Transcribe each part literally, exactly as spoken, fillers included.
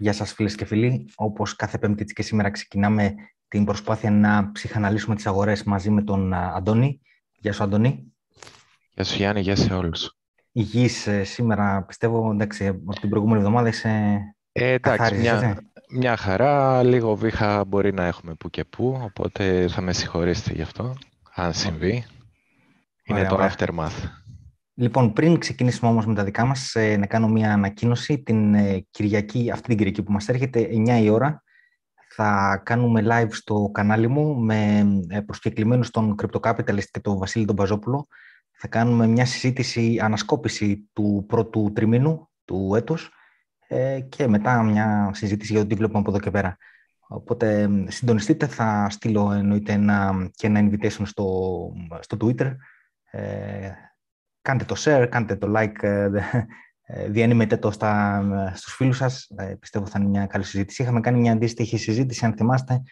Γεια σας φίλες και φίλοι. Όπως κάθε Πέμπτη και σήμερα ξεκινάμε την προσπάθεια να ψυχαναλύσουμε τις αγορές μαζί με τον Αντώνη. Γεια σου Αντώνη. Γεια σου Γιάννη, γεια σε όλους. Υγιής σήμερα πιστεύω, εντάξει, από την προηγούμενη εβδομάδα είσαι ε, καθάρισες, μια, έτσι? Μια χαρά, λίγο βήχα μπορεί να έχουμε που και που, οπότε θα με συγχωρήσετε γι' αυτό, αν συμβεί. Είναι ωραία, το ωραία. Aftermath. Λοιπόν, πριν ξεκινήσουμε όμως με τα δικά μας, να κάνω μια ανακοίνωση. Την Κυριακή, αυτή την Κυριακή που μας έρχεται, εννιά η ώρα, θα κάνουμε live στο κανάλι μου με προσκεκλημένους τον Crypto Capital και τον Βασίλη τον Παζόπουλο. Θα κάνουμε μια συζήτηση, ανασκόπηση του πρώτου τριμήνου του έτους και μετά μια συζήτηση για το τι βλέπουμε από εδώ και πέρα. Οπότε συντονιστείτε, θα στείλω εννοείται ένα, και ένα invitation στο, στο Twitter. Κάντε το share, κάντε το like, διανύμετε το στα, στους φίλους σας. Πιστεύω θα είναι μια καλή συζήτηση. Είχαμε κάνει μια αντίστοιχη συζήτηση, αν θυμάστε,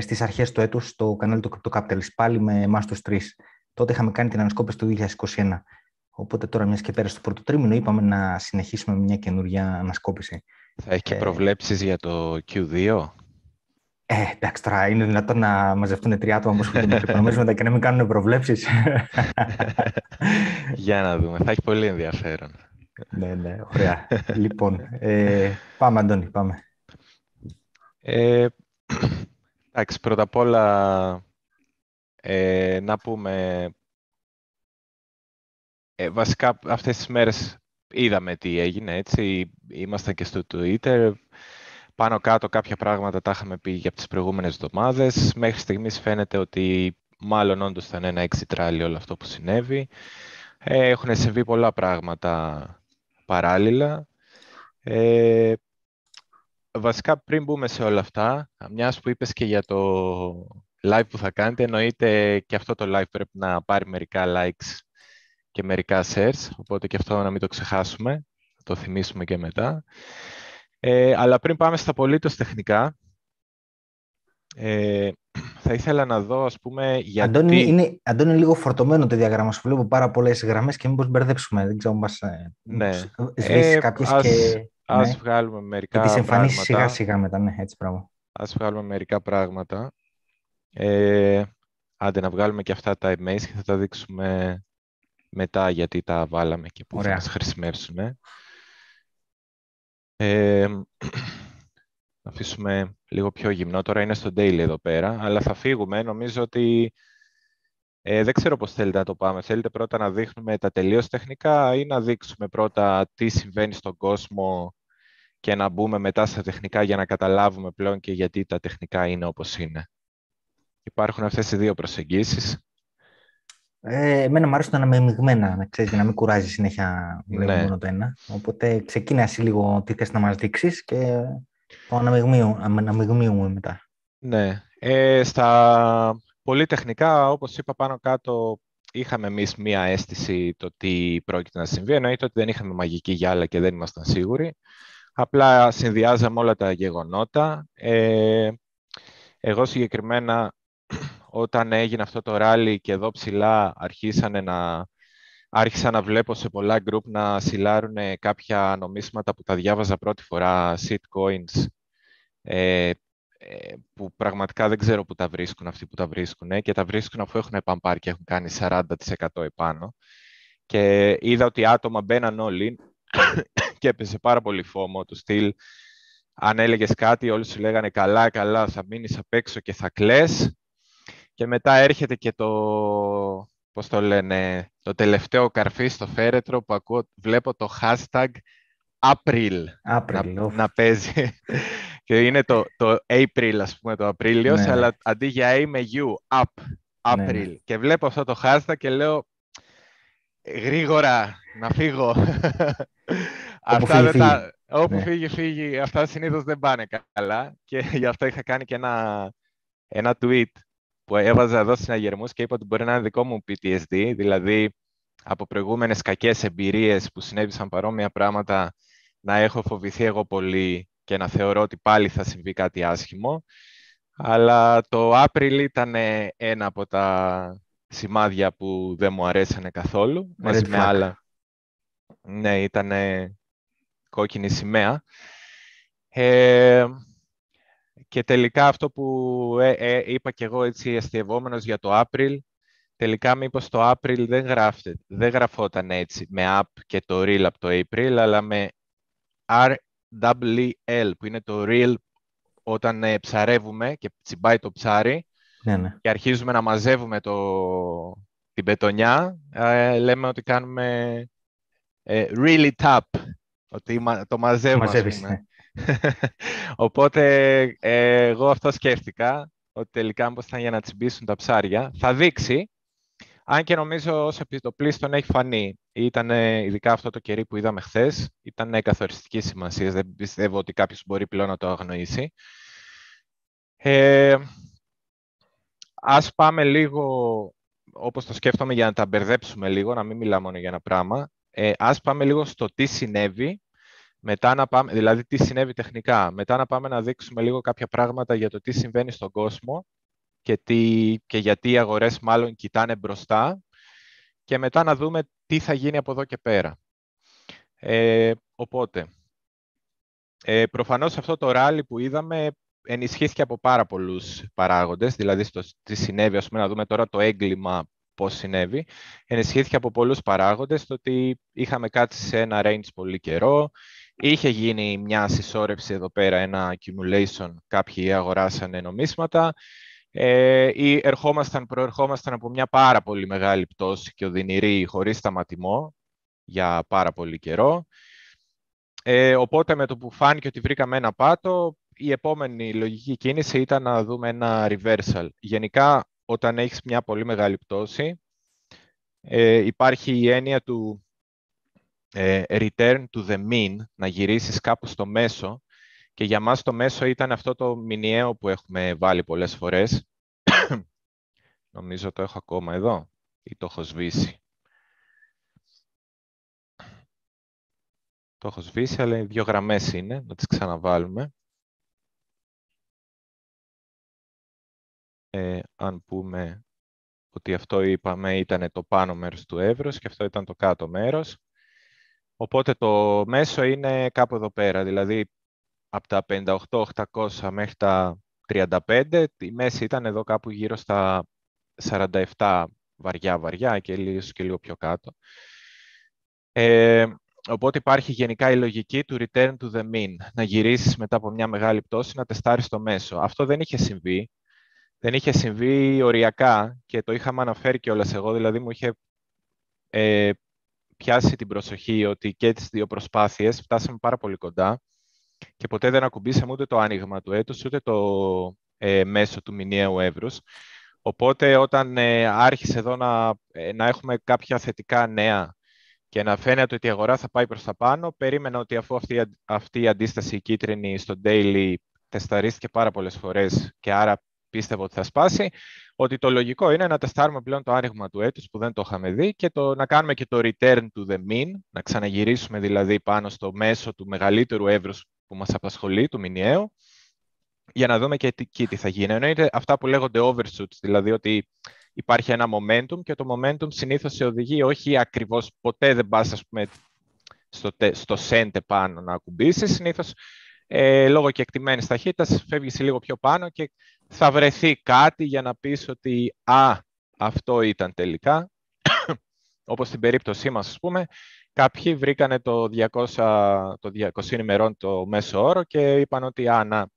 στις αρχές του έτους στο κανάλι του Crypto Capital, πάλι με εμάς τους τρεις. Τότε είχαμε κάνει την ανασκόπηση του είκοσι είκοσι ένα. Οπότε τώρα, μιας και πέρασε το πρώτο τρίμηνο, είπαμε να συνεχίσουμε μια καινούργια ανασκόπηση. Θα έχει και προβλέψεις ε, για το κιου δύο. Ε, εντάξει, τώρα είναι δυνατόν να μαζευτούν τρία άτομα που ασχολούνται με κρυπτονομίσματα και να μην κάνουν προβλέψεις. Για να δούμε. Θα έχει πολύ ενδιαφέρον. Ναι, ναι, ωραία. Λοιπόν, ε, πάμε Αντώνη, πάμε. Ε, εντάξει, πρώτα απ' όλα ε, να πούμε... Ε, βασικά αυτές τις μέρες είδαμε τι έγινε, έτσι. Ήμασταν και στο Twitter. Πάνω κάτω κάποια πράγματα τα είχαμε πει για τις προηγούμενες εβδομάδες. Μέχρι στιγμής φαίνεται ότι μάλλον όντως ήταν ένα exit rally όλο αυτό που συνέβη. Έχουν συμβεί πολλά πράγματα παράλληλα. Ε, βασικά πριν μπούμε σε όλα αυτά, μιας που είπες και για το live που θα κάνετε, εννοείται και αυτό το live πρέπει να πάρει μερικά likes και μερικά shares, οπότε και αυτό να μην το ξεχάσουμε, θα το θυμίσουμε και μετά. Ε, αλλά πριν πάμε στα απολύτως τεχνικά, ε, θα ήθελα να δω, ας πούμε, γιατί... Αντώνη, είναι, Αντώνη, λίγο φορτωμένο το διαγράμμα σου. Βλέπω πάρα πολλές γραμμές και μήπως μπερδέψουμε. Δεν ξέρω, μας ναι. σβήσεις ε, κάποιες ας, και... Ας ναι. βγάλουμε μερικά τις εμφανίσεις πράγματα. Σιγά σιγά μετά, ναι, έτσι πράγμα. Ας βγάλουμε μερικά πράγματα. Ε, άντε, να βγάλουμε και αυτά τα emails και θα τα δείξουμε μετά γιατί τα βάλαμε και που ωραία. Θα μας χρησιμεύσουν. Ε. Ε, να αφήσουμε λίγο πιο γυμνό. Τώρα είναι στο daily εδώ πέρα, αλλά θα φύγουμε. Νομίζω ότι ε, δεν ξέρω πώς θέλετε να το πάμε. Θέλετε πρώτα να δείχνουμε τα τελείως τεχνικά ή να δείξουμε πρώτα τι συμβαίνει στον κόσμο και να μπούμε μετά στα τεχνικά για να καταλάβουμε πλέον και γιατί τα τεχνικά είναι όπως είναι. Υπάρχουν αυτές οι δύο προσεγγίσεις. Ε, εμένα μου αρέσουν να είμαι μειγμένα, να ξέρεις, να μην κουράζει συνέχεια ναι. μόνο το ένα. Οπότε ξεκίνα εσύ λίγο τι θες να μας δείξεις και το αναμειγμίουμε μετά. Ναι. Ε, στα πολύ τεχνικά, όπως είπα πάνω κάτω, είχαμε εμείς μία αίσθηση το τι πρόκειται να συμβεί. Εννοείται ότι δεν είχαμε μαγική γυάλα και δεν ήμασταν σίγουροι. Απλά συνδυάζαμε όλα τα γεγονότα. Ε, εγώ συγκεκριμένα... Όταν έγινε αυτό το ράλι και εδώ ψηλά αρχίσανε να, άρχισα να βλέπω σε πολλά group να σιλάρουν κάποια νομίσματα που τα διάβαζα πρώτη φορά, shitcoins, ε, που πραγματικά δεν ξέρω που τα βρίσκουν αυτοί που τα βρίσκουν και τα βρίσκουν αφού έχουν επαμπάρει και έχουν κάνει σαράντα τοις εκατό επάνω. Και είδα ότι άτομα μπαίναν όλοι και έπαιζε πάρα πολύ φόμο του στυλ. Αν έλεγες κάτι, όλοι σου λέγανε καλά, καλά, θα μείνεις απ' έξω και θα κλαις. Και μετά έρχεται και το, πώς το λένε, το τελευταίο καρφί στο φέρετρο που ακούω, βλέπω το hashtag April, April να, να παίζει. Και είναι το, το April, ας πούμε, το Απρίλιος, ναι. αλλά αντί για A με U, up, April. Ναι. Και βλέπω αυτό το hashtag και λέω, γρήγορα, να φύγω. Όπου αυτά φύγει, τα, φύγει. Όπου ναι. φύγει, φύγει. Αυτά συνήθως δεν πάνε καλά. Και γι' αυτό είχα κάνει και ένα, ένα tweet. Που έβαζα εδώ συναγερμούς και είπα ότι μπορεί να είναι δικό μου πι τι ες ντι, δηλαδή από προηγούμενες κακές εμπειρίες που συνέβησαν παρόμοια πράγματα να έχω φοβηθεί εγώ πολύ και να θεωρώ ότι πάλι θα συμβεί κάτι άσχημο. Αλλά το April ήταν ένα από τα σημάδια που δεν μου αρέσανε καθόλου. Μαζί με άλλα. Ναι, ήταν κόκκινη σημαία. Ε, και τελικά αυτό που ε, ε, είπα και εγώ έτσι αστειευόμενος για το April, τελικά μήπως το April δεν, γράφτε, δεν γραφόταν έτσι με app και το real από το April, αλλά με αρ ντάμπλ ι ελ που είναι το real όταν ε, ψαρεύουμε και τσιμπάει το ψάρι, ναι, ναι, και αρχίζουμε να μαζεύουμε το, την πετονιά, ε, λέμε ότι κάνουμε ε, really tap, ότι το μαζεύουμε. Μαζεύεις, ναι. Οπότε ε, εγώ αυτό σκέφτηκα, ότι τελικά μήπως ήταν για να τσιμπήσουν τα ψάρια. Θα δείξει, αν και νομίζω ως επιτοπλίστων έχει φανεί. Ήταν, ειδικά αυτό το κερί που είδαμε χθες, ήταν καθοριστικής σημασίας. Δεν πιστεύω ότι κάποιος μπορεί πλέον να το αγνοήσει. Ε, ας πάμε λίγο, όπως το σκέφτομαι, για να τα μπερδέψουμε λίγο, να μην μιλάμε μόνο για ένα πράγμα. Ε, ας πάμε λίγο στο τι συνέβη, μετά να πάμε, δηλαδή τι συνέβη τεχνικά. Μετά να πάμε να δείξουμε λίγο κάποια πράγματα για το τι συμβαίνει στον κόσμο και, τι, και γιατί οι αγορές μάλλον κοιτάνε μπροστά. Και μετά να δούμε τι θα γίνει από εδώ και πέρα. Ε, οπότε, ε, προφανώς αυτό το ράλι που είδαμε ενισχύθηκε από πάρα πολλούς παράγοντες, δηλαδή στο, τι συνέβη, ας πούμε, να δούμε τώρα το έγκλημα πώς συνέβη, ενισχύθηκε από πολλούς παράγοντες, το ότι είχαμε κάτσει σε ένα range πολύ καιρό, είχε γίνει μια συσσόρευση εδώ πέρα, ένα accumulation, κάποιοι αγοράσανε νομίσματα, Ε, ή ερχόμασταν, προερχόμασταν από μια πάρα πολύ μεγάλη πτώση και οδυνηρή χωρίς σταματημό για πάρα πολύ καιρό. Ε, οπότε με το που φάνηκε ότι βρήκαμε ένα πάτο, η επόμενη λογική κίνηση ήταν να δούμε ένα reversal. Γενικά, όταν έχεις μια πολύ μεγάλη πτώση, ε, υπάρχει η έννοια του ε, return to the mean, να γυρίσεις κάπου στο μέσο. Και για μας το μέσο ήταν αυτό το μηνιαίο που έχουμε βάλει πολλές φορές. Νομίζω το έχω ακόμα εδώ ή το έχω σβήσει. Το έχω σβήσει, αλλά οι δύο γραμμές είναι. Να τις ξαναβάλουμε. Ε, αν πούμε ότι αυτό είπαμε ήταν το πάνω μέρος του εύρους και αυτό ήταν το κάτω μέρος. Οπότε το μέσο είναι κάπου εδώ πέρα, δηλαδή από τα πενήντα οκτώ χιλιάδες οκτακόσια μέχρι τα τριάντα πέντε, η μέση ήταν εδώ κάπου γύρω στα σαράντα επτά βαριά-βαριά και ίσως και λίγο πιο κάτω. Ε, οπότε υπάρχει γενικά η λογική του return to the mean, να γυρίσεις μετά από μια μεγάλη πτώση, να τεστάρεις το μέσο. Αυτό δεν είχε συμβεί. Δεν είχε συμβεί οριακά και το είχαμε αναφέρει κιόλας εγώ, δηλαδή μου είχε ε, πιάσει την προσοχή ότι και τις δύο προσπάθειες φτάσαμε πάρα πολύ κοντά. Και ποτέ δεν ακουμπήσαμε ούτε το άνοιγμα του έτους, ούτε το ε, μέσο του μηνιαίου εύρους. Οπότε όταν ε, άρχισε εδώ να, ε, να έχουμε κάποια θετικά νέα και να φαίνεται ότι η αγορά θα πάει προς τα πάνω, περίμενα ότι αφού αυτή, αυτή η αντίσταση η κίτρινη στο daily τεσταρίστηκε πάρα πολλές φορές και άρα πίστευα ότι θα σπάσει, ότι το λογικό είναι να τεστάρουμε πλέον το άνοιγμα του έτους που δεν το είχαμε δει και το, να κάνουμε και το return to the mean, να ξαναγυρίσουμε δηλαδή πάνω στο μέσο του μεγαλύτερου εύρους που μας απασχολεί, του μηνιαίου, για να δούμε και εκεί τι θα γίνει. Εννοείται αυτά που λέγονται overshoots, δηλαδή ότι υπάρχει ένα momentum και το momentum συνήθως σε οδηγεί, όχι ακριβώς ποτέ δεν πας ας πούμε, στο, στο cent πάνω να ακουμπήσεις, συνήθως ε, λόγω και εκτιμένης ταχύτητας φεύγεις λίγο πιο πάνω και θα βρεθεί κάτι για να πεις ότι α, αυτό ήταν τελικά, όπως στην περίπτωσή μας ας πούμε. Κάποιοι βρήκανε το διακόσια, το διακόσια ημερών το μέσο όρο και είπαν ότι α, να,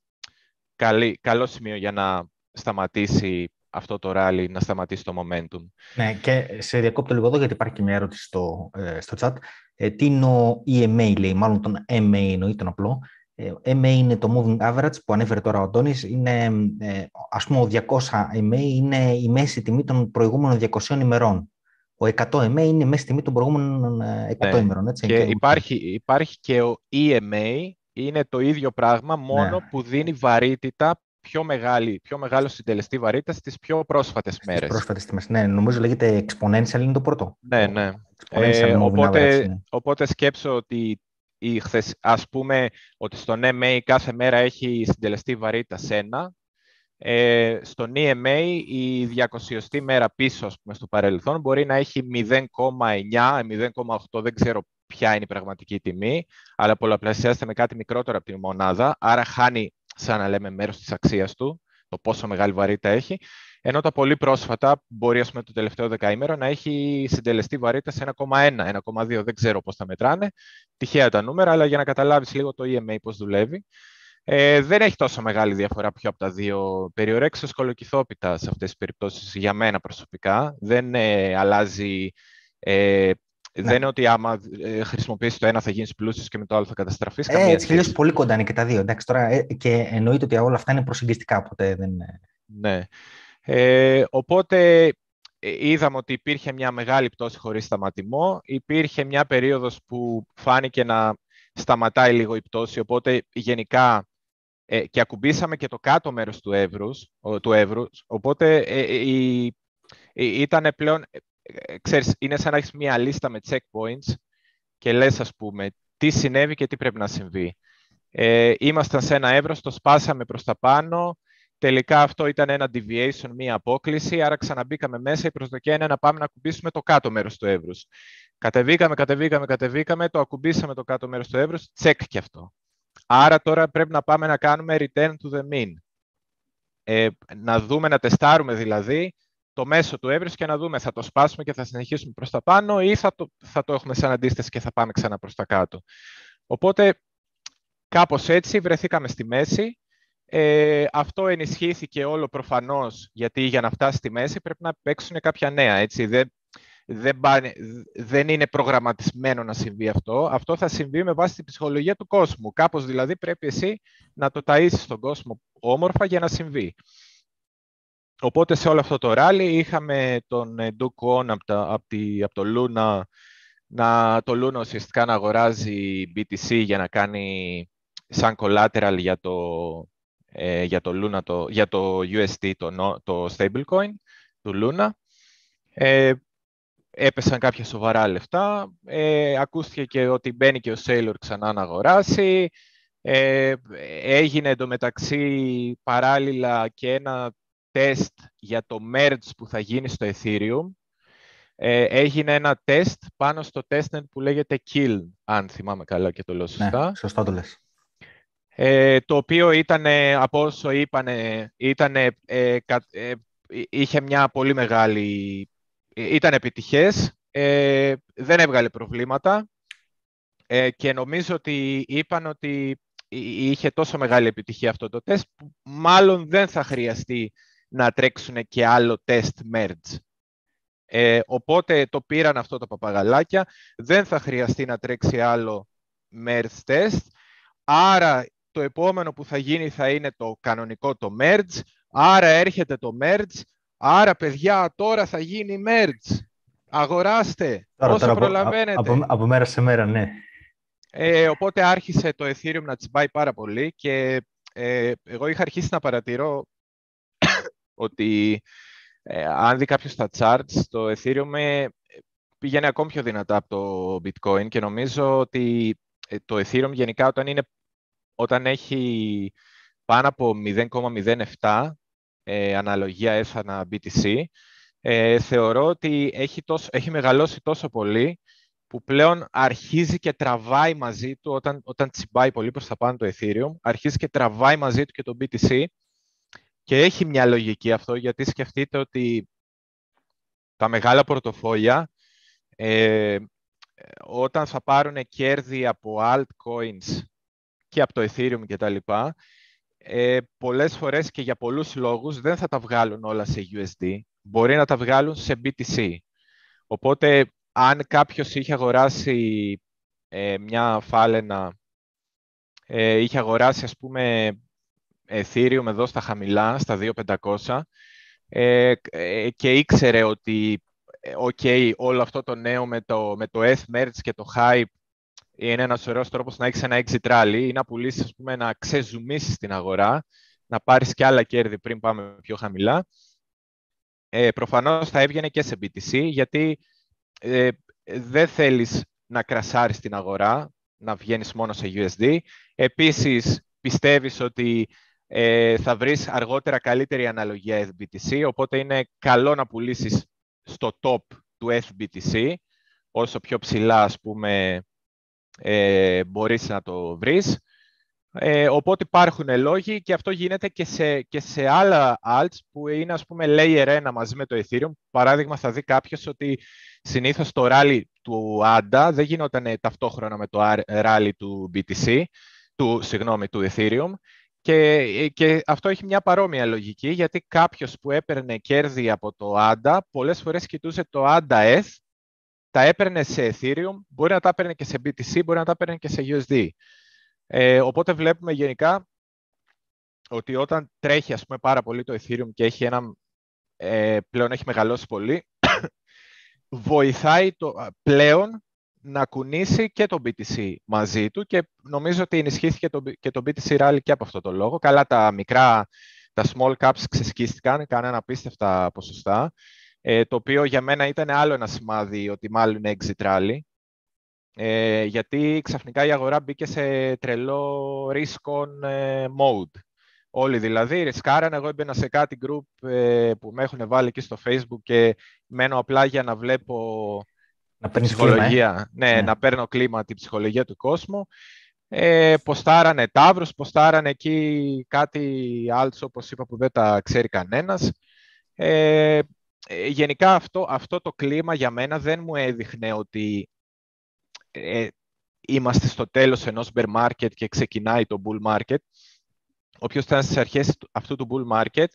καλή, καλό σημείο για να σταματήσει αυτό το ράλι, να σταματήσει το momentum. Ναι, και σε διακόπτω λίγο εδώ γιατί υπάρχει και μια ερώτηση στο, ε, στο chat. Ε, τι είναι ο ι εμ έι λέει, μάλλον τον εμ έι εννοεί τον απλό. Ε, εμ έι είναι το moving average που ανέφερε τώρα ο Αντώνης. Είναι, ε, ας πούμε ο διακόσια εμ έι είναι η μέση τιμή των προηγούμενων διακοσίων ημερών. Ο εκατό εμ έι είναι μέσα στη τιμή των προηγούμενων εκατό ναι, ημερών. Έτσι. Και υπάρχει, υπάρχει και ο ι εμ έι, είναι το ίδιο πράγμα, μόνο ναι, που δίνει βαρύτητα πιο, μεγάλη, πιο μεγάλο συντελεστή βαρύτητα στις πιο πρόσφατες στις μέρες. Πρόσφατες τιμές. Ναι, νομίζω λέγεται exponential, είναι το πρώτο. Ναι, ναι. Ε, οπότε, average, ναι. Οπότε σκέψω ότι η, ας πούμε ότι στον εμ έι κάθε μέρα έχει συντελεστή βαρύτητα σε ένα. Ε, στον ι εμ έι η διακοσιοστή μέρα πίσω ας πούμε, στο παρελθόν μπορεί να έχει μηδέν κόμμα εννιά, μηδέν κόμμα οκτώ, δεν ξέρω ποια είναι η πραγματική τιμή, αλλά πολλαπλασιάζεται με κάτι μικρότερο από τη μονάδα, άρα χάνει, σαν να λέμε, μέρος της αξίας του, το πόσο μεγάλη βαρύτητα έχει, ενώ τα πολύ πρόσφατα μπορεί, ας πούμε, το τελευταίο δεκαήμερο να έχει συντελεστεί βαρύτητα σε ένα κόμμα ένα, ένα κόμμα δύο, δεν ξέρω πώς τα μετράνε, τυχαία τα νούμερα, αλλά για να καταλάβεις λίγο το ι εμ έι πώς δουλεύει. Ε, δεν έχει τόσο μεγάλη διαφορά ποιο από τα δύο. Περιορέξεις κολοκυθόπιτα σε αυτές τις περιπτώσεις για μένα προσωπικά. Δεν ε, αλλάζει. Ε, ναι. Δεν είναι ότι άμα ε, χρησιμοποιήσεις το ένα θα γίνεις πλούσιος και με το άλλο θα καταστραφείς. Ε, έτσι χιλιώς πολύ κοντά είναι και τα δύο. Εντάξει, τώρα, ε, και εννοείται ότι όλα αυτά είναι προσεγγιστικά. Ποτέ δεν... Ναι. Ε, οπότε είδαμε ότι υπήρχε μια μεγάλη πτώση χωρίς σταματημό. Υπήρχε μια περίοδος που φάνηκε να σταματάει λίγο η πτώση. Οπότε γενικά. Ε, και ακουμπήσαμε και το κάτω μέρος του εύρους, του εύρους οπότε ε, ε, ήταν πλέον, ε, ξέρεις, είναι σαν να έχεις μια λίστα με checkpoints και λες, ας πούμε, τι συνέβη και τι πρέπει να συμβεί. Ε, ήμασταν σε ένα εύρος, το σπάσαμε προς τα πάνω, τελικά αυτό ήταν ένα deviation, μια απόκληση, άρα ξαναμπήκαμε μέσα, η προσδοκία είναι να πάμε να ακουμπήσουμε το κάτω μέρος του εύρους. Κατεβήκαμε, κατεβήκαμε, κατεβήκαμε, το ακουμπήσαμε το κάτω μέρος του εύρους, check και αυτό. Άρα τώρα πρέπει να πάμε να κάνουμε return to the mean. Ε, να δούμε, να τεστάρουμε δηλαδή το μέσο του εύρους και να δούμε θα το σπάσουμε και θα συνεχίσουμε προς τα πάνω ή θα το, θα το έχουμε σαν αντίσταση και θα πάμε ξανά προς τα κάτω. Οπότε κάπως έτσι βρεθήκαμε στη μέση. Ε, αυτό ενισχύθηκε όλο προφανώς γιατί για να φτάσει στη μέση πρέπει να παίξουν κάποια νέα. Έτσι. Δεν, δεν, πάνε, δεν είναι προγραμματισμένο να συμβεί αυτό. Αυτό θα συμβεί με βάση την ψυχολογία του κόσμου. Κάπως δηλαδή πρέπει εσύ να το ταΐσεις τον κόσμο όμορφα για να συμβεί. Οπότε σε όλο αυτό το ράλι είχαμε τον Do Kwon από, τα, από, τη, από το Luna, να, το Luna ουσιαστικά να αγοράζει μπι τι σι για να κάνει σαν collateral για το, ε, για το, Luna, το, για το γιου ες τι, το, το stablecoin του Luna. Ε, Έπεσαν κάποια σοβαρά λεφτά, ε, ακούστηκε και ότι μπαίνει και ο Sailor ξανά να αγοράσει, ε, έγινε εντωμεταξύ παράλληλα και ένα τεστ για το merge που θα γίνει στο Ethereum, ε, έγινε ένα τεστ πάνω στο testnet που λέγεται Kill, αν θυμάμαι καλά και το λέω σωστά. Ναι, σωστά το λες. Ε, το οποίο ήταν, από όσο είπαν, ε, ε, ε, είχε μια πολύ μεγάλη... Ήταν επιτυχές, ε, δεν έβγαλε προβλήματα ε, και νομίζω ότι είπαν ότι είχε τόσο μεγάλη επιτυχία αυτό το τεστ που μάλλον δεν θα χρειαστεί να τρέξουν και άλλο τεστ merge. Ε, οπότε το πήραν αυτό τα παπαγαλάκια, δεν θα χρειαστεί να τρέξει άλλο merge test, άρα το επόμενο που θα γίνει θα είναι το κανονικό το merge, άρα έρχεται το merge. Άρα, παιδιά, τώρα θα γίνει merge. Αγοράστε τώρα, όσο τώρα, προλαβαίνετε. Από, από, από μέρα σε μέρα, ναι. Ε, οπότε άρχισε το Ethereum να τσιμπάει πάρα πολύ και ε, εγώ είχα αρχίσει να παρατηρώ ότι ε, αν δει κάποιος τα charts, το Ethereum ε, πηγαίνει ακόμη πιο δυνατά από το Bitcoin και νομίζω ότι ε, το Ethereum γενικά όταν, είναι, όταν έχει πάνω από μηδέν κόμμα μηδέν επτά Ε, αναλογία S ανά μπι τι σι, ε, θεωρώ ότι έχει, τόσο, έχει μεγαλώσει τόσο πολύ που πλέον αρχίζει και τραβάει μαζί του, όταν, όταν τσιμπάει πολύ προς τα πάνω το Ethereum, αρχίζει και τραβάει μαζί του και το μπι τι σι και έχει μια λογική αυτό, γιατί σκεφτείτε ότι τα μεγάλα πορτοφόλια ε, όταν θα πάρουν κέρδη από altcoins και από το Ethereum και τα λοιπά, Ε, πολλές φορές και για πολλούς λόγους δεν θα τα βγάλουν όλα σε γιου ες ντι, μπορεί να τα βγάλουν σε μπι τι σι. Οπότε, αν κάποιος είχε αγοράσει ε, μια φάλαινα, ε, είχε αγοράσει, ας πούμε, Ethereum εδώ στα χαμηλά, στα δύο χιλιάδες πεντακόσια, ε, ε, και ήξερε ότι, ok, όλο αυτό το νέο με το, με το eth-merge και το hype, είναι ένας ωραίος τρόπος να έχεις ένα exit rally ή να πουλήσεις, ας πούμε, να ξεζουμίσεις την αγορά, να πάρεις και άλλα κέρδη πριν πάμε πιο χαμηλά. Ε, προφανώς θα έβγαινε και σε μπι τι σι, γιατί ε, δεν θέλεις να κρασάρεις την αγορά, να βγαίνεις μόνο σε γιου ες ντι. Επίσης, πιστεύεις ότι ε, θα βρεις αργότερα καλύτερη αναλογία eth-μπι τι σι, οπότε είναι καλό να πουλήσεις στο top του eth-μπι τι σι, όσο πιο ψηλά, ας πούμε, ε, μπορείς να το βρεις. Ε, οπότε υπάρχουν λόγοι και αυτό γίνεται και σε, και σε άλλα alts που είναι, ας πούμε, layer ένα μαζί με το Ethereum. Παράδειγμα, θα δει κάποιος ότι συνήθως το rally του άντα δεν γινόταν ταυτόχρονα με το rally του μπι τι σι, του, συγγνώμη, του Ethereum. Και, και αυτό έχει μια παρόμοια λογική, γιατί κάποιος που έπαιρνε κέρδη από το άντα, πολλές φορές κοιτούσε το άντα ες, τα έπαιρνε σε Ethereum, μπορεί να τα έπαιρνε και σε μπι τι σι, μπορεί να τα έπαιρνε και σε γιου ες ντι. Ε, οπότε βλέπουμε γενικά ότι όταν τρέχει, ας πούμε, πάρα πολύ το Ethereum και έχει ένα, ε, πλέον έχει μεγαλώσει πολύ, βοηθάει το, πλέον να κουνήσει και το μπι τι σι μαζί του, και νομίζω ότι ενισχύθηκε το, και το μπι τι σι rally και από αυτό το λόγο. Καλά, τα μικρά, τα small caps ξεσκίστηκαν, κάνανε απίστευτα ποσοστά, ε, το οποίο για μένα ήταν άλλο ένα σημάδι ότι μάλλον είναι exit rally. Ε, γιατί ξαφνικά η αγορά μπήκε σε τρελό risk on ε, mode. Όλοι δηλαδή ρισκάραν. Εγώ έμπαινα σε κάτι group ε, που με έχουν βάλει εκεί στο Facebook και μένω απλά για να βλέπω να ψυχολογία. Κλίμα, ε. ναι, ναι, να παίρνω κλίμα, την ψυχολογία του κόσμου. Ε, ποστάρανε ταύρους, ποστάρανε εκεί κάτι άλλο, όπως είπα, που δεν τα ξέρει κανένας. Ε, γενικά αυτό, αυτό το κλίμα για μένα δεν μου έδειχνε ότι Ε, είμαστε στο τέλος ενός bear market και ξεκινάει το bull market. Όποιος ήταν στις αρχές αυτού του bull market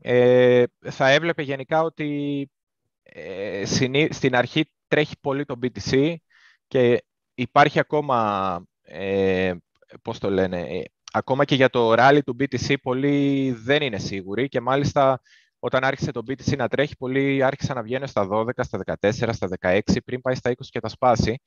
ε, θα έβλεπε γενικά ότι ε, στην αρχή τρέχει πολύ το μπι τι σι και υπάρχει ακόμα, ε, πώς το λένε, ε, ακόμα και για το rally του μπι τι σι πολλοί δεν είναι σίγουροι, και μάλιστα όταν άρχισε το μπι τι σι να τρέχει, πολλοί άρχισαν να βγαίνουν στα δώδεκα, στα δεκατέσσερα, στα δεκαέξι, πριν πάει στα είκοσι και τα σπάσει.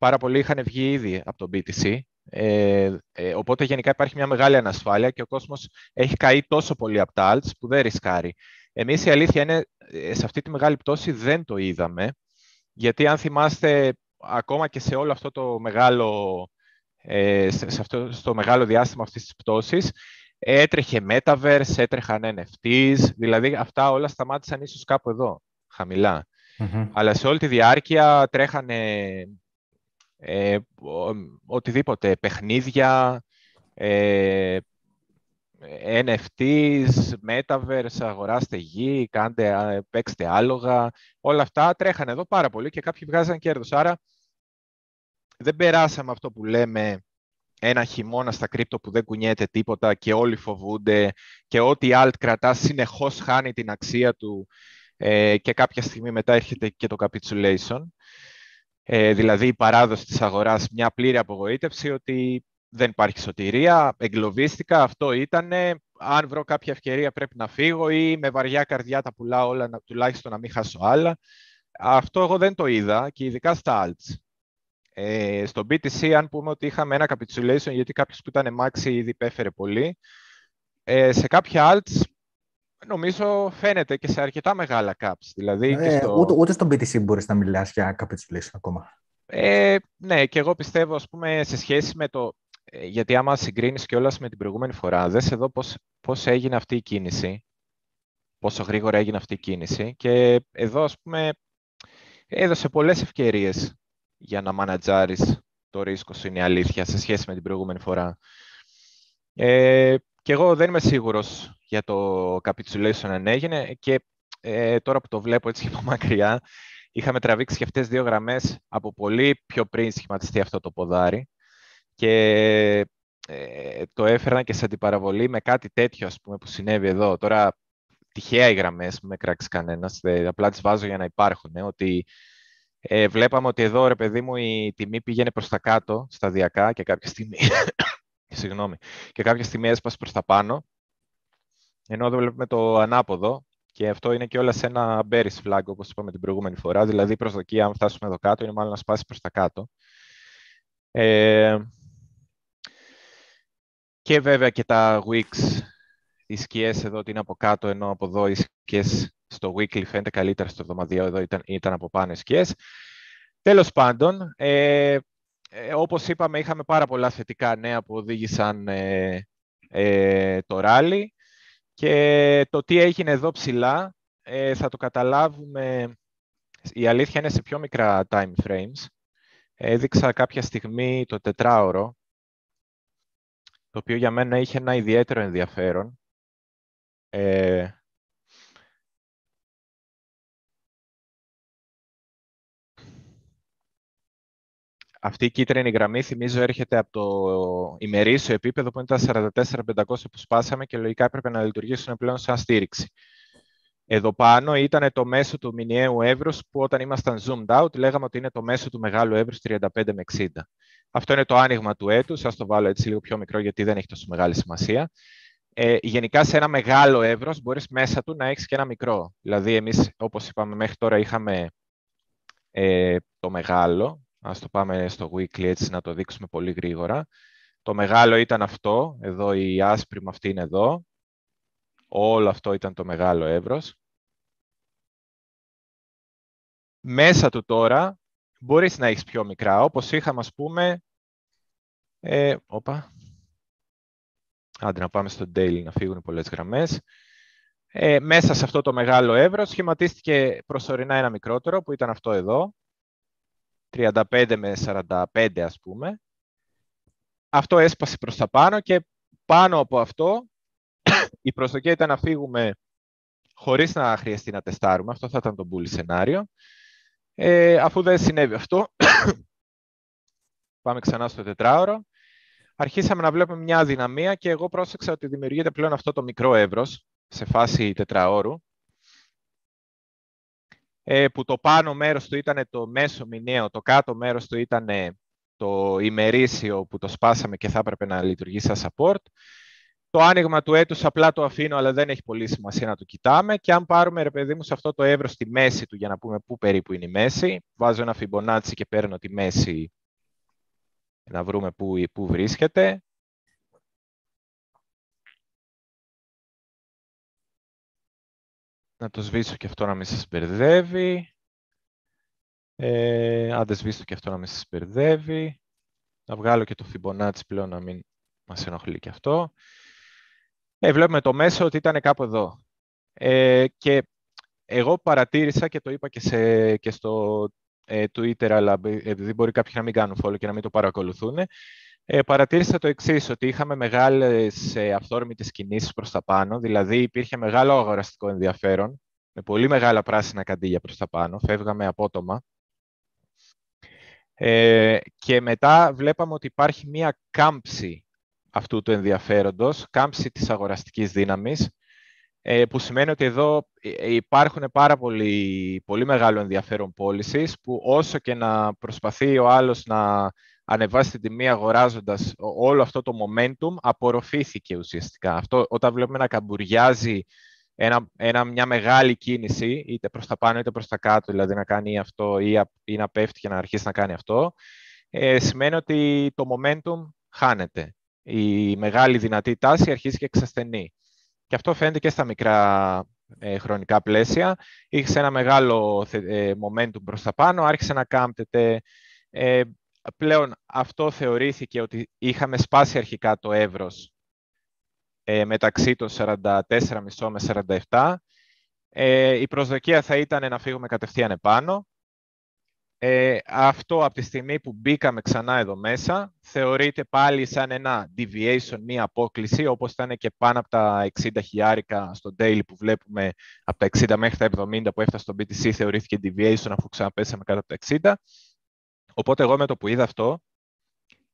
Πάρα πολλοί είχαν βγει ήδη από το μπι τι σι, ε, ε, οπότε γενικά υπάρχει μια μεγάλη ανασφάλεια και ο κόσμος έχει καεί τόσο πολύ από τα alts που δεν ρισκάρει. Εμείς, η αλήθεια είναι, σε αυτή τη μεγάλη πτώση δεν το είδαμε, γιατί αν θυμάστε, ακόμα και σε όλο αυτό το μεγάλο, ε, σε αυτό, στο μεγάλο διάστημα αυτής της πτώσης, έτρεχε Metaverse, έτρεχαν εν εφ τις, δηλαδή αυτά όλα σταμάτησαν ίσως κάπου εδώ, χαμηλά. Mm-hmm. Αλλά σε όλη τη διάρκεια τρέχανε Ε, ο, οτιδήποτε, παιχνίδια, ε, εν εφ τις, Metaverse, αγοράστε γη, κάντε, παίξτε άλογα, όλα αυτά τρέχανε εδώ πάρα πολύ και κάποιοι βγάζαν κέρδος. Άρα δεν περάσαμε αυτό που λέμε ένα χειμώνα στα κρύπτο που δεν κουνιέται τίποτα και όλοι φοβούνται και ό,τι alt κρατά συνεχώς χάνει την αξία του, ε, και κάποια στιγμή μετά έρχεται και το capitulation. Ε, δηλαδή η παράδοση της αγοράς, μια πλήρη απογοήτευση ότι δεν υπάρχει σωτηρία, εγκλωβίστηκα, αυτό ήτανε, αν βρω κάποια ευκαιρία πρέπει να φύγω ή με βαριά καρδιά τα πουλάω όλα, να, τουλάχιστον να μην χάσω άλλα. Αυτό εγώ δεν το είδα, και ειδικά στα alts. Ε, στο μπι τι σι, αν πούμε ότι είχαμε ένα capitulation, γιατί κάποιος που ήταν maxi ήδη πέφερε πολύ, ε, σε κάποια alts νομίζω φαίνεται και σε αρκετά μεγάλα caps. Δηλαδή ε, και στο... ούτε, ούτε στο μπι τι σι μπορείς να μιλάς για capitulation ακόμα. Ε, ναι, και εγώ πιστεύω, ας πούμε, σε σχέση με το... Γιατί άμα συγκρίνεις κιόλας με την προηγούμενη φορά, δες εδώ πώς, πώς έγινε αυτή η κίνηση, πόσο γρήγορα έγινε αυτή η κίνηση. Και εδώ, ας πούμε, έδωσε πολλές ευκαιρίες για να μανατζάρεις το ρίσκο σου, είναι η αλήθεια, σε σχέση με την προηγούμενη φορά. Ε, και εγώ δεν είμαι σίγουρος για το capitulation αν έγινε, και ε, τώρα που το βλέπω έτσι και από μακριά, είχαμε τραβήξει και αυτές δύο γραμμές από πολύ πιο πριν σχηματιστεί αυτό το ποδάρι, και ε, το έφεραν και σε αντιπαραβολή με κάτι τέτοιο, ας πούμε, που συνέβη εδώ. Τώρα τυχαία οι γραμμές, μην με κράξει κανένας, δε, απλά τις βάζω για να υπάρχουν, ε, ότι ε, βλέπαμε ότι εδώ, ρε παιδί μου, η τιμή πήγαινε προς τα κάτω σταδιακά και κάποια στιγμή, συγγνώμη, και κάποια στιγμή έσπασε προς τα πάνω. Ενώ εδώ βλέπουμε το ανάποδο, και αυτό είναι και όλα σε ένα bearish flag, όπως είπαμε την προηγούμενη φορά. Δηλαδή η προσδοκία, αν φτάσουμε εδώ κάτω, είναι μάλλον να σπάσει προς τα κάτω. Ε, και βέβαια και τα weeks, οι σκιές εδώ ότι είναι από κάτω, ενώ από εδώ οι σκιές στο weekly φαίνεται καλύτερα, στο εβδομαδιαίο εδώ ήταν, ήταν από πάνω οι σκιές. Τέλος πάντων, ε, ε, όπως είπαμε, είχαμε πάρα πολλά θετικά νέα που οδήγησαν ε, ε, το ράλι. Και το τι έγινε εδώ ψηλά θα το καταλάβουμε, η αλήθεια είναι, σε πιο μικρά time frames. έδειξα κάποια στιγμή το τετράωρο, το οποίο για μένα είχε ένα ιδιαίτερο ενδιαφέρον. Ε, Αυτή η κίτρινη γραμμή, θυμίζω, έρχεται από το ημερήσιο επίπεδο που είναι τα σαράντα τέσσερα πεντακόσια που σπάσαμε και λογικά έπρεπε να λειτουργήσουν πλέον σαν στήριξη. Εδώ πάνω ήταν το μέσο του μηνιαίου εύρους που όταν ήμασταν zoomed out λέγαμε ότι είναι το μέσο του μεγάλου εύρους τριάντα πέντε με εξήντα. Αυτό είναι το άνοιγμα του έτους. Ας το βάλω έτσι λίγο πιο μικρό γιατί δεν έχει τόσο μεγάλη σημασία. Ε, γενικά σε ένα μεγάλο εύρος μπορείς μέσα του να έχεις και ένα μικρό. Δηλαδή εμείς όπως είπαμε μέχρι τώρα είχαμε ε, το μεγάλο. Ας το πάμε στο weekly έτσι να το δείξουμε πολύ γρήγορα. Το μεγάλο ήταν αυτό, εδώ η άσπρη με αυτή είναι εδώ. Όλο αυτό ήταν το μεγάλο εύρος. Μέσα του τώρα μπορείς να έχεις πιο μικρά, όπως είχαμε ας πούμε... Ε, όπα. Άντε να πάμε στο daily να φύγουν πολλές γραμμές. Ε, μέσα σε αυτό το μεγάλο εύρος σχηματίστηκε προσωρινά ένα μικρότερο που ήταν αυτό εδώ. τριάντα πέντε με σαράντα πέντε ας πούμε. Αυτό έσπασε προς τα πάνω και πάνω από αυτό η προσδοκία ήταν να φύγουμε χωρίς να χρειαστεί να τεστάρουμε. Αυτό θα ήταν το bull σενάριο. Ε, αφού δεν συνέβη αυτό, πάμε ξανά στο τετράωρο. Αρχίσαμε να βλέπουμε μια αδυναμία και εγώ πρόσεξα ότι δημιουργείται πλέον αυτό το μικρό εύρος σε φάση τετραώρου, που το πάνω μέρος του ήταν το μέσο μηνιαίο, το κάτω μέρος του ήταν το ημερήσιο που το σπάσαμε και θα έπρεπε να λειτουργήσει σαν support. Το άνοιγμα του έτους απλά το αφήνω, αλλά δεν έχει πολύ σημασία να το κοιτάμε. Και αν πάρουμε, ρε παιδί μου, σε αυτό το εύρος στη μέση του, για να πούμε πού περίπου είναι η μέση, βάζω ένα Fibonacci και παίρνω τη μέση να βρούμε πού, πού βρίσκεται. Να το σβήσω και αυτό να μην σας μπερδεύει. Ε, αν δεν σβήσω και αυτό να μην σας μπερδεύει. Να βγάλω και το Fibonacci πλέον να μην μας ενοχλεί και αυτό. Ε, βλέπουμε το μέσο ότι ήταν κάπου εδώ. Ε, και εγώ παρατήρησα και το είπα και, σε, και στο ε, Twitter, αλλά επειδή μπορεί κάποιοι να μην κάνουν follow και να μην το παρακολουθούν, Ε, παρατήρησα το εξής, ότι είχαμε μεγάλες ε, αυθόρμητες κινήσεις προς τα πάνω, δηλαδή υπήρχε μεγάλο αγοραστικό ενδιαφέρον, με πολύ μεγάλα πράσινα καντήλια προς τα πάνω, φεύγαμε απότομα. Ε, και μετά βλέπαμε ότι υπάρχει μία κάμψη αυτού του ενδιαφέροντος, κάμψη της αγοραστικής δύναμης, ε, που σημαίνει ότι εδώ υπάρχουν πάρα πολύ, πολύ μεγάλο ενδιαφέρον πώλησης, που όσο και να προσπαθεί ο άλλος να ανεβάσει την τιμή αγοράζοντας, όλο αυτό το momentum απορροφήθηκε ουσιαστικά. Αυτό όταν βλέπουμε να καμπουριάζει ένα, ένα, μια μεγάλη κίνηση, είτε προς τα πάνω είτε προς τα κάτω, δηλαδή να κάνει αυτό ή, ή να πέφτει και να αρχίσει να κάνει αυτό, ε, σημαίνει ότι το momentum χάνεται. Η μεγάλη δυνατή τάση αρχίζει και εξασθενεί. Και αυτό φαίνεται και στα μικρά ε, χρονικά πλαίσια. Είχε ένα μεγάλο ε, momentum προς τα πάνω, άρχισε να κάμπτεται. Ε, Πλέον αυτό θεωρήθηκε ότι είχαμε σπάσει αρχικά το εύρος ε, μεταξύ των σαράντα τέσσερα κόμμα πέντε με σαράντα επτά. Ε, η προσδοκία θα ήταν να φύγουμε κατευθείαν επάνω. Ε, αυτό από τη στιγμή που μπήκαμε ξανά εδώ μέσα θεωρείται πάλι σαν ένα deviation, μία απόκληση, όπως ήταν και πάνω από τα εξήντα χιλιάρικα στο daily που βλέπουμε, από τα εξήντα μέχρι τα εβδομήντα που έφτασε στο μπι τι σι θεωρήθηκε deviation αφού ξαναπέσαμε κάτω από τα εξήντα. Οπότε εγώ με το που είδα αυτό,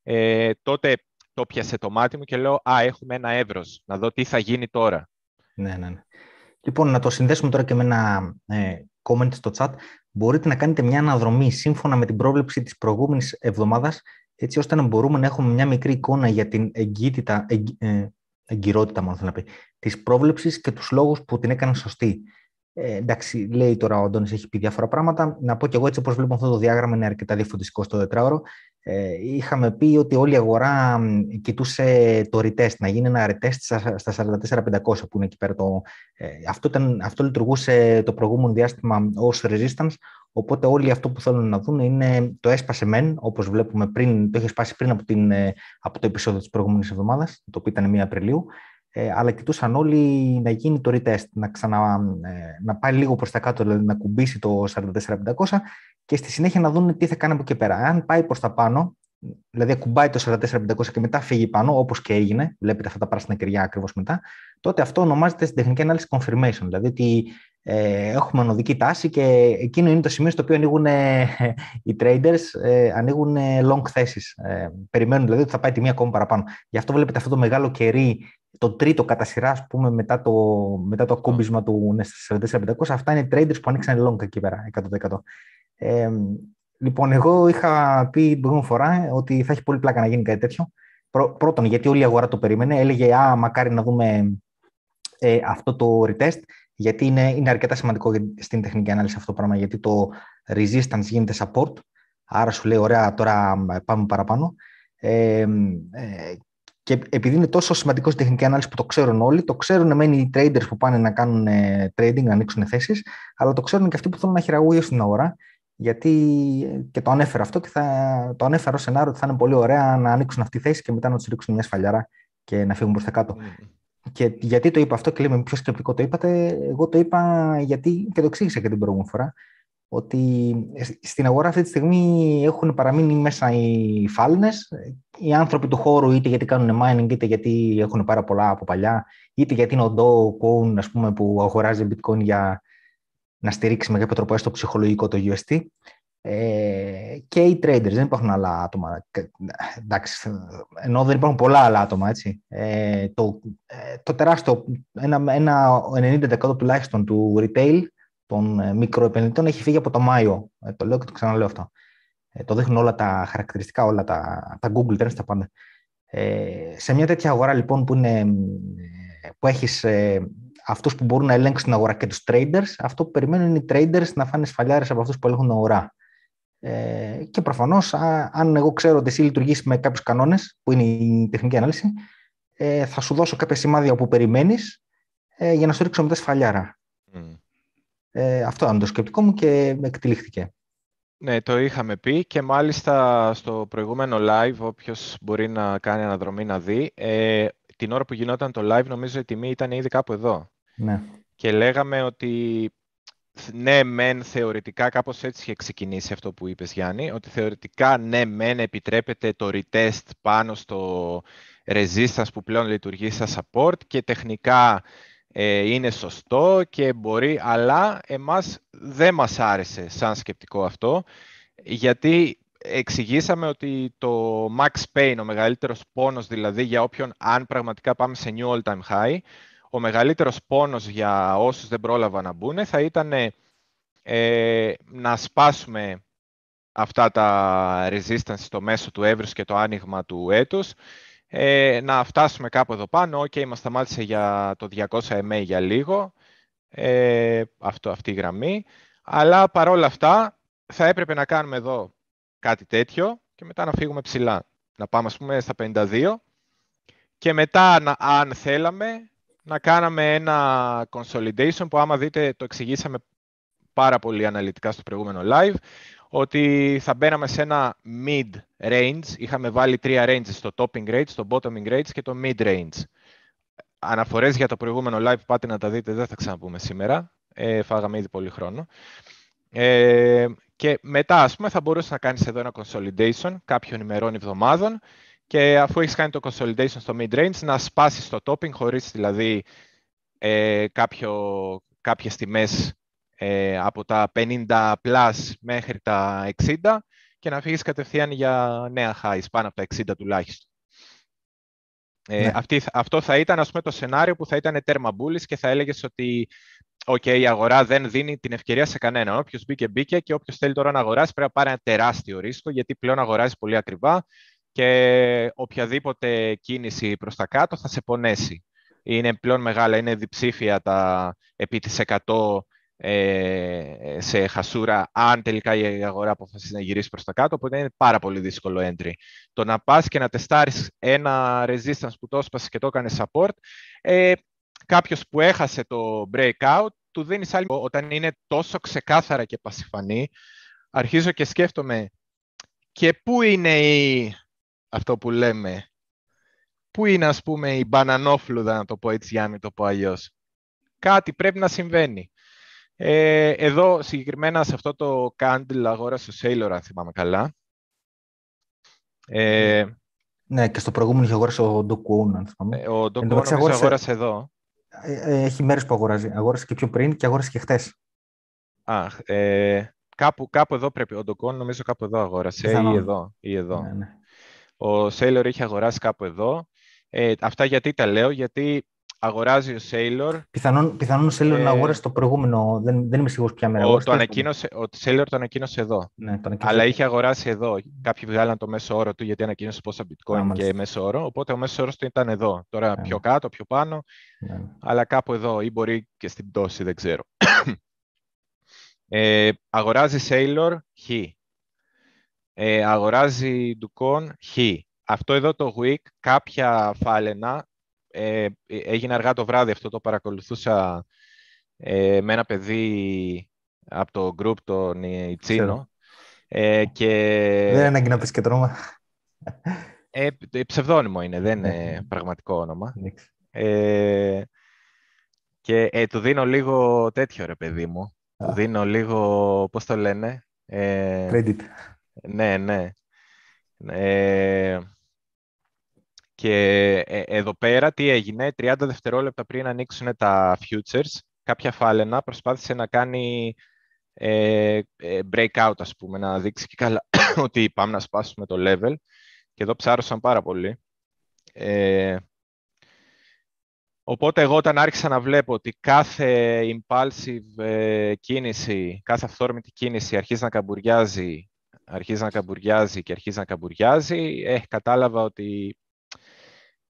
ε, τότε το πιάσε το μάτι μου και λέω «Α, έχουμε ένα εύρος, να δω τι θα γίνει τώρα». Ναι, ναι, ναι. Λοιπόν, να το συνδέσουμε τώρα και με ένα ε, comment στο chat. Μπορείτε να κάνετε μια αναδρομή σύμφωνα με την πρόβλεψη της προηγούμενης εβδομάδας, έτσι ώστε να μπορούμε να έχουμε μια μικρή εικόνα για την εγκύτητα, εγ, ε, εγκυρότητα μόνο θέλω να πει, της πρόβλεψης και τους λόγους που την έκαναν σωστή. Ε, εντάξει, λέει τώρα ο Αντώνης, έχει πει διάφορα πράγματα. Να πω κι εγώ, έτσι όπως βλέπω αυτό το διάγραμμα, είναι αρκετά διαφωτιστικό στο τετράωρο. Ε, είχαμε πει ότι όλη η αγορά κοιτούσε το retest, να γίνει ένα retest στα σαράντα τέσσερα πεντακόσια που είναι εκεί πέρα. Το, ε, αυτό, ήταν, αυτό λειτουργούσε το προηγούμενο διάστημα ως resistance. Οπότε όλοι αυτό που θέλουν να δουν είναι το έσπασε μεν, όπως βλέπουμε πριν, το είχε σπάσει πριν από, την, από το επεισόδιο της προηγούμενης εβδομάδας, το οποίο ήταν μία Απριλίου. ε, αλλά κοιτούσαν όλοι να γίνει το retest, να, ξανα, ε, να πάει λίγο προς τα κάτω, δηλαδή να κουμπίσει το σαράντα τέσσερα πεντακόσια και στη συνέχεια να δουν τι θα κάνει από εκεί πέρα. Αν πάει προς τα πάνω, δηλαδή κουμπάει το σαράντα τέσσερα πεντακόσια και μετά φύγει πάνω, όπως και έγινε, βλέπετε αυτά τα πράσινα κεριά ακριβώς μετά, τότε αυτό ονομάζεται στην τεχνική ανάλυση confirmation, δηλαδή ότι ε, έχουμε ανωδική τάση και εκείνο είναι το σημείο στο οποίο ανοίγουν ε, οι traders, ε, ανοίγουν ε, long θέσεις, ε, περιμένουν δηλαδή ότι θα πάει τιμή ακόμα παραπάνω. Γι' αυτό βλέπετε αυτό το μεγάλο κερί, το τρίτο κατά σειρά, ας πούμε, μετά το, μετά το ακούμπισμα του σαράντα τέσσερα πεντακόσια, αυτά είναι οι traders που ανοίξαν long εκεί πέρα, εκατό τοις εκατό. Ε, Λοιπόν, εγώ είχα πει την προηγούμενη φορά ότι θα έχει πολύ πλάκα να γίνει κάτι τέτοιο. Πρώτον, γιατί όλη η αγορά το περίμενε. Έλεγε, α, μακάρι να δούμε ε, αυτό το retest, γιατί είναι, είναι αρκετά σημαντικό στην τεχνική ανάλυση αυτό το πράγμα, γιατί το resistance γίνεται support, άρα σου λέει, ωραία, τώρα πάμε παραπάνω. Ε, ε, και επειδή είναι τόσο σημαντικό στην τεχνική ανάλυση που το ξέρουν όλοι, το ξέρουν μεν οι traders που πάνε να κάνουν trading, να ανοίξουν θέσεις, αλλά το ξέρουν και αυτοί που θέλουν να χειραγωγήσουν στην αγορά. Γιατί και το ανέφερα αυτό και θα, το ανέφερα ως σενάριο ότι θα είναι πολύ ωραία να ανοίξουν αυτή τη θέση και μετά να τους ρίξουν μια σφαλιάρα και να φύγουν προς τα κάτω. Mm. Και γιατί το είπα αυτό και λέμε πιο σκεπτικό το είπατε, εγώ το είπα γιατί και το εξήγησα και την προηγούμενη φορά, ότι στην αγορά αυτή τη στιγμή έχουν παραμείνει μέσα οι φάλαινες, οι άνθρωποι του χώρου είτε γιατί κάνουν mining, είτε γιατί έχουν πάρα πολλά από παλιά, είτε γιατί είναι ο Do Kwon, ας πούμε, που αγοράζει bitcoin για να στηρίξει με κάποιο τρόπο έστω ψυχολογικό το γιου ες τι. Ε, και οι traders, δεν υπάρχουν άλλα άτομα. Ε, εντάξει, ενώ δεν υπάρχουν πολλά άλλα άτομα. Έτσι. Ε, το, το τεράστιο, ένα, ένα ενενήντα τοις εκατό τουλάχιστον του retail, των μικροεπενδυτών, έχει φύγει από το Μάιο. Ε, το λέω και το ξαναλέω αυτό. Ε, το δείχνουν όλα τα χαρακτηριστικά, όλα τα, τα Google Trends, τα πάντα. Ε, σε μια τέτοια αγορά λοιπόν που, είναι, που έχεις... Ε, αυτούς που μπορούν να ελέγξουν την αγορά και τους traders, αυτό που περιμένουν είναι οι traders να φάνε σφαλιάρες από αυτούς που ελέγχουν την αγορά. Ε, και προφανώς, α, αν εγώ ξέρω ότι εσύ λειτουργείς με κάποιους κανόνες, που είναι η τεχνική ανάλυση, ε, θα σου δώσω κάποια σημάδια που περιμένεις ε, για να σου ρίξω μετά σφαλιάρα. Mm. Ε, αυτό ήταν το σκεπτικό μου και εκτυλίχθηκε. Ναι, το είχαμε πει και μάλιστα στο προηγούμενο live, όποιος μπορεί να κάνει αναδρομή να δει, ε, την ώρα που γινόταν το live, νομίζω η τιμή ήταν ήδη κάπου εδώ. Ναι. Και λέγαμε ότι ναι μεν θεωρητικά, κάπως έτσι είχε ξεκινήσει αυτό που είπες Γιάννη, ότι θεωρητικά ναι μεν επιτρέπεται το retest πάνω στο resistance που πλέον λειτουργεί σαν support και τεχνικά ε, είναι σωστό και μπορεί, αλλά εμάς δεν μας άρεσε σαν σκεπτικό αυτό, γιατί εξηγήσαμε ότι το max pain, ο μεγαλύτερος πόνος δηλαδή για όποιον, αν πραγματικά πάμε σε new all-time high, ο μεγαλύτερος πόνος για όσους δεν πρόλαβαν να μπουν θα ήταν ε, να σπάσουμε αυτά τα resistance στο μέσο του εύρους και το άνοιγμα του έτους, ε, να φτάσουμε κάπου εδώ πάνω, ok, μας σταμάτησε για το διακόσια εμ έι για λίγο, ε, αυτό, αυτή η γραμμή, αλλά παρόλα αυτά θα έπρεπε να κάνουμε εδώ κάτι τέτοιο και μετά να φύγουμε ψηλά. Να πάμε ας πούμε στα πενήντα δύο και μετά να, αν θέλαμε να κάναμε ένα consolidation που άμα δείτε το εξηγήσαμε πάρα πολύ αναλυτικά στο προηγούμενο live ότι θα μπαίναμε σε ένα mid range, είχαμε βάλει τρία ranges, το topping range, το bottoming range και το mid range. Αναφορές για το προηγούμενο live πάτε να τα δείτε, δεν θα ξαναπούμε σήμερα, ε, φάγαμε ήδη πολύ χρόνο. Ε, και μετά, ας πούμε, θα μπορούσε να κάνεις εδώ ένα consolidation κάποιων ημερών εβδομάδων και αφού έχεις κάνει το consolidation στο mid-range, να σπάσεις το topping χωρίς δηλαδή ε, κάποιο, κάποιες τιμές ε, από τα πενήντα πλας μέχρι τα εξήντα και να φύγεις κατευθείαν για νέα highs, πάνω από τα εξήντα τουλάχιστον. Ε, ναι. αυτή, αυτό θα ήταν, ας πούμε, το σενάριο που θα ήταν τέρμα bullish και θα έλεγες ότι okay, η αγορά δεν δίνει την ευκαιρία σε κανέναν. Όποιος μπήκε, μπήκε και όποιος θέλει τώρα να αγοράσει πρέπει να πάρει ένα τεράστιο ρίσκο γιατί πλέον αγοράζει πολύ ακριβά και οποιαδήποτε κίνηση προς τα κάτω θα σε πονέσει. Είναι πλέον μεγάλα, είναι διψήφια τα επί της εκατό ε, σε χασούρα αν τελικά η αγορά αποφασίσει να γυρίσει προς τα κάτω, οπότε είναι πάρα πολύ δύσκολο entry. Το να πας και να τεστάρεις ένα resistance που το έσπασες και το έκανες support, ε, κάποιος που έχασε το breakout, του δίνεις άλλη... Όταν είναι τόσο ξεκάθαρα και πασιφανή, αρχίζω και σκέφτομαι και πού είναι η... αυτό που λέμε Πού είναι, ας πούμε, η μπανανόφλουδα, να το πω έτσι, Γιάννη, το πω αλλιώς. Κάτι πρέπει να συμβαίνει. Ε, εδώ, συγκεκριμένα, σε αυτό το candle αγόρα στο Sailor, αν θυμάμαι καλά. Ε, ναι, και στο προηγούμενο είχε αγόρασε ο Do Kwon, αν θυμάμαι. Ο Do Kwon αγόρασε... αγόρασε εδώ. Έχει μέρες που αγοράζει. Αγόρασε και πιο πριν και αγόρασε και χτες. Α, ε, κάπου, κάπου εδώ πρέπει. Ο Do Kwon νομίζω κάπου εδώ αγόρασε ή εδώ. Ή εδώ. Ναι, ναι. Ο Sailor είχε αγοράσει κάπου εδώ. Ε, αυτά γιατί τα λέω, γιατί αγοράζει ο Sailor. Πιθανόν, πιθανόν ο Sailor ε, να αγόρασε το προηγούμενο, δεν, δεν είμαι σίγουρος ποια μέρα. Ο, το ανακοίνωσε, ο Sailor το ανακοίνωσε εδώ. Ναι, το ανακοίνωσε. Αλλά είχε αγοράσει εδώ. Κάποιοι βγάλαν το μέσο όρο του, γιατί ανακοίνωσε πόσα bitcoin Ά, και μέσο όρο. Οπότε ο μέσο όρος του ήταν εδώ. Τώρα ναι. πιο κάτω, πιο πάνω. Ναι. Αλλά κάπου εδώ, ή μπορεί και στην πτώση, δεν ξέρω. ε, αγοράζει Sailor, H. Ε, αγοράζει Do Kwon, H. Αυτό εδώ το week, κάποια φάλαινα, ε, έγινε αργά το βράδυ, αυτό το παρακολουθούσα ε, με ένα παιδί από το group, τον Ιτσίνο. Ε, και... Δεν ανάγκη να πεις και το όνομα. Ε, ψευδόνυμο είναι, δεν είναι πραγματικό όνομα. Ε, και ε, του δίνω λίγο τέτοιο, ρε παιδί μου. Α. Του δίνω λίγο, πώς το λένε. Ε, Credit. Ναι, ναι. Ε, και ε, εδώ πέρα τι έγινε, τριάντα δευτερόλεπτα πριν ανοίξουν τα futures, κάποια φάλαινα προσπάθησε να κάνει ε, ε, breakout, ας πούμε, να δείξει και καλά ότι πάμε να σπάσουμε το level, και εδώ ψάρωσαν πάρα πολύ. Ε, οπότε εγώ όταν άρχισα να βλέπω ότι κάθε impulsive ε, κίνηση, κάθε αυθόρμητη κίνηση αρχίζει να καμπουριάζει αρχίζει να καμπουριάζει και αρχίζει να καμπουριάζει, ε, κατάλαβα ότι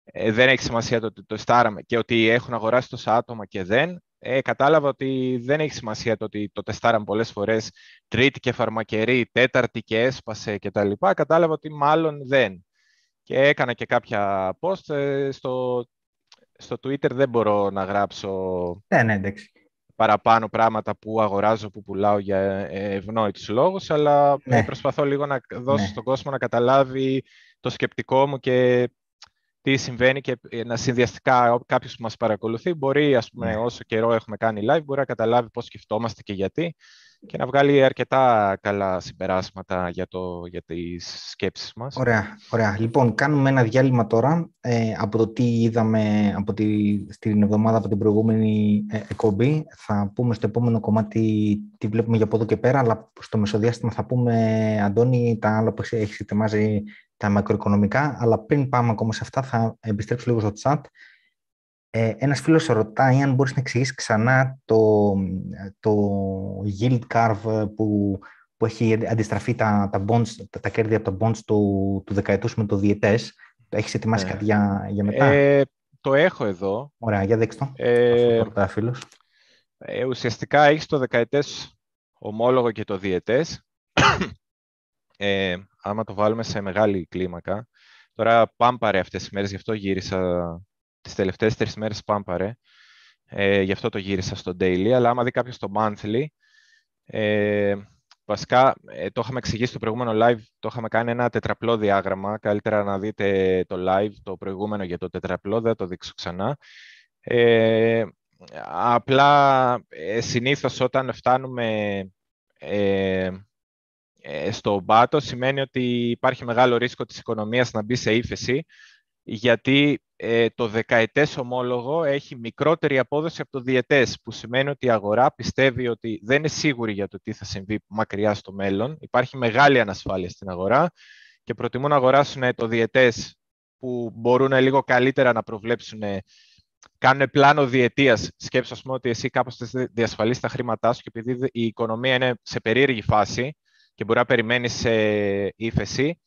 ε, δεν έχει σημασία το ότι το τεστάραμε και ότι έχουν αγοράσει τόσα άτομα και δεν. Ε, κατάλαβα ότι δεν έχει σημασία το ότι το τεστάραμε πολλές φορές, τρίτη και φαρμακερή, τέταρτη και έσπασε κτλ. Κατάλαβα ότι μάλλον δεν. Και έκανα και κάποια post ε, στο, στο Twitter, δεν μπορώ να γράψω... Ναι, ναι, εντάξει. Παραπάνω πράγματα που αγοράζω, που πουλάω για ευνόητους λόγους, αλλά ναι. προσπαθώ λίγο να δώσω ναι. στον κόσμο να καταλάβει το σκεπτικό μου και τι συμβαίνει, και να συνδυαστικά κάποιος που μας παρακολουθεί μπορεί, ας πούμε, ναι. όσο καιρό έχουμε κάνει live, μπορεί να καταλάβει πώς σκεφτόμαστε και γιατί, και να βγάλει αρκετά καλά συμπεράσματα για, το, για τις σκέψεις μας. Ωραία, ωραία. Λοιπόν, κάνουμε ένα διάλειμμα τώρα ε, από το τι είδαμε από τη, στην εβδομάδα από την προηγούμενη ε, εκπομπή. Θα πούμε στο επόμενο κομμάτι τι βλέπουμε για από εδώ και πέρα, αλλά στο μεσοδιάστημα θα πούμε, Αντώνη, τα άλλα που έχεις ετοιμάζει τα μακροοικονομικά. Αλλά πριν πάμε ακόμα σε αυτά, θα επιστρέψω λίγο στο chat. Ένας φίλος ρωτάει αν μπορείς να εξηγήσεις ξανά το, το yield curve που, που έχει αντιστραφεί τα, τα, bonds, τα κέρδη από τα bonds του, του δεκαετούς με το διετές. Το έχεις ετοιμάσει ε, κάτι για, για μετά? Ε, το έχω εδώ. Ωραία, για δείξτε το. Ε, ρωτάει, φίλος. Ε, ουσιαστικά έχεις το δεκαετές ομόλογο και το διετές. ε, άμα το βάλουμε σε μεγάλη κλίμακα. Τώρα πάμπαρε αυτές τις μέρες, γι' αυτό γύρισα... Τις τελευταίες τρεις μέρες πάμπαρε, ε, γι' αυτό το γύρισα στο daily, αλλά άμα δει κάποιος το monthly, ε, βασικά ε, το είχαμε εξηγήσει στο προηγούμενο live, το είχαμε κάνει ένα τετραπλό διάγραμμα, καλύτερα να δείτε το live, το προηγούμενο για το τετραπλό, δεν θα το δείξω ξανά. Ε, απλά ε, συνήθως όταν φτάνουμε ε, ε, στο μπάτο, σημαίνει ότι υπάρχει μεγάλο ρίσκο της οικονομίας να μπει σε ύφεση, γιατί ε, το δεκαετές ομόλογο έχει μικρότερη απόδοση από το διετές, που σημαίνει ότι η αγορά πιστεύει ότι δεν είναι σίγουρη για το τι θα συμβεί μακριά στο μέλλον. Υπάρχει μεγάλη ανασφάλεια στην αγορά και προτιμούν να αγοράσουν το διετές, που μπορούν λίγο καλύτερα να προβλέψουν, κάνουν πλάνο διετίας. Σκέψου, ας πούμε, ότι εσύ κάπως διασφαλίσεις τα χρήματά σου, και επειδή η οικονομία είναι σε περίεργη φάση και μπορεί να περιμένεις ε, ύφεση,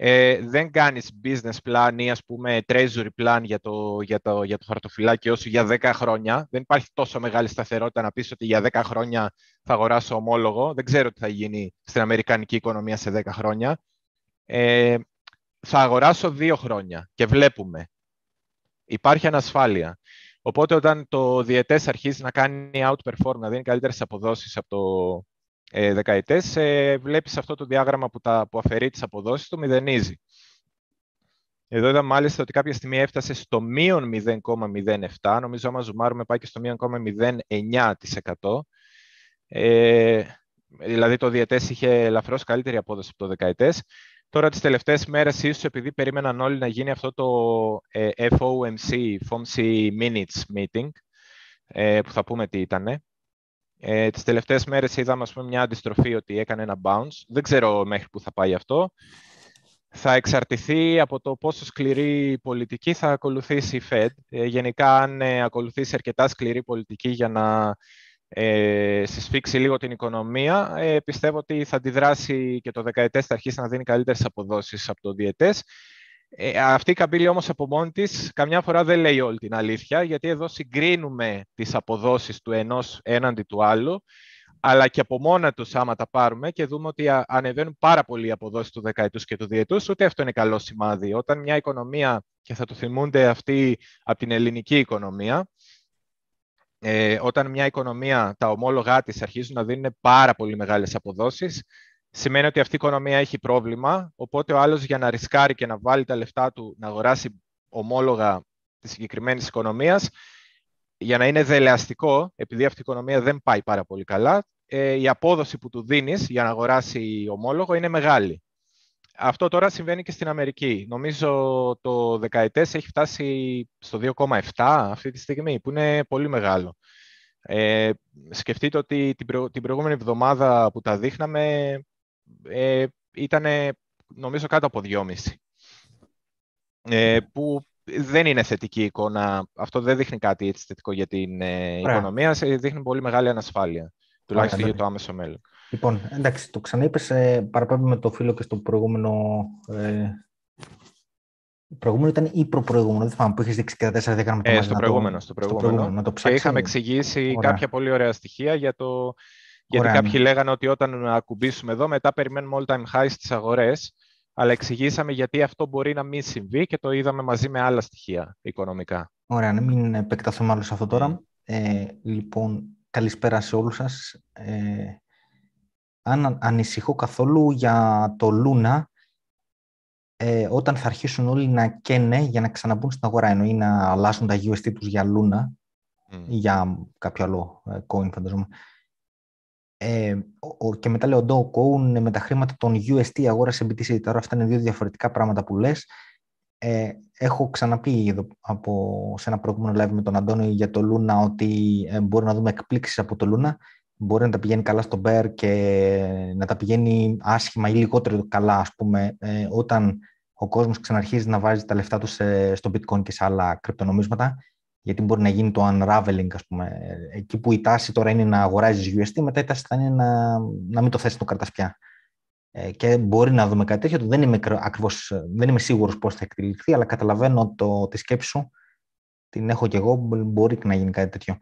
Ε, δεν κάνεις business plan ή, ας πούμε, treasury plan για το, για το, για το χαρτοφυλάκιό σου για δέκα χρόνια. Δεν υπάρχει τόσο μεγάλη σταθερότητα να πεις ότι για δέκα χρόνια θα αγοράσω ομόλογο. Δεν ξέρω τι θα γίνει στην αμερικανική οικονομία σε δέκα χρόνια. Ε, θα αγοράσω δύο χρόνια και βλέπουμε. Υπάρχει ανασφάλεια. Οπότε όταν το διετές αρχίζει να κάνει outperform, να δίνει καλύτερες αποδόσεις από το... Ε, δεκαετές, ε, βλέπεις αυτό το διάγραμμα που, τα, που αφαιρεί τις αποδόσεις του, μηδενίζει. Εδώ είδα μάλιστα ότι κάποια στιγμή έφτασε στο μείον μηδέν κόμμα μηδέν επτά. Νομίζω άμα ζουμάρουμε πάει και στο μείον μηδέν κόμμα μηδέν εννιά τοις εκατό. Ε, δηλαδή το διετές είχε ελαφρώς καλύτερη απόδοση από το δεκαετές. Τώρα τις τελευταίες μέρες ίσως επειδή περίμεναν όλοι να γίνει αυτό το ε, εφ ο εμ σι, εφ ο εμ σι Minutes Meeting, ε, που θα πούμε τι ήτανε. Ε, τις τελευταίες μέρες είδαμε ας πούμε, μια αντιστροφή ότι έκανε ένα bounce. Δεν ξέρω μέχρι που θα πάει αυτό. Θα εξαρτηθεί από το πόσο σκληρή πολιτική θα ακολουθήσει η Fed. Ε, γενικά, αν ε, ακολουθήσει αρκετά σκληρή πολιτική για να ε, συσφίξει λίγο την οικονομία, ε, πιστεύω ότι θα αντιδράσει και το δεκαετές, θα αρχίσει να δίνει καλύτερες αποδόσεις από το διετές. Ε, αυτή η καμπύλη όμως από μόνη της, καμιά φορά δεν λέει όλη την αλήθεια, γιατί εδώ συγκρίνουμε τις αποδόσεις του ενός έναντι του άλλου, αλλά και από μόνα τους άμα τα πάρουμε και δούμε ότι ανεβαίνουν πάρα πολύ οι αποδόσεις του δεκαετούς και του διετούς, ούτε αυτό είναι καλό σημάδι. Όταν μια οικονομία, και θα το θυμούνται αυτοί από την ελληνική οικονομία, ε, όταν μια οικονομία, τα ομόλογά της αρχίζουν να δίνουν πάρα πολύ μεγάλες αποδόσεις, σημαίνει ότι αυτή η οικονομία έχει πρόβλημα, οπότε ο άλλος για να ρισκάρει και να βάλει τα λεφτά του να αγοράσει ομόλογα της συγκεκριμένης οικονομίας, για να είναι δελεαστικό, επειδή αυτή η οικονομία δεν πάει πάρα πολύ καλά, η απόδοση που του δίνεις για να αγοράσει ομόλογο είναι μεγάλη. Αυτό τώρα συμβαίνει και στην Αμερική. Νομίζω το δεκαετές έχει φτάσει στο δύο κόμμα επτά αυτή τη στιγμή, που είναι πολύ μεγάλο. Ε, σκεφτείτε ότι την, προ... την προηγούμενη εβδομάδα που τα δείχναμε ε, ήταν νομίζω κάτω από δυόμισι. Ε, που... Δεν είναι θετική εικόνα. Αυτό δεν δείχνει κάτι έτσι θετικό για την ε, οικονομία. Δείχνει πολύ μεγάλη ανασφάλεια, τουλάχιστον για το άμεσο μέλλον. Λοιπόν, εντάξει, το ξαναείπες, ε, παραπέμπουμε το φίλο και στο προηγούμενο. Ε, προηγούμενο ήταν ή προπροηγούμενο. Δεν θυμάμαι που είχες δείξει και τα τέσσερα δέκα με το ε, στο, προηγούμενο, στο προηγούμενο. Στο προηγούμενο. Το και είχαμε εξηγήσει ωραία. κάποια πολύ ωραία στοιχεία για το. Γιατί ωραία. κάποιοι λέγανε ότι όταν ακουμπήσουμε εδώ, μετά περιμένουμε all time high στις αγορές. Αλλά εξηγήσαμε γιατί αυτό μπορεί να μην συμβεί και το είδαμε μαζί με άλλα στοιχεία οικονομικά. Ωραία, να μην επεκταθούμε άλλο σε αυτό τώρα. Ε, λοιπόν, καλησπέρα σε όλους σας. Ε, αν ανησυχώ καθόλου για το Luna, ε, όταν θα αρχίσουν όλοι να καίνε για να ξαναμπούν στην αγορά, εννοεί να αλλάζουν τα γιου ες τι τους για Luna mm. ή για κάποιο άλλο coin, φανταζόμαι. Ε, και μετά λέω Do Kwon με τα χρήματα των γιου ες τι αγόρασε μπι τι σι. Τώρα αυτά είναι δύο διαφορετικά πράγματα που λες. Ε, έχω ξαναπεί εδώ από, σε ένα προηγούμενο live με τον Αντώνη για το Luna ότι ε, μπορεί να δούμε εκπλήξεις από το Luna. Μπορεί να τα πηγαίνει καλά στο Bear και να τα πηγαίνει άσχημα ή λιγότερο καλά, ας πούμε, ε, όταν ο κόσμος ξαναρχίζει να βάζει τα λεφτά του σε, στο Bitcoin και σε άλλα κρυπτονομίσματα. Γιατί μπορεί να γίνει το unraveling, ας πούμε. Εκεί που η τάση τώρα είναι να αγοράζεις γιου ες τι, μετά η τάση θα είναι να, να μην το θέσεις, το κρατάς πια. Ε, και μπορεί να δούμε κάτι τέτοιο. Δεν είμαι, ακριβώς, δεν είμαι σίγουρος πώς θα εκτελεχθεί, αλλά καταλαβαίνω το, τη σκέψη σου. Την έχω κι εγώ. Μπορεί και να γίνει κάτι τέτοιο.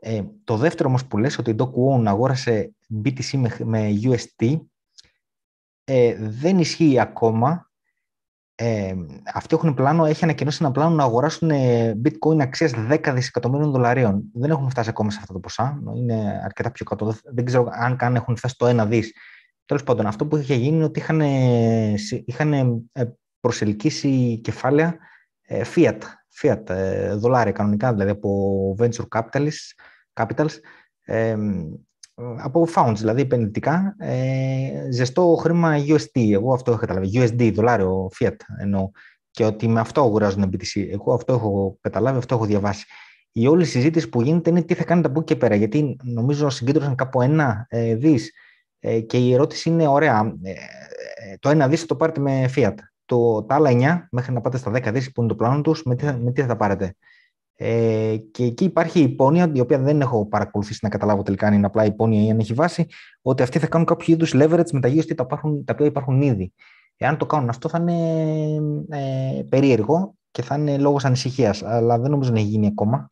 Ε, το δεύτερο όμως που λες, ότι η Do Kwon αγόρασε μπι τι σι με, με γιου ες τι, ε, δεν ισχύει ακόμα. Ε, αυτοί έχουν πλάνο, έχει ανακοινώσει ένα πλάνο να αγοράσουν bitcoin αξίας δέκα δισεκατομμύριων δολαρίων. Δεν έχουν φτάσει ακόμα σε αυτά τα ποσά. Είναι αρκετά πιο κάτω. Δεν ξέρω αν καν έχουν φτάσει το ένα δις. Τέλος πάντων, αυτό που είχε γίνει είναι ότι είχαν, είχαν προσελκύσει κεφάλαια fiat, fiat δολάρια κανονικά, δηλαδή από venture capitals, capitals ε, από founds, δηλαδή επενδυτικά, ε, ζεστό χρήμα γιου ες τι. Εγώ αυτό έχω καταλάβει. γιου ες ντι, δολάριο, fiat εννοώ. Και ότι με αυτό αγοράζουν μπι τι σι. Εγώ αυτό έχω καταλάβει, αυτό έχω διαβάσει. Η όλη συζήτηση που γίνεται είναι τι θα κάνετε από εκεί και πέρα. Γιατί νομίζω συγκέντρωσαν κάπου ένα ε, δις. Ε, και η ερώτηση είναι: ωραία, ε, το ένα δις θα το πάρετε με fiat. Το, τα άλλα εννιά, μέχρι να πάτε στα δέκα δις που είναι το πλάνο τους, με τι, με τι θα τα πάρετε. Ε, και εκεί υπάρχει η πόνοια, η οποία δεν έχω παρακολουθήσει να καταλάβω τελικά αν είναι απλά η πόνοια ή αν έχει βάση, ότι αυτοί θα κάνουν κάποιο είδους leverage με τα γιου ες τι τα, τα οποία υπάρχουν ήδη. Εάν το κάνουν αυτό θα είναι ε, περίεργο και θα είναι λόγος ανησυχίας, αλλά δεν νομίζω να έχει γίνει ακόμα.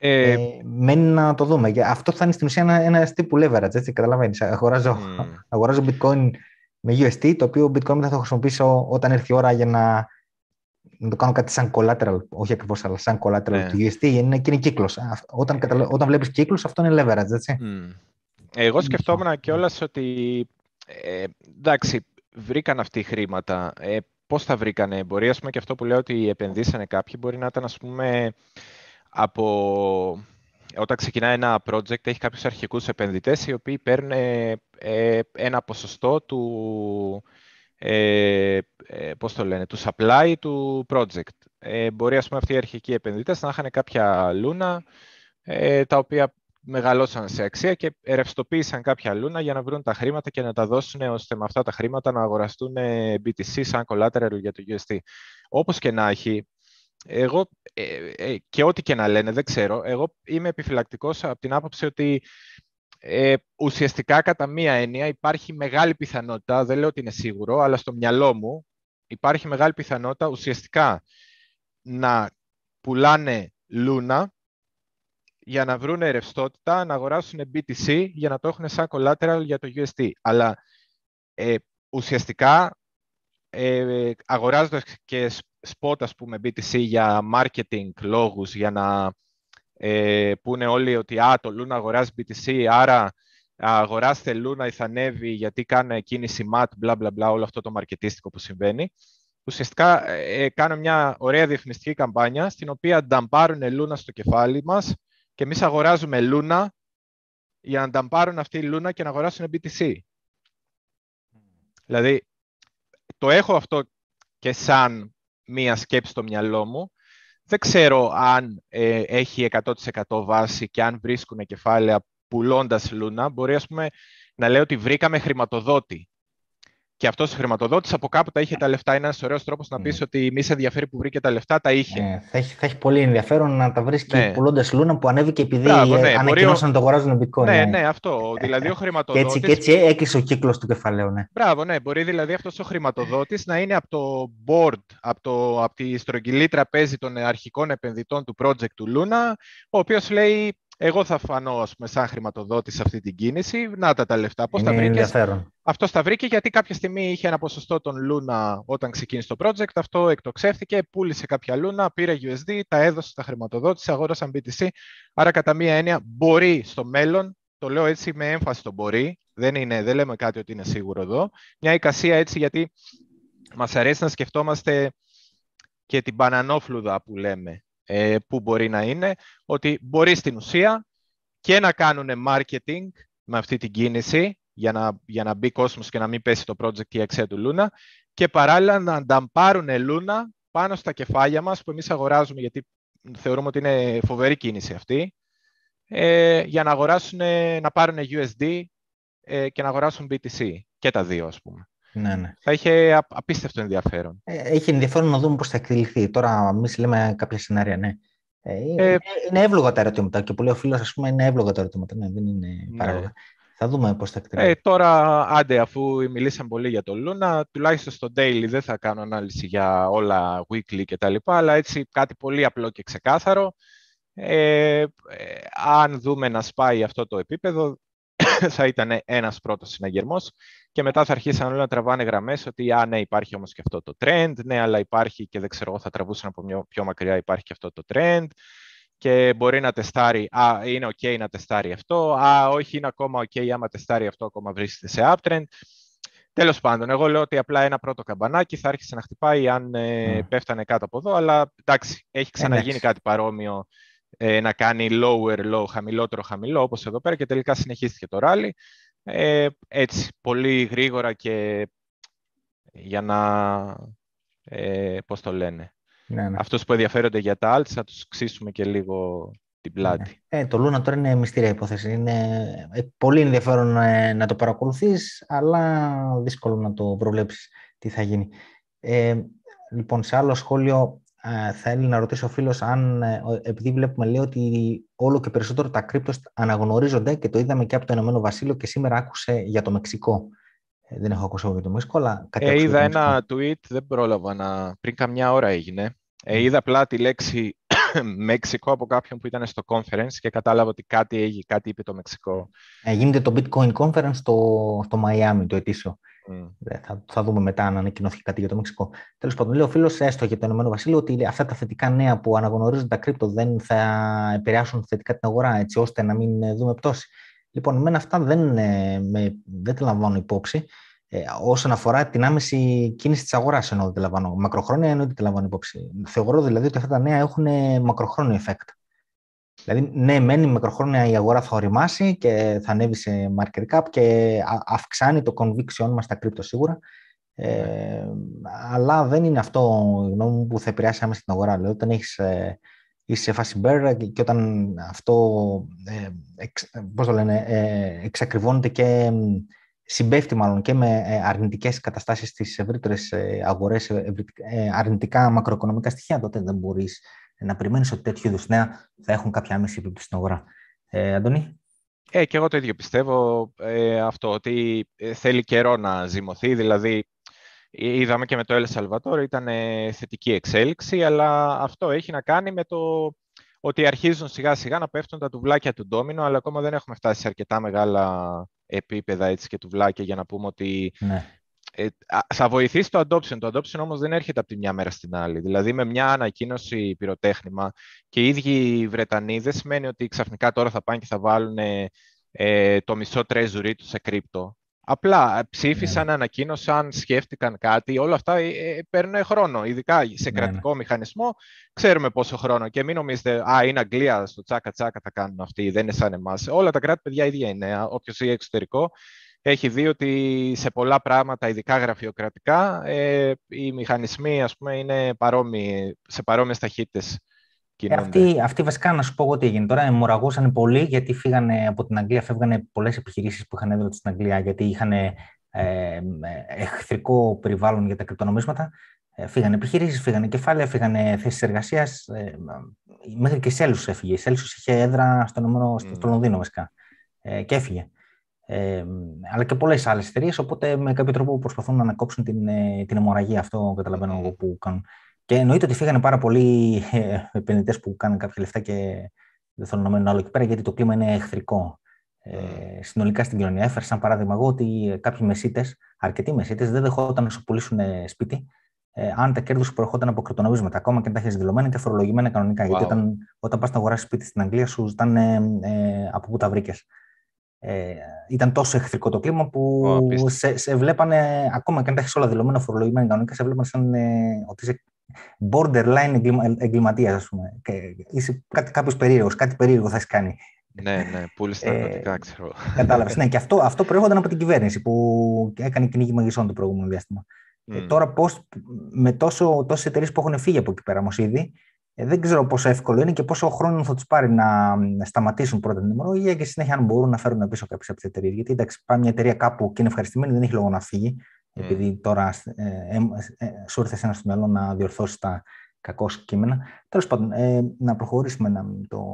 Ε, ε, μένει να το δούμε. Αυτό θα είναι στην ουσία ένα, ένα τύπου leverage, έτσι, καταλαβαίνεις. Αγοράζω, mm. αγοράζω bitcoin με γιου ες τι, το οποίο bitcoin θα το χρησιμοποιήσω όταν έρθει η ώρα για να... να το κάνω κάτι σαν collateral, όχι ακριβώς, αλλά σαν collateral ναι. του γιου ες τι, είναι και είναι κύκλος. Όταν, καταλα... όταν βλέπεις κύκλους, αυτό είναι leverage, έτσι. Mm. Εγώ σκεφτόμουν κιόλας ότι, ε, εντάξει, βρήκαν αυτοί χρήματα. Ε, πώς θα βρήκανε εμπορία. Ας πούμε, και αυτό που λέω ότι επενδύσανε κάποιοι μπορεί να ήταν, ας πούμε, από... όταν ξεκινάει ένα project, έχει κάποιους αρχικούς επενδυτές οι οποίοι παίρνουν ε, ένα ποσοστό του, ε, ε, πώς το λένε, του supply του project. Ε, μπορεί, ας πούμε, αυτοί οι αρχικοί επενδυτές να είχαν κάποια Luna, ε, τα οποία μεγαλώσαν σε αξία και ρευστοποίησαν κάποια Luna για να βρουν τα χρήματα και να τα δώσουν, ώστε με αυτά τα χρήματα να αγοραστούν μπι τι σι σαν collateral για το γιου ες τι. Όπως και να έχει, εγώ, ε, ε, και ό,τι και να λένε, δεν ξέρω, εγώ είμαι επιφυλακτικός από την άποψη ότι ε, ουσιαστικά κατά μία έννοια υπάρχει μεγάλη πιθανότητα, δεν λέω ότι είναι σίγουρο, αλλά στο μυαλό μου υπάρχει μεγάλη πιθανότητα ουσιαστικά να πουλάνε Luna για να βρουν ρευστότητα, να αγοράσουν μπι τι σι για να το έχουν σαν collateral για το γιου ες τι. Αλλά ε, ουσιαστικά ε, αγοράζοντας και spot, ας πούμε, μπι τι σι για marketing λόγους, για να ε, πούνε όλοι ότι «Α, το Luna αγοράζει μπι τι σι, άρα αγοράστε Luna ή θα ανέβει γιατί κάνει κίνηση mat», μπλα μπλα μπλα, όλο αυτό το μαρκετίστικο που συμβαίνει. Ουσιαστικά ε, κάνω μια ωραία διαφημιστική καμπάνια στην οποία νταμπάρουν Luna στο κεφάλι μας και εμείς αγοράζουμε Luna για να νταμπάρουν αυτή η Luna και να αγοράσουν μπι τι σι. Δηλαδή, το έχω αυτό και σαν μία σκέψη στο μυαλό μου. Δεν ξέρω αν ε, έχει εκατό τοις εκατό βάση και αν βρίσκουν κεφάλαια πουλώντας Luna. Μπορεί, ας πούμε, να λέω ότι βρήκαμε χρηματοδότη. Και αυτός ο χρηματοδότης από κάπου τα είχε τα λεφτά. Είναι ένας ωραίος τρόπος να πεις mm. ότι μη σε ενδιαφέρει που βρήκε τα λεφτά, τα είχε. Ε, θα, έχει, θα έχει πολύ ενδιαφέρον να τα βρεις ναι. και πουλώντας Luna που ανέβηκε επειδή Μπράβο, ναι. ανακοινώσαν ο... να το αγοράζουν Bitcoin. Ναι, ναι, ναι, αυτό. Δηλαδή ο χρηματοδότης. Και έτσι, και έτσι έκλεισε ο κύκλος του κεφαλαίου. Ναι. Μπράβο, ναι. Μπορεί δηλαδή αυτός ο χρηματοδότης να είναι από το board, από, το, από τη στρογγυλή τραπέζη των αρχικών επενδυτών του project του Luna, ο οποίος λέει. Εγώ θα φανώ, ας πούμε, σαν χρηματοδότη σε αυτή την κίνηση. Να τα τα λεφτά. Πώς τα βρήκες? Αυτός τα βρήκε γιατί κάποια στιγμή είχε ένα ποσοστό των Luna όταν ξεκίνησε το project. Αυτό εκτοξεύτηκε, πούλησε κάποια Luna, πήρε γιου ες ντι, τα έδωσε, τα χρηματοδότησε, αγόρασαν μπι τι σι. Άρα, κατά μία έννοια, μπορεί στο μέλλον, το λέω έτσι με έμφαση το μπορεί, δεν, είναι, δεν λέμε κάτι ότι είναι σίγουρο εδώ. Μια εικασία έτσι γιατί μας αρέσει να σκεφτόμαστε και την μπανανόφλουδα που λέμε. Που μπορεί να είναι, ότι μπορεί στην ουσία και να κάνουν marketing με αυτή την κίνηση για να, για να μπει κόσμος και να μην πέσει το project η αξία του Luna και παράλληλα να ανταμπάρουν Luna πάνω στα κεφάλια μας που εμείς αγοράζουμε γιατί θεωρούμε ότι είναι φοβερή κίνηση αυτή ε, για να αγοράσουν, να πάρουν γιου ες ντι ε, και να αγοράσουν μπι τι σι και τα δύο ας πούμε. Ναι, ναι. Θα είχε απίστευτο ενδιαφέρον. Έχει ενδιαφέρον να δούμε πώς θα εκδηληθεί. Τώρα, εμείς λέμε κάποια σενάρια, ναι. Ε, είναι εύλογα τα ερωτήματα και που λέει ο φίλος, ας πούμε, είναι εύλογα τα ερωτήματα. Ναι, δεν είναι παράλογα. Ναι. Θα δούμε πώς θα εκδηληθεί. Ε, τώρα, άντε, αφού μιλήσαμε πολύ για το Luna, τουλάχιστον στο daily δεν θα κάνω ανάλυση για όλα weekly κτλ. Αλλά έτσι κάτι πολύ απλό και ξεκάθαρο. Ε, ε, αν δούμε να σπάει αυτό το επίπεδο, θα ήταν ένας πρώτος συναγερμός και μετά θα αρχίσαν όλοι να τραβάνε γραμμές ότι «Α, ναι, υπάρχει όμως και αυτό το trend, ναι, αλλά υπάρχει και δεν ξέρω, θα τραβούσαν από πιο μακριά, υπάρχει και αυτό το trend και μπορεί να τεστάρει, «Α, είναι ok να τεστάρει αυτό, α, όχι, είναι ακόμα ok, άμα τεστάρει αυτό, ακόμα βρίσκεται σε uptrend». Τέλος πάντων, εγώ λέω ότι απλά ένα πρώτο καμπανάκι θα άρχισε να χτυπάει αν ε, πέφτανε κάτω από εδώ, αλλά εντάξει, έχει ξαναγίνει εντάξει. κάτι παρόμοιο. Να κάνει lower low, χαμηλότερο χαμηλό, όπως εδώ πέρα και τελικά συνεχίστηκε το rally. Ε, έτσι, πολύ γρήγορα και για να, ε, πώς το λένε, ναι, ναι. αυτούς που ενδιαφέρονται για τα alts, να τους ξύσουμε και λίγο την πλάτη. Ε, το Luna τώρα είναι μυστήρια υπόθεση. Είναι πολύ ενδιαφέρον να το παρακολουθείς, αλλά δύσκολο να το προβλέψεις τι θα γίνει. Ε, λοιπόν, σε άλλο σχόλιο... Θα ήθελα να ρωτήσω ο φίλος αν, επειδή βλέπουμε λέει ότι όλο και περισσότερο τα κρύπτο αναγνωρίζονται και το είδαμε και από το Ηνωμένο Βασίλειο και σήμερα άκουσε για το Μεξικό. Δεν έχω ακούσει για το Μεξικό, αλλά κάτι ε, είδα ένα tweet, δεν πρόλαβα να. Πριν καμιά ώρα έγινε. Ε, είδα απλά τη λέξη Μεξικό από κάποιον που ήταν στο conference και κατάλαβα ότι κάτι έγινε, κάτι είπε το Μεξικό. Ε, γίνεται το Bitcoin Conference στο Μαϊάμι, το ετήσιο. Mm. Θα, θα δούμε μετά αν ανακοινώθηκε κάτι για το Μεξικό. Τέλος πάντων, λέει ο φίλος, έστω για το Ηνωμένο Βασίλειο, ότι αυτά τα θετικά νέα που αναγνωρίζουν τα κρύπτο δεν θα επηρεάσουν θετικά την αγορά, έτσι ώστε να μην δούμε πτώση. Λοιπόν, εμένα αυτά δεν, με, δεν τα λαμβάνω υπόψη. ε, όσον αφορά την άμεση κίνηση της αγοράς, ενώ δεν τη λαμβάνω μακροχρόνια, ενώ δεν τη λαμβάνω υπόψη. Θεωρώ δηλαδή ότι αυτά τα νέα έχουν μακροχρόνιο effect. Δηλαδή, ναι, μένει μακροχρόνια η αγορά θα οριμάσει και θα ανέβει σε market cap και αυξάνει το conviction μας στα κρύπτο σίγουρα. Ε, αλλά δεν είναι αυτό η γνώμη μου που θα επηρεάσει άμεσα την αγορά. Δηλαδή, όταν έχεις, ε, είσαι σε φάση bear και, και όταν αυτό ε, εξ, πώς το λένε, ε, εξακριβώνεται και συμπέφτει μάλλον και με αρνητικές καταστάσεις στις ευρύτερες αγορές, ε, ε, αρνητικά μακροοικονομικά στοιχεία, τότε δεν μπορείς να περιμένεις ότι τέτοιου είδους νέα θα έχουν κάποια άμεση επίπτωση στην αγορά. Ε, Αντώνη. Ε, και εγώ το ίδιο πιστεύω, ε, αυτό, ότι θέλει καιρό να ζυμωθεί. Δηλαδή, είδαμε και με το El Salvador, ήταν ε, θετική εξέλιξη, αλλά αυτό έχει να κάνει με το ότι αρχίζουν σιγά-σιγά να πέφτουν τα τουβλάκια του ντόμινο, αλλά ακόμα δεν έχουμε φτάσει σε αρκετά μεγάλα επίπεδα έτσι, και τουβλάκια για να πούμε ότι... Ναι. Θα βοηθήσει το adoption. Το adoption όμως δεν έρχεται από τη μια μέρα στην άλλη. Δηλαδή, με μια ανακοίνωση πυροτέχνημα και οι ίδιοι οι Βρετανοί δεν σημαίνει ότι ξαφνικά τώρα θα πάνε και θα βάλουν ε, το μισό τρέζουρί του σε κρύπτο. Απλά ψήφισαν, ναι, ανακοίνωσαν, σκέφτηκαν κάτι. Όλα αυτά ε, παίρνουν χρόνο. Ειδικά σε κρατικό, ναι, μηχανισμό, ξέρουμε πόσο χρόνο. Και μην νομίζετε, α, είναι Αγγλία, στο τσάκα-τσάκα τα κάνουν αυτοί, δεν είναι σαν εμάς. Όλα τα κράτη, παιδιά, ίδια είναι. Όποιος είναι εξωτερικό. Έχει δει ότι σε πολλά πράγματα, ειδικά γραφειοκρατικά, ε, οι μηχανισμοί, ας πούμε, είναι παρόμοιοι, σε παρόμοιες ταχύτητες. Ε, αυτοί, αυτοί βασικά, να σου πω εγώ τι έγινε τώρα, μοραγώσανε πολύ γιατί φύγανε από την Αγγλία, φεύγανε πολλές επιχειρήσεις που είχαν έδρα στην Αγγλία γιατί είχαν ε, ε, εχθρικό περιβάλλον για τα κρυπτονομίσματα. Ε, φύγανε επιχειρήσεις, φύγανε κεφάλαια, φύγανε θέσεις εργασίας. Ε, μέχρι και η Sailor έφυγε. Η Sailor είχε έδρα στο, νομινό, στο, mm. στο Λονδίνο βασικά ε, και έφυγε. Ε, αλλά και πολλές άλλες εταιρείες, οπότε με κάποιο τρόπο προσπαθούν να ανακόψουν την, την αιμορραγία. Αυτό καταλαβαίνω εγώ που κάνουν. Και εννοείται ότι φύγανε πάρα πολλοί επενδυτές που κάνουν κάποια λεφτά και δεν θέλουν να μένουν άλλο εκεί πέρα, γιατί το κλίμα είναι εχθρικό. Ε, συνολικά στην κοινωνία. Έφερα σαν παράδειγμα εγώ ότι κάποιοι μεσίτες, αρκετοί μεσίτες, δεν δεχόταν να σου πουλήσουν σπίτι ε, αν τα κέρδη σου προερχόταν από κρυπτονομίσματα, ακόμα και αν τα έχεις δηλωμένα και φορολογημένα κανονικά. Wow. Γιατί όταν, όταν πας να αγοράσεις σπίτι στην Αγγλία, σου ζητάνε ε, ε, από πού τα βρήκες. Ε, ήταν τόσο εχθρικό το κλίμα που oh, σε, σε βλέπανε, ακόμα και αν τα έχεις όλα δηλωμένα φορολογημένα κανονικά, σε βλέπανε σαν ε, ότι είσαι borderline εγκλημα, εγκληματίας, ας πούμε. Και είσαι κάτι, κάποιος περίεργος, κάτι περίεργο θα έχεις κάνει. Ναι, ναι, πούλησε τα ναρκωτικά, ξέρω. Κατάλαβες. Ναι, και αυτό, αυτό προέρχονταν από την κυβέρνηση που έκανε κυνήγι μαγισσών το προηγούμενο διάστημα. Mm. Ε, τώρα, πώς, με τόσες εταιρείες που έχουν φύγει από εκεί πέρα όμως ήδη, δεν ξέρω πόσο εύκολο είναι και πόσο χρόνο θα τους πάρει να σταματήσουν πρώτα την ημερολογία και συνέχεια αν μπορούν να φέρουν πίσω κάποιες από τις εταιρείες. Γιατί εντάξει, πάει μια εταιρεία κάπου και είναι ευχαριστημένη, δεν έχει λόγο να φύγει, mm. επειδή τώρα ε, ε, ε, σου ήρθε ένα στο μυαλό να διορθώσει τα κακώς κείμενα. Τέλος πάντων, ε, να προχωρήσουμε να το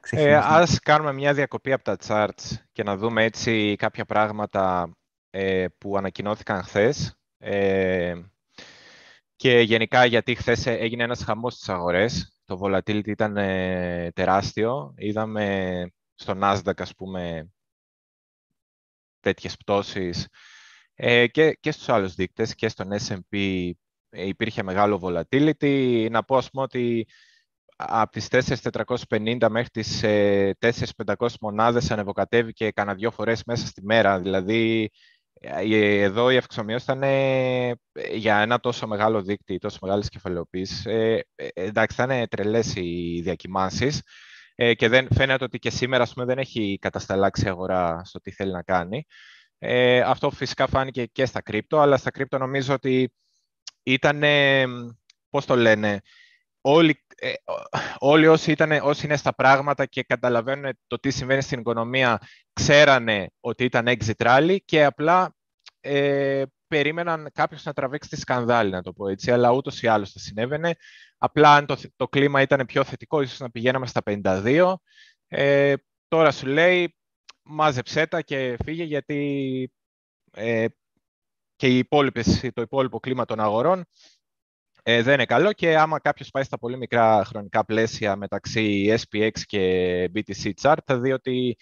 ξεχνήσουμε. Ε, ας κάνουμε μια διακοπή από τα charts και να δούμε έτσι κάποια πράγματα ε, που ανακοινώθηκαν χθες. Ε, Και γενικά γιατί χθες έγινε ένας χαμός στις αγορές, το volatility ήταν ε, τεράστιο. Είδαμε στο NASDAQ, ας πούμε, τέτοιες πτώσεις ε, και, και στους άλλους δείκτες και στον ες εντ πι υπήρχε μεγάλο volatility. Να πω, ας πούμε, ότι από τις τέσσερις χιλιάδες τετρακόσιες πενήντα μέχρι τις ε, τέσσερις χιλιάδες πεντακόσιες μονάδες ανεβοκατέβηκε κανένα δύο φορές μέσα στη μέρα, δηλαδή... Εδώ η αυξομοίωση ήταν για ένα τόσο μεγάλο δείκτη, τόσο μεγάλες κεφαλαιοποίησεις. Ε, εντάξει, θα είναι τρελές οι διακυμάνσεις ε, και δεν, φαίνεται ότι και σήμερα, ας πούμε, δεν έχει κατασταλάξει η αγορά στο τι θέλει να κάνει. Ε, αυτό φυσικά φάνηκε και στα κρύπτο, αλλά στα κρύπτο νομίζω ότι ήταν, πώς το λένε, όλοι, ε, όλοι όσοι, ήταν, όσοι είναι στα πράγματα και καταλαβαίνουν το τι συμβαίνει στην οικονομία, ξέρανε ότι ήταν exit rally και απλά ε, περίμεναν κάποιος να τραβήξει τη σκανδάλη, να το πω έτσι, αλλά ούτως ή άλλως θα συνέβαινε. Απλά αν το, το κλίμα ήταν πιο θετικό, ίσως να πηγαίναμε στα πενήντα δύο. Ε, τώρα σου λέει, μάζεψέ τα και φύγε, γιατί ε, και οι υπόλοιπες, το υπόλοιπο κλίμα των αγορών Ε, δεν είναι καλό και άμα κάποιος πάει στα πολύ μικρά χρονικά πλαίσια μεταξύ ες πι εξ και μπι τι σι chart θα δει ότι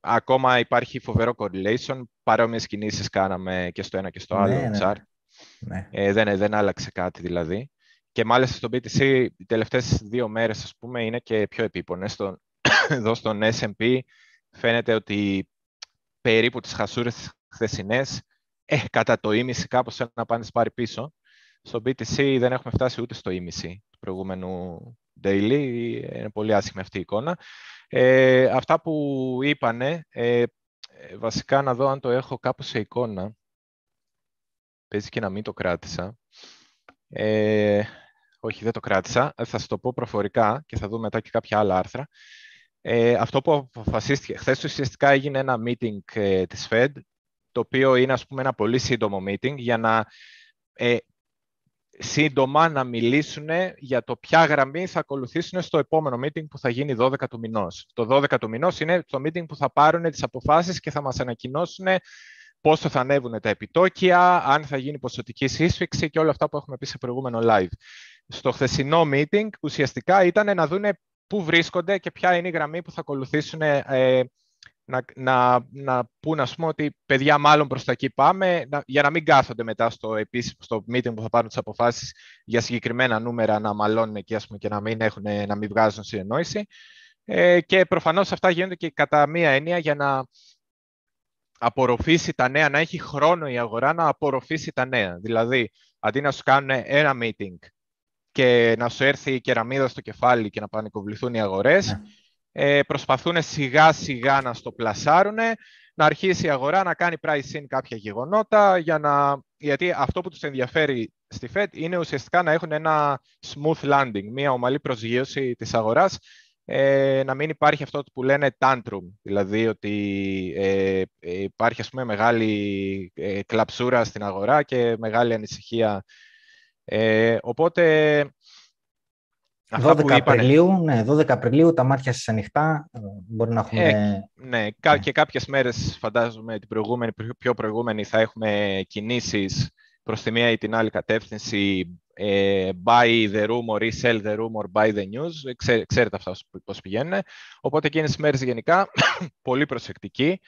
ακόμα υπάρχει φοβερό correlation. Παρόμοιες κινήσεις κάναμε και στο ένα και στο άλλο ναι, chart. Ναι. Ε, δεν, δεν άλλαξε κάτι δηλαδή. Και μάλιστα στο μπι τι σι οι τελευταίες δύο μέρες, ας πούμε, είναι και πιο επίπονες. Στο, εδώ στον ες εντ πι φαίνεται ότι περίπου τις χασούρες χθεσινές ε, κατά το ίμιση κάπως θέλουν να πάνε πάρει πίσω. Στο μπι τι σι δεν έχουμε φτάσει ούτε στο ίμιση του προηγούμενου daily. Είναι πολύ άσχημη αυτή η εικόνα. Ε, αυτά που είπανε, ε, βασικά να δω αν το έχω κάπου σε εικόνα. Παίζει και να μην το κράτησα. Ε, όχι, δεν το κράτησα. Θα σας το πω προφορικά και θα δούμε μετά και κάποια άλλα άρθρα. Ε, αυτό που αποφασίστηκε, χθες ουσιαστικά έγινε ένα meeting ε, της Fed, το οποίο είναι ας πούμε ένα πολύ σύντομο meeting για να ε, σύντομα να μιλήσουν για το ποια γραμμή θα ακολουθήσουν στο επόμενο meeting που θα γίνει δώδεκα του μηνός. Το δώδεκα του μηνός είναι το meeting που θα πάρουν τις αποφάσεις και θα μας ανακοινώσουν πόσο θα ανέβουν τα επιτόκια, αν θα γίνει ποσοτική σύσφυξη και όλα αυτά που έχουμε πει σε προηγούμενο live. Στο χθεσινό meeting ουσιαστικά ήταν να δούνε πού βρίσκονται και ποια είναι η γραμμή που θα ακολουθήσουν ε, να, να, να πούν, ας πούμε, ότι παιδιά μάλλον προς τα εκεί πάμε, να, για να μην κάθονται μετά στο, επίσης, στο meeting που θα πάρουν τις αποφάσεις για συγκεκριμένα νούμερα να μαλώνουν και, ας πούμε, και να, μην έχουν, να μην βγάζουν συνεννόηση. Ε, και προφανώς αυτά γίνονται και κατά μία έννοια για να απορροφήσει τα νέα, να έχει χρόνο η αγορά να απορροφήσει τα νέα. Δηλαδή, αντί να σου κάνουν ένα meeting και να σου έρθει η κεραμίδα στο κεφάλι και να πανικοβληθούν οι αγορές, ε, προσπαθούν σιγά σιγά να στο πλασάρουν, να αρχίσει η αγορά να κάνει price in κάποια γεγονότα, για να... γιατί αυτό που τους ενδιαφέρει στη Fed είναι ουσιαστικά να έχουν ένα smooth landing, μια ομαλή προσγείωση της αγοράς, ε, να μην υπάρχει αυτό που λένε tantrum, δηλαδή ότι ε, υπάρχει ας πούμε μεγάλη ε, κλαψούρα στην αγορά και μεγάλη ανησυχία. Ε, οπότε, αυτά δώδεκα, που Απριλίου, ναι, δώδεκα Απριλίου, τα μάτια σας ανοιχτά, μπορεί να έχουμε... Ε, ναι, yeah. Και κάποιες μέρες, φαντάζομαι, την προηγούμενη, πιο προηγούμενη, θα έχουμε κινήσεις προς τη μία ή την άλλη κατεύθυνση, ε, buy the room or resell the room or buy the news, Ξέρ, ξέρετε αυτά πώς πηγαίνουν. Οπότε εκείνες τις μέρες γενικά, πολύ προσεκτικοί.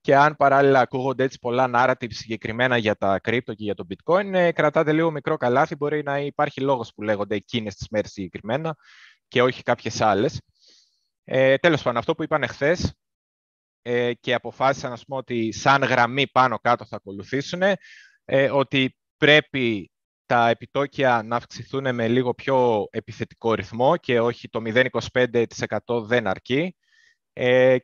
Και αν παράλληλα ακούγονται έτσι πολλά narrative συγκεκριμένα για τα κρύπτο και για το bitcoin, κρατάτε λίγο μικρό καλάθι, μπορεί να υπάρχει λόγος που λέγονται εκείνες τις μέρες συγκεκριμένα και όχι κάποιες άλλες. Ε, τέλος πάντων, αυτό που είπαν χθες ε, και αποφάσισαν να πούμε ότι σαν γραμμή πάνω κάτω θα ακολουθήσουν, ε, ότι πρέπει τα επιτόκια να αυξηθούν με λίγο πιο επιθετικό ρυθμό και όχι το μηδέν κόμμα είκοσι πέντε τοις εκατό δεν αρκεί.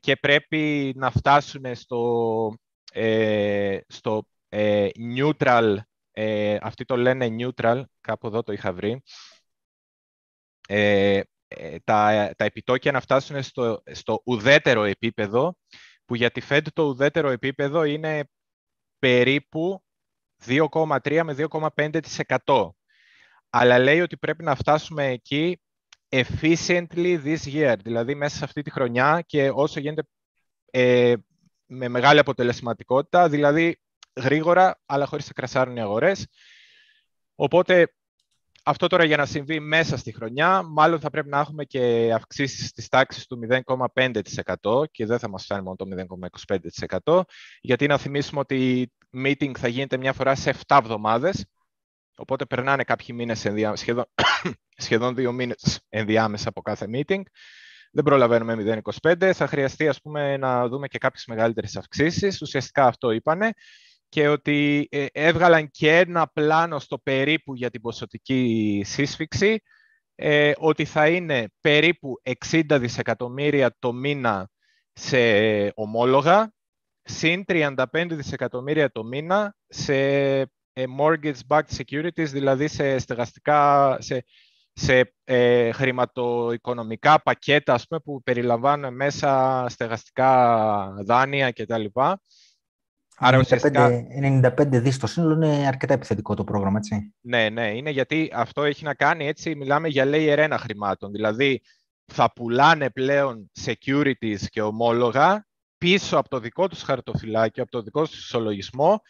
Και πρέπει να φτάσουν στο, ε, στο ε, neutral, ε, αυτοί το λένε neutral, κάπου εδώ το είχα βρει, ε, τα, τα επιτόκια να φτάσουν στο, στο ουδέτερο επίπεδο, που για τη Fed το ουδέτερο επίπεδο είναι περίπου δύο κόμμα τρία με δύο κόμμα πέντε τοις εκατό. Αλλά λέει ότι πρέπει να φτάσουμε εκεί efficiently this year, δηλαδή μέσα σε αυτή τη χρονιά και όσο γίνεται ε, με μεγάλη αποτελεσματικότητα, δηλαδή γρήγορα, αλλά χωρίς να κρασάρουν οι αγορές. Οπότε, αυτό τώρα για να συμβεί μέσα στη χρονιά, μάλλον θα πρέπει να έχουμε και αυξήσεις της τάξης του μηδέν κόμμα πέντε τοις εκατό και δεν θα μας φτάνει μόνο το μηδέν κόμμα είκοσι πέντε τοις εκατό, γιατί να θυμίσουμε ότι meeting θα γίνεται μια φορά σε επτά εβδομάδες, οπότε περνάνε κάποιοι μήνες ενδια... σχεδόν... σχεδόν δύο μήνες ενδιάμεσα από κάθε meeting. Δεν προλαβαίνουμε μηδέν κόμμα είκοσι πέντε. Θα χρειαστεί, ας πούμε, να δούμε και κάποιες μεγαλύτερες αυξήσεις. Ουσιαστικά αυτό είπανε. Και ότι έβγαλαν και ένα πλάνο στο περίπου για την ποσοτική σύσφυξη, ε, ότι θα είναι περίπου εξήντα δισεκατομμύρια το μήνα σε ομόλογα, συν τριάντα πέντε δισεκατομμύρια το μήνα σε mortgage-backed securities, δηλαδή σε στεγαστικά... σε σε ε, χρηματοοικονομικά πακέτα, ας πούμε, που περιλαμβάνουν μέσα στεγαστικά δάνεια κτλ. Άρα ουσιαστικά... ενενήντα πέντε δισεκατομμύρια στο σύνολο είναι αρκετά επιθετικό το πρόγραμμα, έτσι. Ναι, ναι, είναι γιατί αυτό έχει να κάνει, έτσι, μιλάμε για layer ένα χρημάτων. Δηλαδή, θα πουλάνε πλέον securities και ομόλογα πίσω από το δικό τους χαρτοφυλάκιο, από το δικό τους ισολογισμό,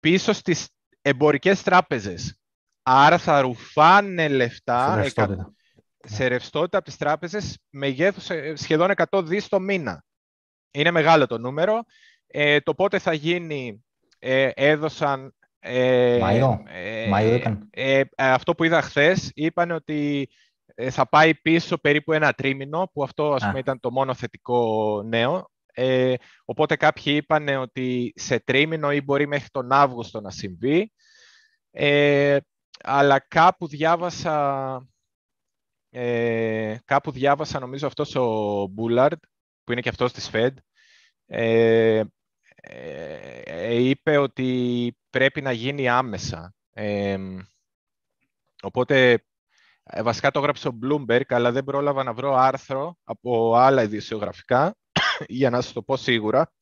πίσω στις εμπορικές τράπεζες. Άρα θα ρουφάνε λεφτά σε ρευστότητα, σε ρευστότητα από τις τράπεζες μεγέθους σχεδόν εκατό δισεκατομμύρια το μήνα. Είναι μεγάλο το νούμερο. Ε, το πότε θα γίνει, ε, έδωσαν... Ε, Μάιο. Ε, Μάιο ήταν. Ε, ε, αυτό που είδα χθες, είπαν ότι θα πάει πίσω περίπου ένα τρίμηνο, που αυτό ας πούμε, ήταν το μόνο θετικό νέο. Ε, οπότε κάποιοι είπαν ότι σε τρίμηνο ή μπορεί μέχρι τον Αύγουστο να συμβεί. Ε, αλλά κάπου διάβασα, ε, κάπου διάβασα νομίζω αυτός ο Bullard, που είναι και αυτός της Fed, ε, ε, είπε ότι πρέπει να γίνει άμεσα. Ε, οπότε βασικά το έγραψε ο Bloomberg, αλλά δεν πρόλαβα να βρω άρθρο από άλλα ειδησιογραφικά, για να σας το πω σίγουρα.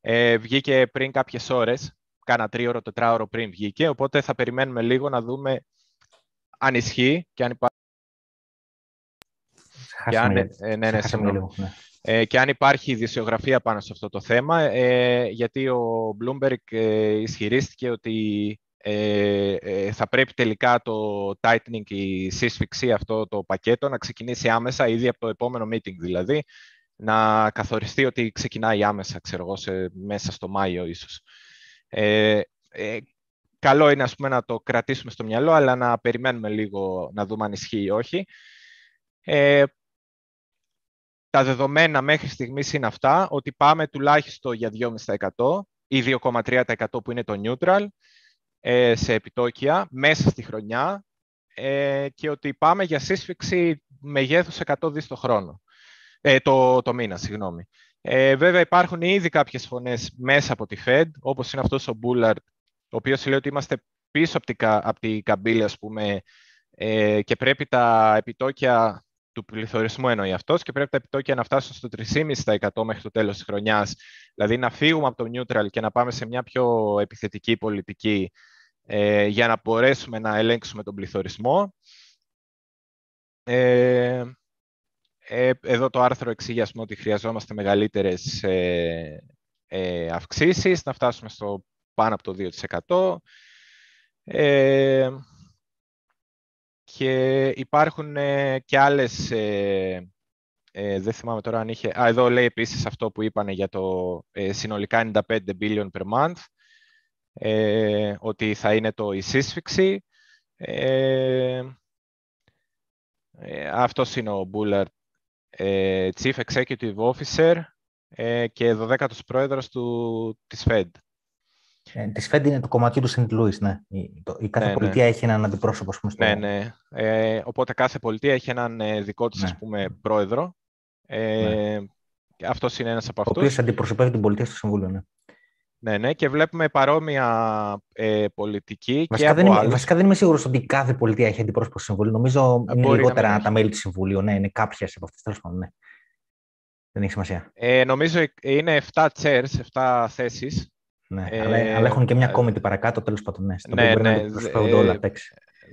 Ε, βγήκε πριν κάποιες ώρες, κάνα τρίωρο, τετράωρο πριν βγήκε, οπότε θα περιμένουμε λίγο να δούμε αν ισχύει και αν υπάρχει... Και αν, ε, ναι, ναι, λίγο, ναι. Ε, και αν υπάρχει ειδησιογραφία πάνω σε αυτό το θέμα, ε, γιατί ο Bloomberg ε, ισχυρίστηκε ότι ε, ε, θα πρέπει τελικά το tightening, η σύσφυξη, αυτό το πακέτο να ξεκινήσει άμεσα, ήδη από το επόμενο meeting δηλαδή, να καθοριστεί ότι ξεκινάει άμεσα, ξέρω εγώ, σε, μέσα στο Μάιο ίσως. Ε, ε, καλό είναι, ας πούμε, να το κρατήσουμε στο μυαλό, αλλά να περιμένουμε λίγο να δούμε αν ισχύει ή όχι. Ε, τα δεδομένα μέχρι στιγμής είναι αυτά, ότι πάμε τουλάχιστον για δύο κόμμα πέντε τοις εκατό ή δύο κόμμα τρία τοις εκατό που είναι το neutral ε, σε επιτόκια μέσα στη χρονιά ε, και ότι πάμε για σύσφυξη μεγέθους εκατό δισεκατομμύρια το χρόνο. Ε, το, το μήνα, συγγνώμη. Ε, βέβαια υπάρχουν ήδη κάποιες φωνές μέσα από τη Fed, όπως είναι αυτός ο Bullard, ο οποίος λέει ότι είμαστε πίσω από την, από την καμπύλη, ας πούμε, ε, και πρέπει τα επιτόκια του πληθωρισμού, εννοεί αυτός, και πρέπει τα επιτόκια να φτάσουν στο τρία κόμμα πέντε τοις εκατό μέχρι το τέλος της χρονιάς, δηλαδή να φύγουμε από το neutral και να πάμε σε μια πιο επιθετική πολιτική ε, για να μπορέσουμε να ελέγξουμε τον πληθωρισμό. Ε, Εδώ το άρθρο εξηγεί, ας πούμε, ότι χρειαζόμαστε μεγαλύτερες ε, ε, αυξήσεις, να φτάσουμε στο πάνω από το δύο τοις εκατό. Ε, και υπάρχουν ε, και άλλες... Ε, ε, δεν θυμάμαι τώρα αν είχε... Α, εδώ λέει επίσης αυτό που είπανε για το ε, συνολικά ενενήντα πέντε billion per month, ε, ότι θα είναι το η σύσφυξη. Ε, ε, αυτός είναι ο Bullard, Chief Executive Officer και δωδέκατος πρόεδρος του, της Fed. Ε, της Fed είναι το κομματιού του Σεντ Λούις, ναι. Η, το, η κάθε ναι, πολιτεία ναι. έχει έναν αντιπρόσωπο, ας πούμε, στο... Ναι, ναι. Ε, οπότε κάθε πολιτεία έχει έναν δικό της, ναι. ας πούμε, πρόεδρο. Ε, ναι. Αυτός είναι ένας από αυτούς. Ο οποίος αντιπροσωπεύει την πολιτεία στο Συμβούλιο, ναι. Ναι, ναι, και βλέπουμε παρόμοια ε, πολιτική. Βασικά, και από δεν είμαι, βασικά δεν είμαι σίγουρος ότι κάθε πολιτεία έχει αντιπρόσωπο στο Συμβούλιο. Νομίζω ε, είναι λιγότερα να τα μέλη του Συμβουλίου. Ναι, είναι κάποιες από αυτές. Τέλος πάντων, ναι. Δεν έχει σημασία. Ε, νομίζω είναι επτά chairs, επτά θέσεις. Ναι, ε, αλλά, ε, αλλά έχουν και μια κόμμητη ε, παρακάτω, τέλος πάντων. Ναι, ναι, ναι, ναι, ε, όλα, ε,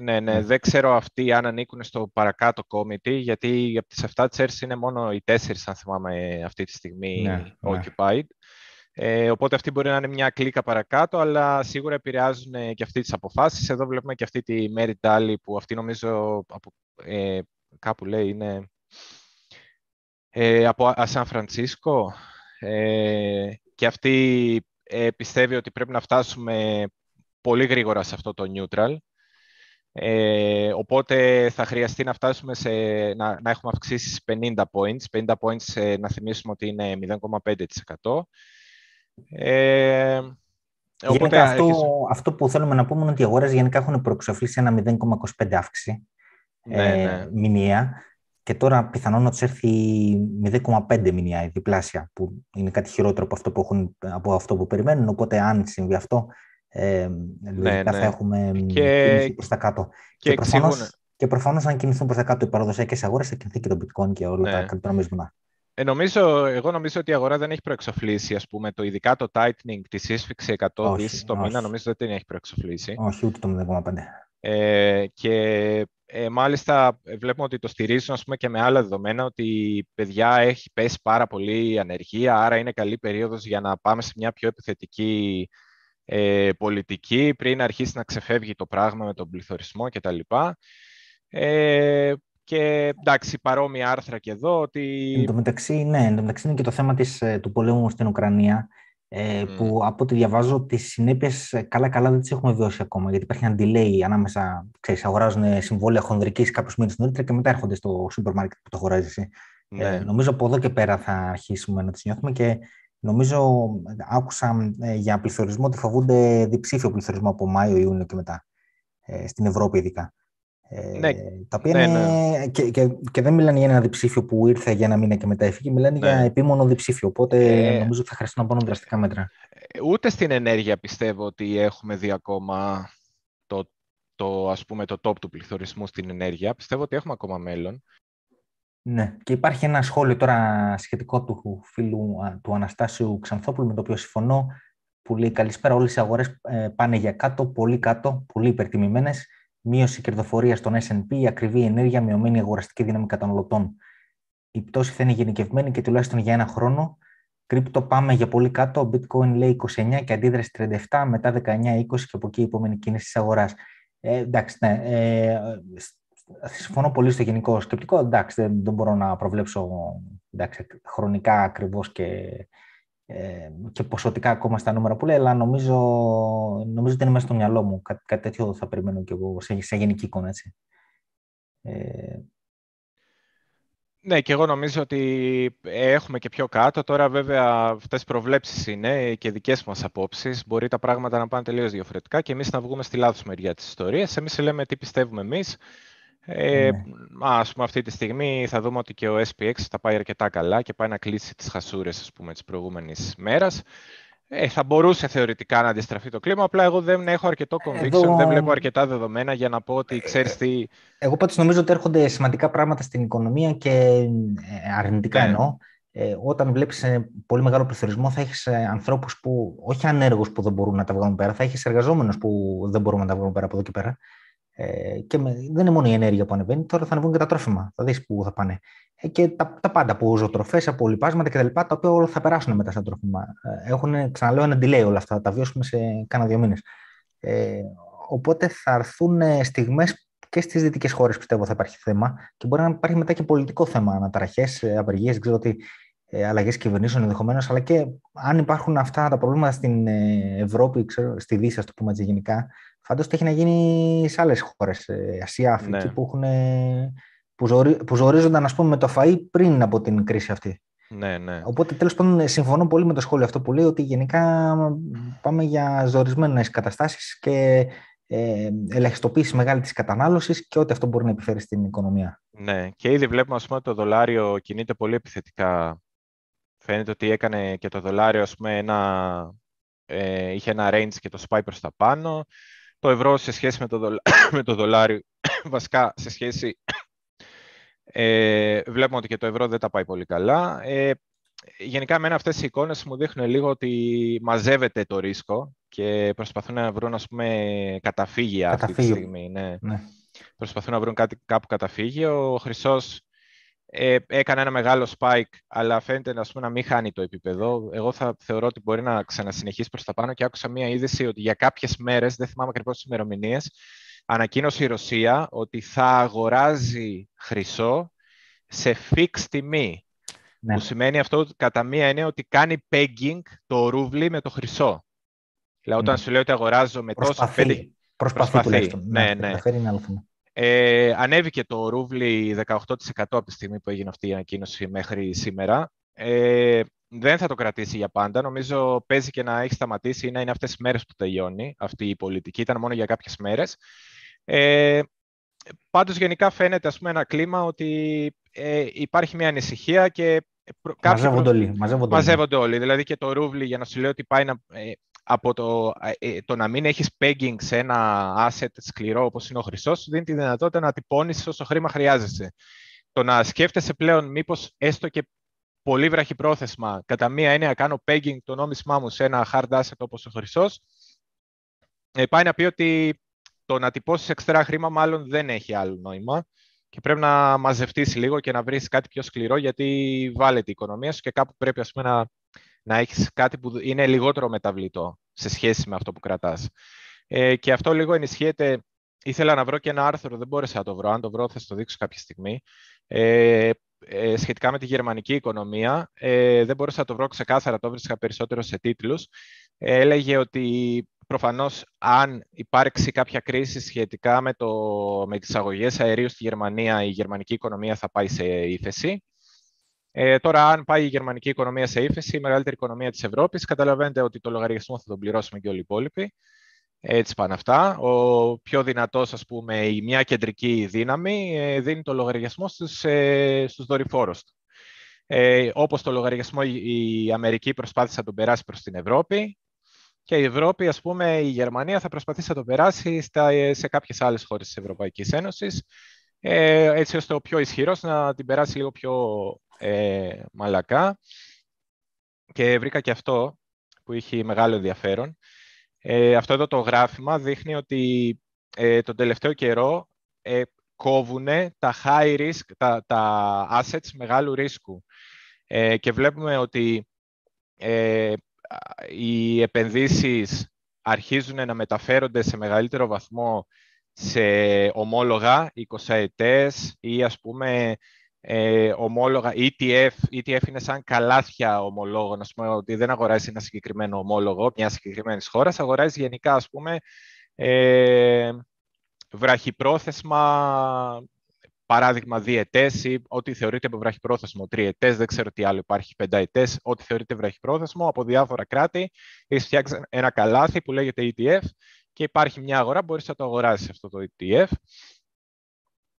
ναι, ναι. Δεν ξέρω αυτοί αν ανήκουν στο παρακάτω κόμμητη, γιατί από τις επτά chairs είναι μόνο οι τέσσερις, αν θυμάμαι, αυτή τη στιγμή ναι, occupied. Ναι. Ε, οπότε αυτή μπορεί να είναι μια κλίκα παρακάτω, αλλά σίγουρα επηρεάζουν και αυτή τις αποφάσεις. Εδώ βλέπουμε και αυτή τη Mary Daly, που αυτή νομίζω από, ε, κάπου λέει είναι ε, από Σαν Φρανσίσκο. Ε, και αυτή ε, πιστεύει ότι πρέπει να φτάσουμε πολύ γρήγορα σε αυτό το neutral. Ε, οπότε θα χρειαστεί να φτάσουμε σε, να, να έχουμε αυξήσεις πενήντα points. πενήντα points ε, να θυμίσουμε ότι είναι μηδέν κόμμα πέντε τοις εκατό. Ε, οπότε αυτό, έχεις... αυτό που θέλουμε να πούμε είναι ότι οι αγορές γενικά έχουν προεξοφλήσει ένα μηδέν κόμμα είκοσι πέντε αύξηση ναι, ε, ναι. μηνιαία, και τώρα πιθανόν να τους έρθει μηδέν κόμμα πέντε μηνιαία, η διπλάσια, που είναι κάτι χειρότερο από αυτό που, έχουν, από αυτό που περιμένουν. Οπότε αν συμβεί αυτό ε, ναι, ναι. θα έχουμε και... κινηθεί προς τα κάτω. Και, και, προφανώς, και προφανώς αν κινηθούν προς τα κάτω οι παραδοσιακές αγορές, θα κινηθεί και το bitcoin και όλα ναι. τα κρυπτονομίσματα. Ε, νομίζω, εγώ νομίζω ότι η αγορά δεν έχει προεξοφλήσει, ας πούμε, το, ειδικά το tightening, τη σύσφυξη εκατό δισεκατομμύρια το μήνα, νομίζω δεν την έχει προεξοφλήσει. Όχι, ούτε το μηδέν κόμμα πέντε. Ε, και ε, μάλιστα βλέπουμε ότι το στηρίζουν, ας πούμε, και με άλλα δεδομένα, ότι παιδιά έχει πέσει πάρα πολύ η ανεργία, άρα είναι καλή περίοδος για να πάμε σε μια πιο επιθετική ε, πολιτική, πριν αρχίσει να ξεφεύγει το πράγμα με τον πληθωρισμό κτλ. Ε, Και εντάξει, παρόμοια άρθρα και εδώ. Ότι... Εν τω μεταξύ, ναι, εν τω μεταξύ είναι και το θέμα της, του πολέμου στην Ουκρανία, ε, mm. που από ό,τι διαβάζω, τις συνέπειες καλά-καλά δεν τις έχουμε βιώσει ακόμα. Γιατί υπάρχει ένα delay ανάμεσα, ξέρεις, αγοράζουν συμβόλαια χονδρικής κάποιους μήνες νωρίτερα και μετά έρχονται στο σούπερ μάρκετ που το αγοράζεις. Ναι. Ε, νομίζω από εδώ και πέρα θα αρχίσουμε να τις νιώθουμε και νομίζω άκουσα ε, για πληθωρισμό ότι φοβούνται διψήφιο πληθωρισμό από Μάιο, Ιούνιο και μετά, ε, στην Ευρώπη ειδικά. Ε, ναι, τα οποία ναι, είναι... ναι. Και, και, και δεν μιλάνε για ένα διψήφιο που ήρθε για ένα μήνα και μετά έφυγε, μιλάνε ναι. για επίμονο διψήφιο. Οπότε ε, νομίζω ότι θα χρειαστούν να πάρουν δραστικά μέτρα. Ούτε στην ενέργεια πιστεύω ότι έχουμε δει ακόμα το, το, ας πούμε, το top του πληθωρισμού στην ενέργεια. Πιστεύω ότι έχουμε ακόμα μέλλον. Ναι, και υπάρχει ένα σχόλιο τώρα σχετικό του φίλου του Αναστάσιου Ξανθόπουλου, με το οποίο συμφωνώ, που λέει «Καλησπέρα, όλες οι αγορές πάνε για κάτω, πολύ κάτω, πολύ υπερτιμημένες. Μείωση κερδοφορίας στον Ες εντ Πι, ακριβή ενέργεια, μειωμένη αγοραστική δύναμη καταναλωτών. Η πτώση θα είναι γενικευμένη και τουλάχιστον για ένα χρόνο. Κρύπτο πάμε για πολύ κάτω. Bitcoin λέει είκοσι εννιά και αντίδραση τριάντα επτά, μετά δεκαεννιά είκοσι και από εκεί η επόμενη κίνηση της αγοράς». Ε, εντάξει, ναι. Ε, συμφωνώ πολύ στο γενικό σκεπτικό. Εντάξει, δεν, δεν μπορώ να προβλέψω εντάξει, χρονικά ακριβώς και, ε, και ποσοτικά ακόμα στα νούμερα που λέει, αλλά νομίζω, νομίζω ότι είναι μέσα στο μυαλό μου. Κάτι, κάτι τέτοιο θα περιμένω κι εγώ σε, σε γενική εικόνα. Έτσι. Ε... Ναι, και εγώ νομίζω ότι έχουμε και πιο κάτω. Τώρα βέβαια αυτές οι προβλέψεις είναι και δικές μας απόψεις. Μπορεί τα πράγματα να πάνε τελείως διαφορετικά και εμείς να βγούμε στη λάθος μεριά της ιστορίας. Εμείς λέμε τι πιστεύουμε εμείς. Ε, ναι. Ας πούμε αυτή τη στιγμή θα δούμε ότι και ο Ες Πι Εξ θα πάει αρκετά καλά και πάει να κλείσει τις χασούρες, ας πούμε, της προηγούμενης μέρας. Ε, θα μπορούσε θεωρητικά να αντιστραφεί το κλίμα, απλά εγώ δεν έχω αρκετό conviction, Εδώ... δεν βλέπω αρκετά δεδομένα για να πω ότι ξέρεις τι... Εγώ πάντως νομίζω ότι έρχονται σημαντικά πράγματα στην οικονομία και αρνητικά ναι. εννοώ. Ε, όταν βλέπεις πολύ μεγάλο πληθωρισμό θα έχεις ανθρώπους που, όχι ανέργους που δεν μπορούν να τα βγάλουν πέρα, θα έχεις εργαζόμενους που δεν μπορούν να τα βγάλουν πέρα από εδώ και πέρα. Και με, δεν είναι μόνο η ενέργεια που ανεβαίνει, τώρα θα ανεβούν και τα τρόφιμα. Θα δεις που θα πάνε. Και τα, τα πάντα από ζωοτροφές, από λιπάσματα κτλ. Τα οποία όλα θα περάσουν μετά στα τρόφιμα. Έχουν, ξαναλέω, ένα delay όλα αυτά. Τα βιώσουμε σε κάνα δύο μήνες. Ε, οπότε θα έρθουν στιγμές και στις δυτικές χώρες, πιστεύω, θα υπάρχει θέμα. Και μπορεί να υπάρχει μετά και πολιτικό θέμα. Αναταραχές, απεργίες, ξέρω τι, αλλαγές κυβερνήσεων ενδεχομένως. Αλλά και αν υπάρχουν αυτά τα προβλήματα στην Ευρώπη, ξέρω, στη Δύση, ας το πούμε έτσι γενικά. Φαντάζομαι ότι έχει να γίνει σε άλλες χώρες, Ασία, Αφρική, ναι. που, έχουν, που, ζορι, που ζορίζονταν ας πούμε, με το φαΐ πριν από την κρίση αυτή. Ναι, ναι. Οπότε τέλος πάντων συμφωνώ πολύ με το σχόλιο αυτό που λέει ότι γενικά πάμε για ζορισμένες καταστάσεις και ε, ελαχιστοποίηση μεγάλη της κατανάλωσης και ό,τι αυτό μπορεί να επιφέρει στην οικονομία. Ναι, και ήδη βλέπουμε ας πούμε, το δολάριο κινείται πολύ επιθετικά. Φαίνεται ότι έκανε και το δολάριο ας πούμε, ένα, ε, είχε ένα range και το σπάει προς τα πάνω. Το ευρώ σε σχέση με το, δολα... με το δολάριο, βασικά σε σχέση, ε, βλέπουμε ότι και το ευρώ δεν τα πάει πολύ καλά. Ε, γενικά, εμένα αυτές οι εικόνες μου δείχνουν λίγο ότι μαζεύεται το ρίσκο και προσπαθούν να βρουν, ας πούμε, καταφύγια αυτή τη στιγμή. Ναι. Ναι. Προσπαθούν να βρουν κάτι, κάπου καταφύγιο. Ο χρυσός ε, έκανε ένα μεγάλο spike, αλλά φαίνεται ας πούμε, να μην χάνει το επίπεδο. Εγώ θα θεωρώ ότι μπορεί να ξανασυνεχίσει προς τα πάνω και άκουσα μία είδηση ότι για κάποιες μέρες, δεν θυμάμαι ακριβώς τις ημερομηνίες, ανακοίνωσε η Ρωσία ότι θα αγοράζει χρυσό σε fixed τιμή. Ναι. Που σημαίνει αυτό κατά μία έννοια ότι κάνει pegging το ρούβλι με το χρυσό. Δηλαδή όταν ναι. σου λέει ότι αγοράζω με τόσο πέντε... Προσπαθεί, προσπαθεί ναι, ναι. ναι. Ε, ανέβηκε το ρούβλι δεκαοκτώ τοις εκατό από τη στιγμή που έγινε αυτή η ανακοίνωση μέχρι σήμερα. Ε, δεν θα το κρατήσει για πάντα. Νομίζω παίζει και να έχει σταματήσει ή να είναι αυτές τις μέρες που τελειώνει αυτή η πολιτική. Ήταν μόνο για κάποιες μέρες. Ε, πάντως γενικά φαίνεται ας πούμε, ένα κλίμα ότι ε, υπάρχει μια ανησυχία και μαζεύονται, προ... όλοι, μαζεύονται, μαζεύονται όλοι. όλοι. Δηλαδή και το ρούβλι για να σου λέω ότι πάει να... Ε, από το, ε, το να μην έχεις pegging σε ένα asset σκληρό όπως είναι ο χρυσός, σου δίνει τη δυνατότητα να τυπώνεις όσο χρήμα χρειάζεσαι. Το να σκέφτεσαι πλέον μήπως έστω και πολύ βραχυπρόθεσμα, κατά μία έννοια κάνω pegging το νόμισμά μου σε ένα hard asset όπως ο χρυσός, ε, πάει να πει ότι το να τυπώσεις εξτρά χρήμα μάλλον δεν έχει άλλο νόημα και πρέπει να μαζευτείς λίγο και να βρεις κάτι πιο σκληρό γιατί βάλετε η οικονομία σου και κάπου πρέπει ας πούμε, να... να έχεις κάτι που είναι λιγότερο μεταβλητό σε σχέση με αυτό που κρατάς. Ε, και αυτό λίγο ενισχύεται. Ήθελα να βρω και ένα άρθρο, δεν μπόρεσα να το βρω. Αν το βρω θα σας το δείξω κάποια στιγμή. Ε, ε, σχετικά με τη γερμανική οικονομία, ε, δεν μπόρεσα να το βρω ξεκάθαρα, το βρίσκα περισσότερο σε τίτλους. Ε, έλεγε ότι προφανώς αν υπάρξει κάποια κρίση σχετικά με, το, με τις αγωγές αερίου στη Γερμανία, η γερμανική οικονομία θα πάει σε ύφεση. Ε, τώρα, αν πάει η γερμανική οικονομία σε ύφεση, η μεγαλύτερη οικονομία της Ευρώπης, καταλαβαίνετε ότι το λογαριασμό θα τον πληρώσουμε και όλοι οι υπόλοιποι. Έτσι πάνε αυτά. Ο πιο δυνατός, ας πούμε, η μια κεντρική δύναμη δίνει το λογαριασμό στους, στους δορυφόρους του. Ε, όπως το λογαριασμό η Αμερική προσπάθησε να τον περάσει προς την Ευρώπη και η Ευρώπη, ας πούμε, η Γερμανία θα προσπαθήσει να τον περάσει στα, σε κάποιες άλλες χώρες της Ευρωπαϊκής Ένωσης, ε, έτσι ώστε ο πιο ισχυρός να την περάσει λίγο πιο ε, μαλακά. Και βρήκα και αυτό που είχε μεγάλο ενδιαφέρον. Ε, αυτό εδώ το γράφημα δείχνει ότι ε, τον τελευταίο καιρό ε, κόβουνε τα high risk, τα, τα assets μεγάλου ρίσκου. Ε, και βλέπουμε ότι ε, οι επενδύσεις αρχίζουν να μεταφέρονται σε μεγαλύτερο βαθμό σε ομόλογα εικοσαετές ή ας πούμε ε, ομόλογα ι τι εφ. ι τι εφ είναι σαν καλάθια ομολόγων, ας πούμε, ότι δεν αγοράζει ένα συγκεκριμένο ομόλογο μια συγκεκριμένη χώρα, αγοράζει γενικά, ας πούμε, ε, βραχυπρόθεσμα, παράδειγμα διετές ή ό,τι θεωρείται βραχυπρόθεσμο, τριετές, δεν ξέρω τι άλλο υπάρχει, πενταετές, ό,τι θεωρείται βραχυπρόθεσμο από διάφορα κράτη. Έχεις φτιάξει ένα καλάθι που λέγεται ι τι εφ και υπάρχει μια αγορά, μπορείς να το αγοράσεις αυτό το ι τι εφ.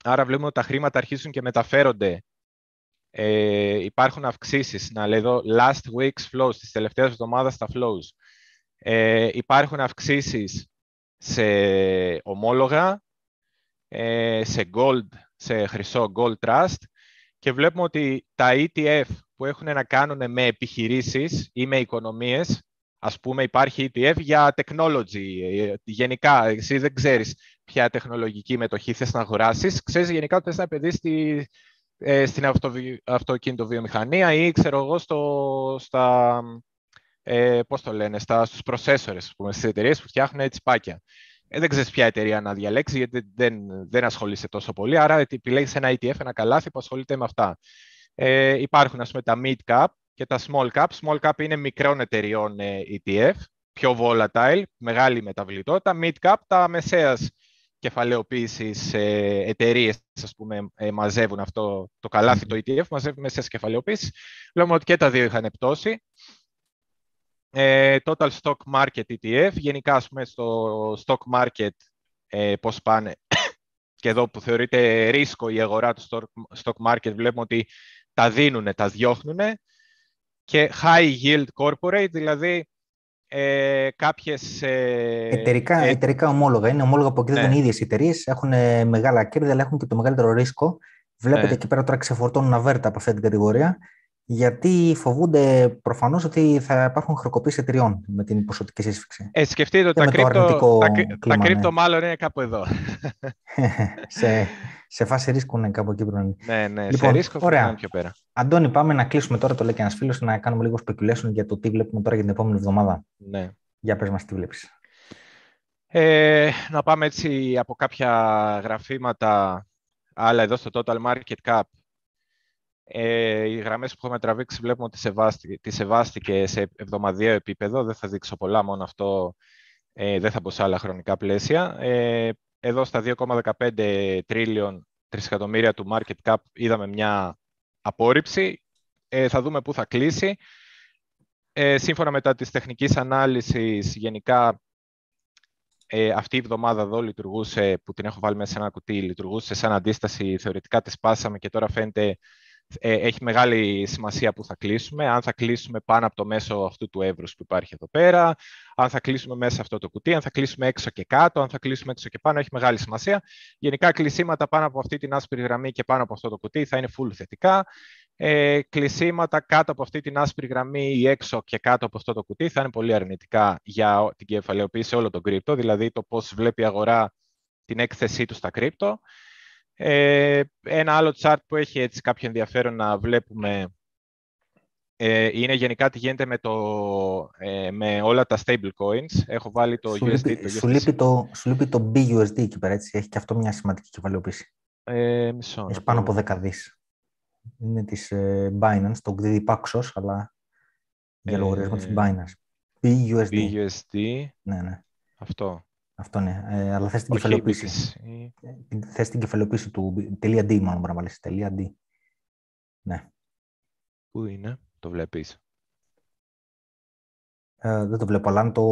Άρα βλέπουμε ότι τα χρήματα αρχίζουν και μεταφέρονται. Ε, υπάρχουν αυξήσεις, να λέω εδώ, last week's flows, της τελευταίας εβδομάδας τα flows. Ε, υπάρχουν αυξήσεις σε ομόλογα, σε gold, σε χρυσό gold trust και βλέπουμε ότι τα ι τι εφ που έχουν να κάνουν με επιχειρήσεις ή με οικονομίες, ας πούμε υπάρχει ι τι εφ για technology, γενικά εσύ δεν ξέρεις ποια τεχνολογική μετοχή θες να αγοράσεις, ξέρεις γενικά ότι θες να επενδύσεις στη, στην αυτοβι... αυτοκινητοβιομηχανία ή ξέρω εγώ στο, στα... Ε, πώς το λένε, στα, στους προσέσορες, στις εταιρείες που φτιάχνουν τσιπάκια. Ε, δεν ξέρεις ποια εταιρεία να διαλέξεις, γιατί δεν, δεν ασχολείσαι τόσο πολύ, άρα επιλέγεις ένα ι τι εφ, ένα καλάθι που ασχολείται με αυτά. Ε, υπάρχουν, ας πούμε, τα mid-cap και τα small-cap. Small-cap είναι μικρών εταιρεών ι τι εφ, πιο volatile, μεγάλη μεταβλητότητα. Mid-cap, τα μεσαίας κεφαλαιοποίησης ε, εταιρείες, ας πούμε, ε, μαζεύουν αυτό το καλάθι, το ι τι εφ, μαζεύουν μεσαίας κεφαλαιοποίησης. Λέμε ότι και τα δύο είχαν πτώσει. Total Stock Market ι τι εφ, γενικά ας πούμε στο Stock Market ε, πώς πάνε και εδώ που θεωρείται ρίσκο η αγορά του Stock Market βλέπουμε ότι τα δίνουνε, τα διώχνουν και High Yield Corporate, δηλαδή ε, κάποιες... Ε, εταιρικά, ε, εταιρικά ομόλογα, είναι ομόλογα που εκδίδουν ναι. Οι ίδιες εταιρείες, έχουν μεγάλα κέρδη αλλά έχουν και το μεγαλύτερο ρίσκο. Βλέπετε ναι. Εκεί πέρα τώρα ξεφορτώνουν αβέρτα από αυτή την κατηγορία. Γιατί φοβούνται προφανώς ότι θα υπάρχουν χρεοκοπήσεις εταιριών με την ποσοτική σύσφυξη. Ε, σκεφτείτε ότι τα κρύπτο τα, τα μάλλον είναι κάπου εδώ. σε, σε φάση ρίσκου είναι κάπου εκεί πριν. Ναι, ναι, λοιπόν, σε ρίσκο ωραία. Πιο πέρα. Αντώνη, πάμε να κλείσουμε τώρα, το λέει και ένας φίλος, να κάνουμε λίγο speculation για το τι βλέπουμε τώρα για την επόμενη εβδομάδα. Ναι. Για πες μας τι βλέπεις. Ε, να πάμε έτσι από κάποια γραφήματα, αλλά εδώ στο Total Market Cap. Ε, οι γραμμές που έχουμε τραβήξει βλέπουμε ότι σεβάστη, τις σεβάστηκε σε εβδομαδιαίο επίπεδο. Δεν θα δείξω πολλά, μόνο αυτό ε, δεν θα μπω σε άλλα χρονικά πλαίσια. Ε, εδώ στα δύο κόμμα δεκαπέντε τρίλιον τρισεκατομμύρια του market cap είδαμε μια απόρριψη. Ε, θα δούμε πού θα κλείσει. Ε, σύμφωνα με τα της τεχνικής ανάλυσης, γενικά ε, αυτή η εβδομάδα εδώ λειτουργούσε, που την έχω βάλει μέσα σε ένα κουτί, λειτουργούσε σαν αντίσταση, θεωρητικά τη σπάσαμε και τώρα φαίνεται έχει μεγάλη σημασία που θα κλείσουμε, αν θα κλείσουμε πάνω από το μέσο αυτού του εύρους που υπάρχει εδώ πέρα, αν θα κλείσουμε μέσα αυτό το κουτί, αν θα κλείσουμε έξω και κάτω, αν θα κλείσουμε έξω και πάνω, έχει μεγάλη σημασία. Γενικά κλεισίματα πάνω από αυτή την άσπρη γραμμή και πάνω από αυτό το κουτί θα είναι full θετικά. Ε, κλεισίματα κάτω από αυτή την άσπρη γραμμή ή έξω και κάτω από αυτό το κουτί θα είναι πολύ αρνητικά για την κεφαλαιοποίηση όλων των κρύπτο, δηλαδή το πώς βλέπει η αγορά την έκθεσή του στα κρύπτο. Ε, ένα άλλο chart που έχει έτσι κάποιο ενδιαφέρον να βλέπουμε ε, είναι γενικά τι γίνεται με, το, ε, με όλα τα stable coins. Έχω βάλει το σου γιου ες ντι. Λείπει, το σου, λείπει το, σου λείπει το μπι γιου ες ντι εκεί πέρα, έτσι. Έχει και αυτό μια σημαντική κεφαλαιοποίηση. Ε, μισό. Έχει πάνω από δέκα δις. Είναι της ε, Binance, το εκδίδει Paxos, αλλά για ε, λογαριασμό ε, της Binance. μπι γιου ες ντι. μπι γιου ες ντι. Ναι, ναι. Αυτό. Αυτό ναι, ε, αλλά θες την κεφαλαιοποίηση. Θες την κεφαλαιοποίηση του .d, μάλλον μπορεί να βάλεις .d. Ναι. Πού είναι, το βλέπεις? Ε, δεν το βλέπω, αλλά αν το,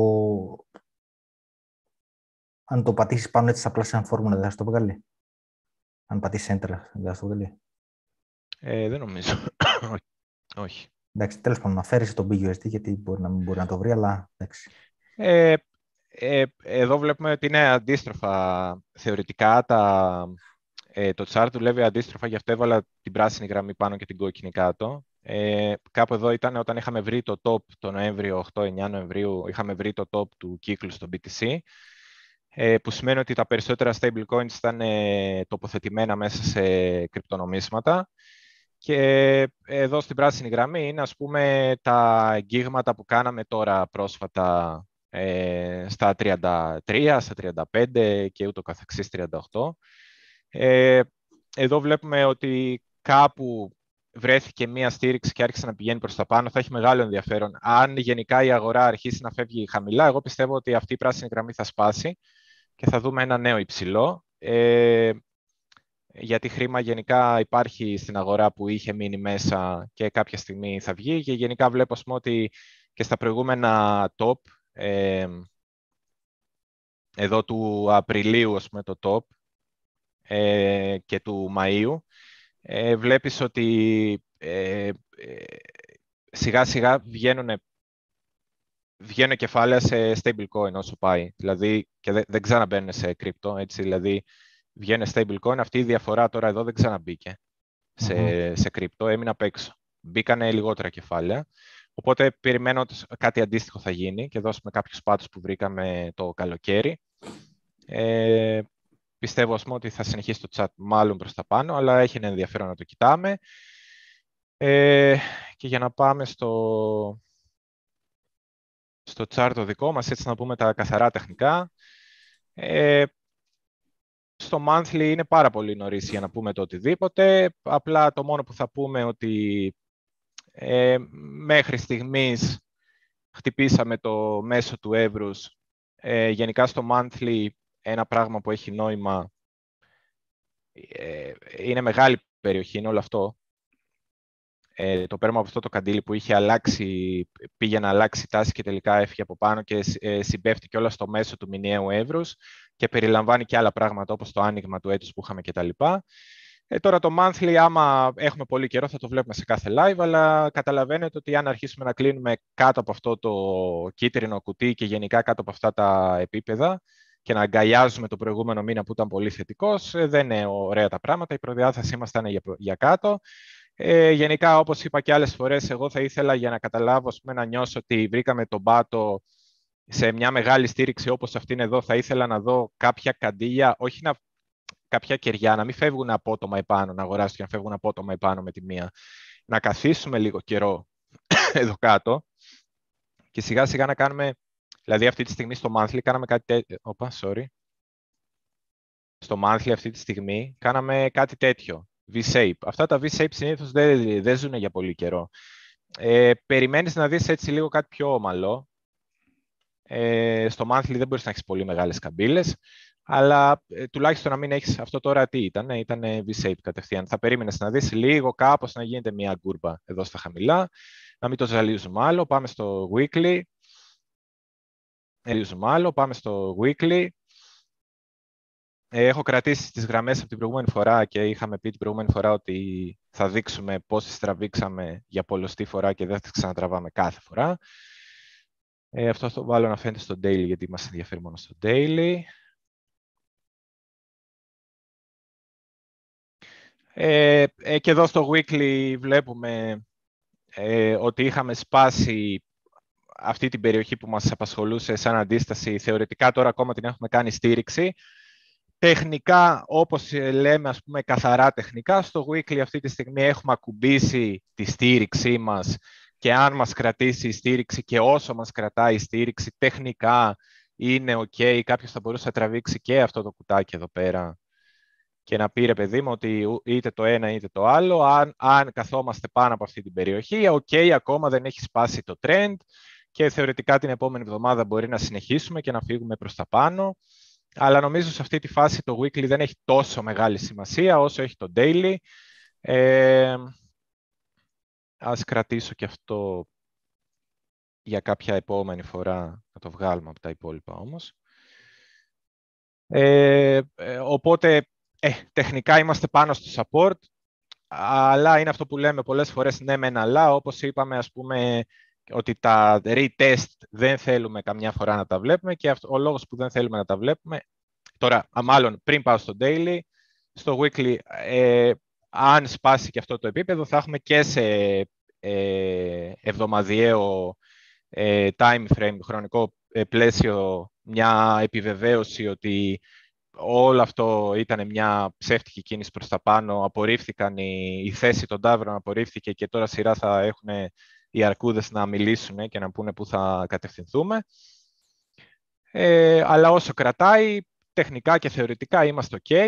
αν το πατήσεις πάνω έτσι απλά σαν φόρμουνα, δεν θα το βγάλει. Αν πατήσεις Enter, δεν θα το βγάλει. Ε, δεν νομίζω. Όχι. Εντάξει, τέλος πάντων, να φέρεις τον μπι γιου ες ντι, γιατί μπορεί να μην μπορεί να το βρει, αλλά εντάξει. Ε, ε, εδώ βλέπουμε ότι είναι αντίστροφα. Θεωρητικά τα, ε, το chart δουλεύει αντίστροφα, γι' αυτό έβαλα την πράσινη γραμμή πάνω και την κόκκινη κάτω. Ε, κάπου εδώ ήταν όταν είχαμε βρει το top το Νοέμβριο, οκτώ εννιά Νοεμβρίου, είχαμε βρει το top του κύκλου στο μπι τι σι, ε, που σημαίνει ότι τα περισσότερα stable coins ήταν ε, τοποθετημένα μέσα σε κρυπτονομίσματα. Και εδώ στην πράσινη γραμμή είναι, ας πούμε, τα εγγίγματα που κάναμε τώρα πρόσφατα ε, στα τριάντα τρία, στα τριάντα πέντε και ούτω καθεξής, τριάντα οκτώ. Ε, εδώ βλέπουμε ότι κάπου βρέθηκε μία στήριξη και άρχισε να πηγαίνει προς τα πάνω. Θα έχει μεγάλο ενδιαφέρον. Αν γενικά η αγορά αρχίσει να φεύγει χαμηλά, εγώ πιστεύω ότι αυτή η πράσινη γραμμή θα σπάσει και θα δούμε ένα νέο υψηλό. Ε, γιατί χρήμα γενικά υπάρχει στην αγορά που είχε μείνει μέσα και κάποια στιγμή θα βγει. Και γενικά βλέπω, ας πούμε, ότι και στα προηγούμενα top, ε, εδώ του Απριλίου, ας πούμε, το top ε, και του Μαΐου, ε, βλέπεις ότι ε, ε, σιγά σιγά βγαίνουν, βγαίνουν κεφάλαια σε stablecoin όσο πάει. Δηλαδή, και δεν, δεν ξαναμπαίνουν σε κρυπτο, έτσι, δηλαδή, βγαίνει stablecoin, αυτή η διαφορά τώρα εδώ δεν ξαναμπήκε σε, mm-hmm. σε κρυπτο, έμεινε απ' έξω. Μπήκανε λιγότερα κεφάλαια, οπότε περιμένω ότι κάτι αντίστοιχο θα γίνει και δώσουμε κάποιους πάτους που βρήκαμε το καλοκαίρι. Ε, πιστεύω, ας πούμε, ότι θα συνεχίσει το chat μάλλον προς τα πάνω, αλλά έχει ένα ενδιαφέρον να το κοιτάμε. Ε, και για να πάμε στο, στο chart το δικό μας, έτσι να πούμε τα καθαρά τεχνικά. Ε, Στο monthly είναι πάρα πολύ νωρίς για να πούμε το οτιδήποτε. Απλά το μόνο που θα πούμε ότι ε, μέχρι στιγμής χτυπήσαμε το μέσο του εύρους. Ε, γενικά στο monthly ένα πράγμα που έχει νόημα ε, είναι μεγάλη περιοχή, είναι όλο αυτό. Ε, το πέρμα από αυτό το καντήλι που είχε αλλάξει, πήγε να αλλάξει τάση και τελικά έφυγε από πάνω και συμπέφτει και όλα στο μέσο του μηνιαίου εύρους και περιλαμβάνει και άλλα πράγματα όπως το άνοιγμα του έτους που είχαμε κτλ. Ε, τώρα το monthly, άμα έχουμε πολύ καιρό, θα το βλέπουμε σε κάθε live, αλλά καταλαβαίνετε ότι αν αρχίσουμε να κλείνουμε κάτω από αυτό το κίτρινο κουτί και γενικά κάτω από αυτά τα επίπεδα και να αγκαλιάζουμε το προηγούμενο μήνα που ήταν πολύ θετικός, ε, δεν είναι ωραία τα πράγματα, η προδιάθεσή μας θα είναι για, για κάτω. Ε, γενικά, όπως είπα και άλλες φορές, εγώ θα ήθελα για να καταλάβω, ας πούμε, να νιώσω ότι βρήκαμε τον πάτο σε μια μεγάλη στήριξη όπως αυτήν εδώ, θα ήθελα να δω κάποια καντήλια, όχι να, κάποια κεριά, να μην φεύγουν απότομα επάνω, να αγοράσουν και να φεύγουν απότομα επάνω με τη μία. Να καθίσουμε λίγο καιρό εδώ κάτω και σιγά σιγά να κάνουμε, δηλαδή αυτή τη στιγμή στο monthly κάναμε κάτι τέτοιο. Οπα, sorry. Στο monthly αυτή τη στιγμή κάναμε κάτι τέτοιο. V-shape. Αυτά τα V-shape συνήθως δεν, δεν ζουν για πολύ καιρό. Ε, περιμένεις να δεις έτσι λίγο κάτι πιο ομαλό. Ε, στο monthly δεν μπορείς να έχεις πολύ μεγάλες καμπύλες, αλλά ε, τουλάχιστον να μην έχεις αυτό τώρα τι ήταν, ε, ήταν V-shape κατευθείαν. Θα περίμενες να δεις λίγο κάπως να γίνεται μια γκούρμπα εδώ στα χαμηλά, να μην το ζαλίζουμε άλλο, πάμε στο weekly. Ζαλίζουμε άλλο, πάμε στο weekly. Έχω κρατήσει τις γραμμές από την προηγούμενη φορά και είχαμε πει την προηγούμενη φορά ότι θα δείξουμε πώς τις τραβήξαμε για πολλωστή φορά και δεν θα τις ξανατραβάμε κάθε φορά. Ε, αυτό θα το βάλω να φαίνεται στο daily, γιατί μας ενδιαφέρει μόνο στο daily. Ε, και εδώ στο weekly βλέπουμε ε, ότι είχαμε σπάσει αυτή την περιοχή που μας απασχολούσε σαν αντίσταση. Θεωρητικά τώρα ακόμα την έχουμε κάνει στήριξη. Τεχνικά, όπως λέμε, ας πούμε, καθαρά τεχνικά, στο weekly αυτή τη στιγμή έχουμε ακουμπήσει τη στήριξή μας και αν μας κρατήσει η στήριξη και όσο μας κρατάει η στήριξη, τεχνικά είναι ok. Κάποιος θα μπορούσε να τραβήξει και αυτό το κουτάκι εδώ πέρα και να πει, ρε παιδί μου, ότι είτε το ένα είτε το άλλο. Αν, αν καθόμαστε πάνω από αυτή την περιοχή, ok, ακόμα δεν έχει σπάσει το trend και θεωρητικά την επόμενη εβδομάδα μπορεί να συνεχίσουμε και να φύγουμε προς τα πάνω. Αλλά νομίζω σε αυτή τη φάση το weekly δεν έχει τόσο μεγάλη σημασία όσο έχει το daily. Ε, Ας κρατήσω και αυτό για κάποια επόμενη φορά, να το βγάλουμε από τα υπόλοιπα όμως. Ε, ε, οπότε, ε, τεχνικά είμαστε πάνω στο support, αλλά είναι αυτό που λέμε πολλές φορές ναι μεν αλλά, όπως είπαμε ας πούμε ότι τα retest δεν θέλουμε καμιά φορά να τα βλέπουμε και αυτό, ο λόγος που δεν θέλουμε να τα βλέπουμε, τώρα μάλλον πριν πάω στο daily, στο weekly, ε, αν σπάσει και αυτό το επίπεδο θα έχουμε και σε ε, εβδομαδιαίο ε, time frame, χρονικό ε, πλαίσιο, μια επιβεβαίωση ότι όλο αυτό ήταν μια ψεύτικη κίνηση προς τα πάνω, απορρίφθηκαν η, η θέση των τάβρων, απορρίφθηκε και τώρα σειρά θα έχουν οι αρκούδες να μιλήσουν και να πούνε πού θα κατευθυνθούμε. Ε, αλλά όσο κρατάει, τεχνικά και θεωρητικά είμαστε ok.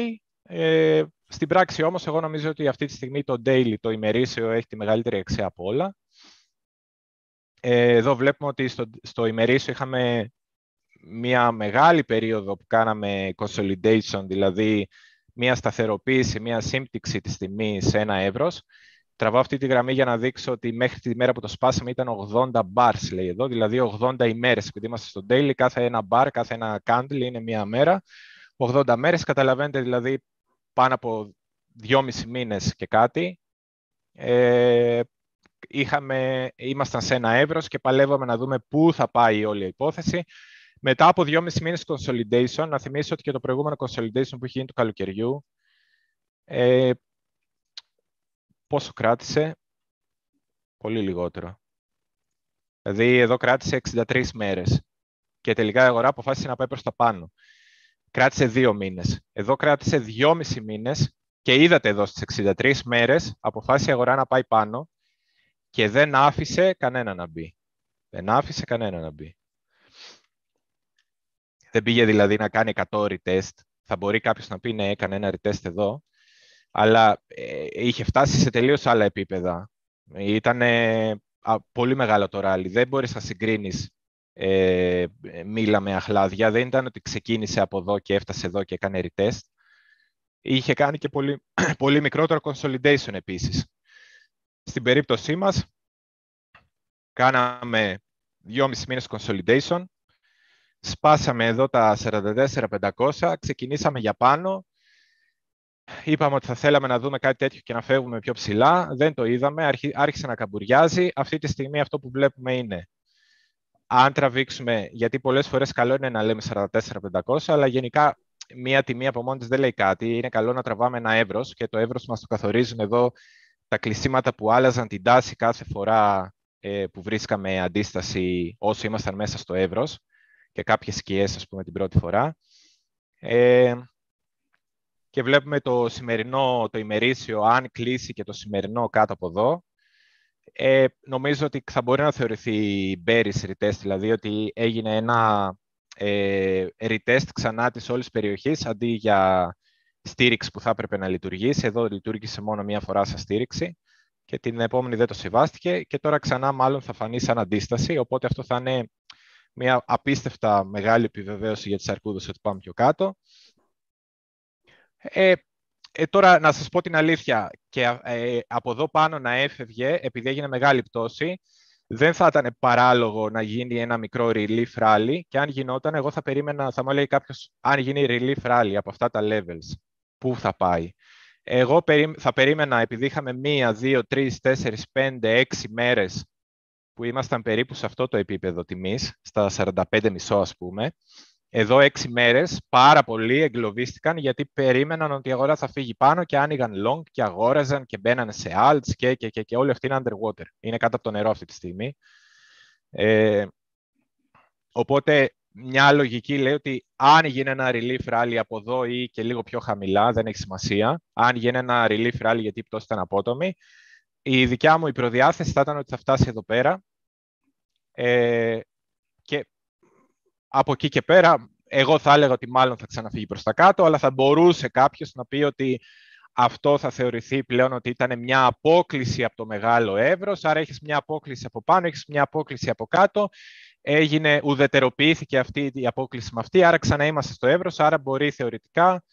Ε, στην πράξη όμως, εγώ νομίζω ότι αυτή τη στιγμή το daily, το ημερήσιο, έχει τη μεγαλύτερη αξία από όλα. Ε, εδώ βλέπουμε ότι στο, στο ημερήσιο είχαμε μια μεγάλη περίοδο που κάναμε consolidation, δηλαδή μια σταθεροποίηση, μια σύμπτυξη της τιμής σε ένα εύρος. Τραβάω αυτή τη γραμμή για να δείξω ότι μέχρι τη μέρα που το σπάσαμε ήταν ογδόντα bars, λέει εδώ, δηλαδή ογδόντα ημέρες. Επειδή είμαστε στο daily, κάθε ένα bar, κάθε ένα candle είναι μια μέρα. ογδόντα μέρες, καταλαβαίνετε δηλαδή πάνω από δυόμισι μήνες και κάτι. Ε, είχαμε, ήμασταν σε ένα εύρος και παλεύαμε να δούμε πού θα πάει όλη η υπόθεση. Μετά από δυόμισι μήνες consolidation, να θυμίσω ότι και το προηγούμενο consolidation που είχε γίνει του καλοκαιριού, ε, πόσο κράτησε, πολύ λιγότερο. Δηλαδή εδώ κράτησε εξήντα τρεις μέρες και τελικά η αγορά αποφάσισε να πάει προς τα πάνω. Κράτησε δύο μήνες. Εδώ κράτησε δυόμισι μήνες και είδατε εδώ στις εξήντα τρεις μέρες αποφάσισε η αγορά να πάει πάνω και δεν άφησε κανένα να μπει. Δεν άφησε κανένα να μπει. Δεν πήγε δηλαδή να κάνει εκατό retest. Θα μπορεί κάποιος να πει ναι, έκανε ένα retest εδώ, αλλά ε, είχε φτάσει σε τελείως άλλα επίπεδα. Ήταν ε, πολύ μεγάλο το ράλι. Δεν μπορείς να συγκρίνεις ε, μήλα με αχλάδια. Δεν ήταν ότι ξεκίνησε από εδώ και έφτασε εδώ και έκανε retest. Είχε κάνει και πολύ, πολύ μικρότερο consolidation επίσης. Στην περίπτωσή μας, κάναμε δυόμισι μήνες consolidation. Σπάσαμε εδώ τα σαράντα τέσσερα πεντακόσια, ξεκινήσαμε για πάνω. Είπαμε ότι θα θέλαμε να δούμε κάτι τέτοιο και να φεύγουμε πιο ψηλά. Δεν το είδαμε, άρχισε να καμπουριάζει. Αυτή τη στιγμή αυτό που βλέπουμε είναι, αν τραβήξουμε, γιατί πολλές φορές καλό είναι να λέμε σαράντα τέσσερα πεντακόσια, αλλά γενικά μία τιμή από μόνη της δεν λέει κάτι. Είναι καλό να τραβάμε ένα εύρος και το εύρος μας το καθορίζουν εδώ τα κλεισίματα που άλλαζαν την τάση κάθε φορά ε, που βρίσκαμε αντίσταση όσο ήμασταν μέσα στο εύρος. Και κάποιες σκιές, ας πούμε, την πρώτη φορά. Ε, και βλέπουμε το σημερινό, το ημερήσιο, αν κλείσει και το σημερινό κάτω από εδώ. Ε, νομίζω ότι θα μπορεί να θεωρηθεί bearish retest, δηλαδή ότι έγινε ένα ε, retest ξανά της όλης περιοχής, αντί για στήριξη που θα έπρεπε να λειτουργήσει. Εδώ λειτουργήσε μόνο μία φορά σαν στήριξη και την επόμενη δεν το συμβάστηκε και τώρα ξανά μάλλον θα φανεί σαν αντίσταση, οπότε αυτό θα είναι μια απίστευτα μεγάλη επιβεβαίωση για τις αρκούδες ότι πάμε πιο κάτω. Ε, ε, τώρα, να σας πω την αλήθεια, και ε, από εδώ πάνω να έφευγε, επειδή έγινε μεγάλη πτώση, δεν θα ήταν παράλογο να γίνει ένα μικρό relief rally και αν γινόταν, εγώ θα περίμενα, θα μου λέει κάποιος, αν γίνει relief rally από αυτά τα levels, πού θα πάει. Εγώ θα περίμενα, επειδή είχαμε μία, δύο, τρεις, τέσσερις, πέντε, έξι μέρες που ήμασταν περίπου σε αυτό το επίπεδο τιμής, στα σαράντα πέντε κόμμα πέντε ας πούμε, εδώ έξι μέρες πάρα πολλοί εγκλωβίστηκαν γιατί περίμεναν ότι η αγορά θα φύγει πάνω και άνοιγαν long και αγόραζαν και μπαίνανε σε alts και, και, και, και όλοι αυτοί είναι underwater. Είναι κάτω από το νερό αυτή τη στιγμή. Ε, οπότε μια λογική λέει ότι αν γίνει ένα relief rally από εδώ ή και λίγο πιο χαμηλά, δεν έχει σημασία, αν γίνει ένα relief rally γιατί η πτώση ήταν απότομη, η δικιά μου η προδιάθεση θα ήταν ότι θα φτάσει εδώ πέρα ε, και από εκεί και πέρα εγώ θα έλεγα ότι μάλλον θα ξαναφύγει προς τα κάτω, αλλά θα μπορούσε κάποιος να πει ότι αυτό θα θεωρηθεί πλέον ότι ήταν μια απόκλιση από το μεγάλο εύρος, άρα έχεις μια απόκλιση από πάνω, έχεις μια απόκλιση από κάτω, έγινε, ουδετεροποιήθηκε αυτή η απόκλιση με αυτή, άρα ξανά είμαστε στο εύρος, άρα μπορεί θεωρητικά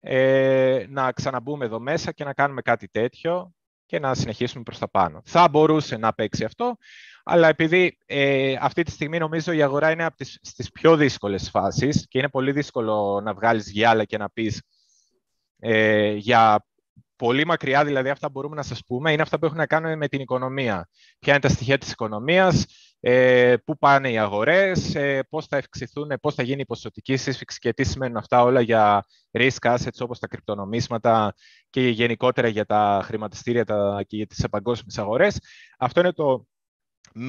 ε, να ξαναμπούμε εδώ μέσα και να κάνουμε κάτι τέτοιο. και να συνεχίσουμε προς τα πάνω. Θα μπορούσε να παίξει αυτό, αλλά επειδή ε, αυτή τη στιγμή νομίζω η αγορά είναι από τις, στις πιο δύσκολες φάσεις και είναι πολύ δύσκολο να βγάλεις γυάλα και να πεις ε, για πολύ μακριά, δηλαδή αυτά μπορούμε να σας πούμε, είναι αυτά που έχουν να κάνουν με την οικονομία. Ποια είναι τα στοιχεία της οικονομίας, ε, πού πάνε οι αγορές, ε, πώς θα ευξηθούν, πώς θα γίνει η ποσοτική σύσφυξη και τι σημαίνουν αυτά όλα για risk assets όπως τα κρυπτονομίσματα και γενικότερα για τα χρηματιστήρια τα, και για τις παγκόσμιες αγορές. Αυτό είναι το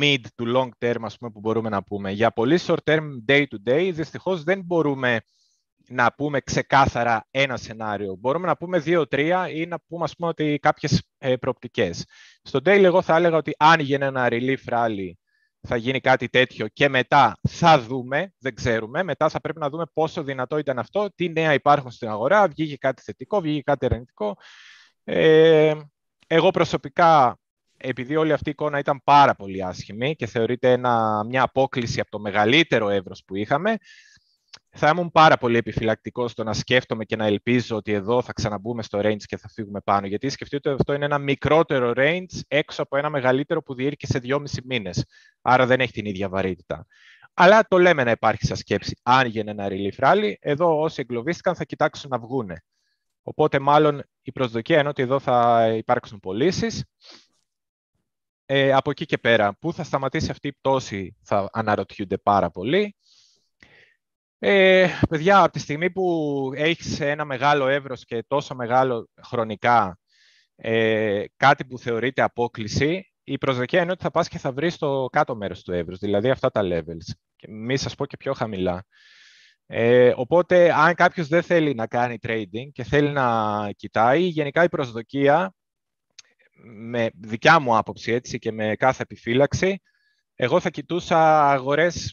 mid to long term, ας πούμε, που μπορούμε να πούμε. Για πολύ short term, day to day, δυστυχώς δεν μπορούμε να πούμε ξεκάθαρα ένα σενάριο. Μπορούμε να πούμε δύο τρία ή να πούμε, ας πούμε, ότι κάποιες προοπτικές. Στο daily εγώ θα έλεγα ότι αν γίνει ένα relief rally θα γίνει κάτι τέτοιο και μετά θα δούμε, δεν ξέρουμε, μετά θα πρέπει να δούμε πόσο δυνατό ήταν αυτό, τι νέα υπάρχουν στην αγορά, βγήκε κάτι θετικό, βγήκε κάτι αρνητικό. Ε, εγώ προσωπικά, επειδή όλη αυτή η εικόνα ήταν πάρα πολύ άσχημη και θεωρείται ένα, μια απόκληση από το μεγαλύτερο εύρος που είχαμε, θα ήμουν πάρα πολύ επιφυλακτικό στο να σκέφτομαι και να ελπίζω ότι εδώ θα ξαναμπούμε στο range και θα φύγουμε πάνω. Γιατί σκεφτείτε ότι αυτό είναι ένα μικρότερο range έξω από ένα μεγαλύτερο που διήρκησε δυόμισι μήνες. Άρα δεν έχει την ίδια βαρύτητα. Αλλά το λέμε να υπάρχει σαν σκέψη. Αν γίνει ένα relief rally, εδώ όσοι εγκλωβίστηκαν θα κοιτάξουν να βγούνε. Οπότε μάλλον η προσδοκία είναι ότι εδώ θα υπάρξουν πωλήσεις. Ε, από εκεί και πέρα, πού θα σταματήσει αυτή η πτώση θα αναρωτιούνται πάρα πολύ. Ε, παιδιά, από τη στιγμή που έχεις ένα μεγάλο εύρος και τόσο μεγάλο χρονικά ε, κάτι που θεωρείται απόκληση, η προσδοκία είναι ότι θα πας και θα βρεις το κάτω μέρος του εύρους, δηλαδή αυτά τα levels. Μη σας πω και πιο χαμηλά. Ε, οπότε, αν κάποιος δεν θέλει να κάνει trading και θέλει να κοιτάει, γενικά η προσδοκία, με δικιά μου άποψη έτσι, και με κάθε επιφύλαξη, εγώ θα κοιτούσα αγορές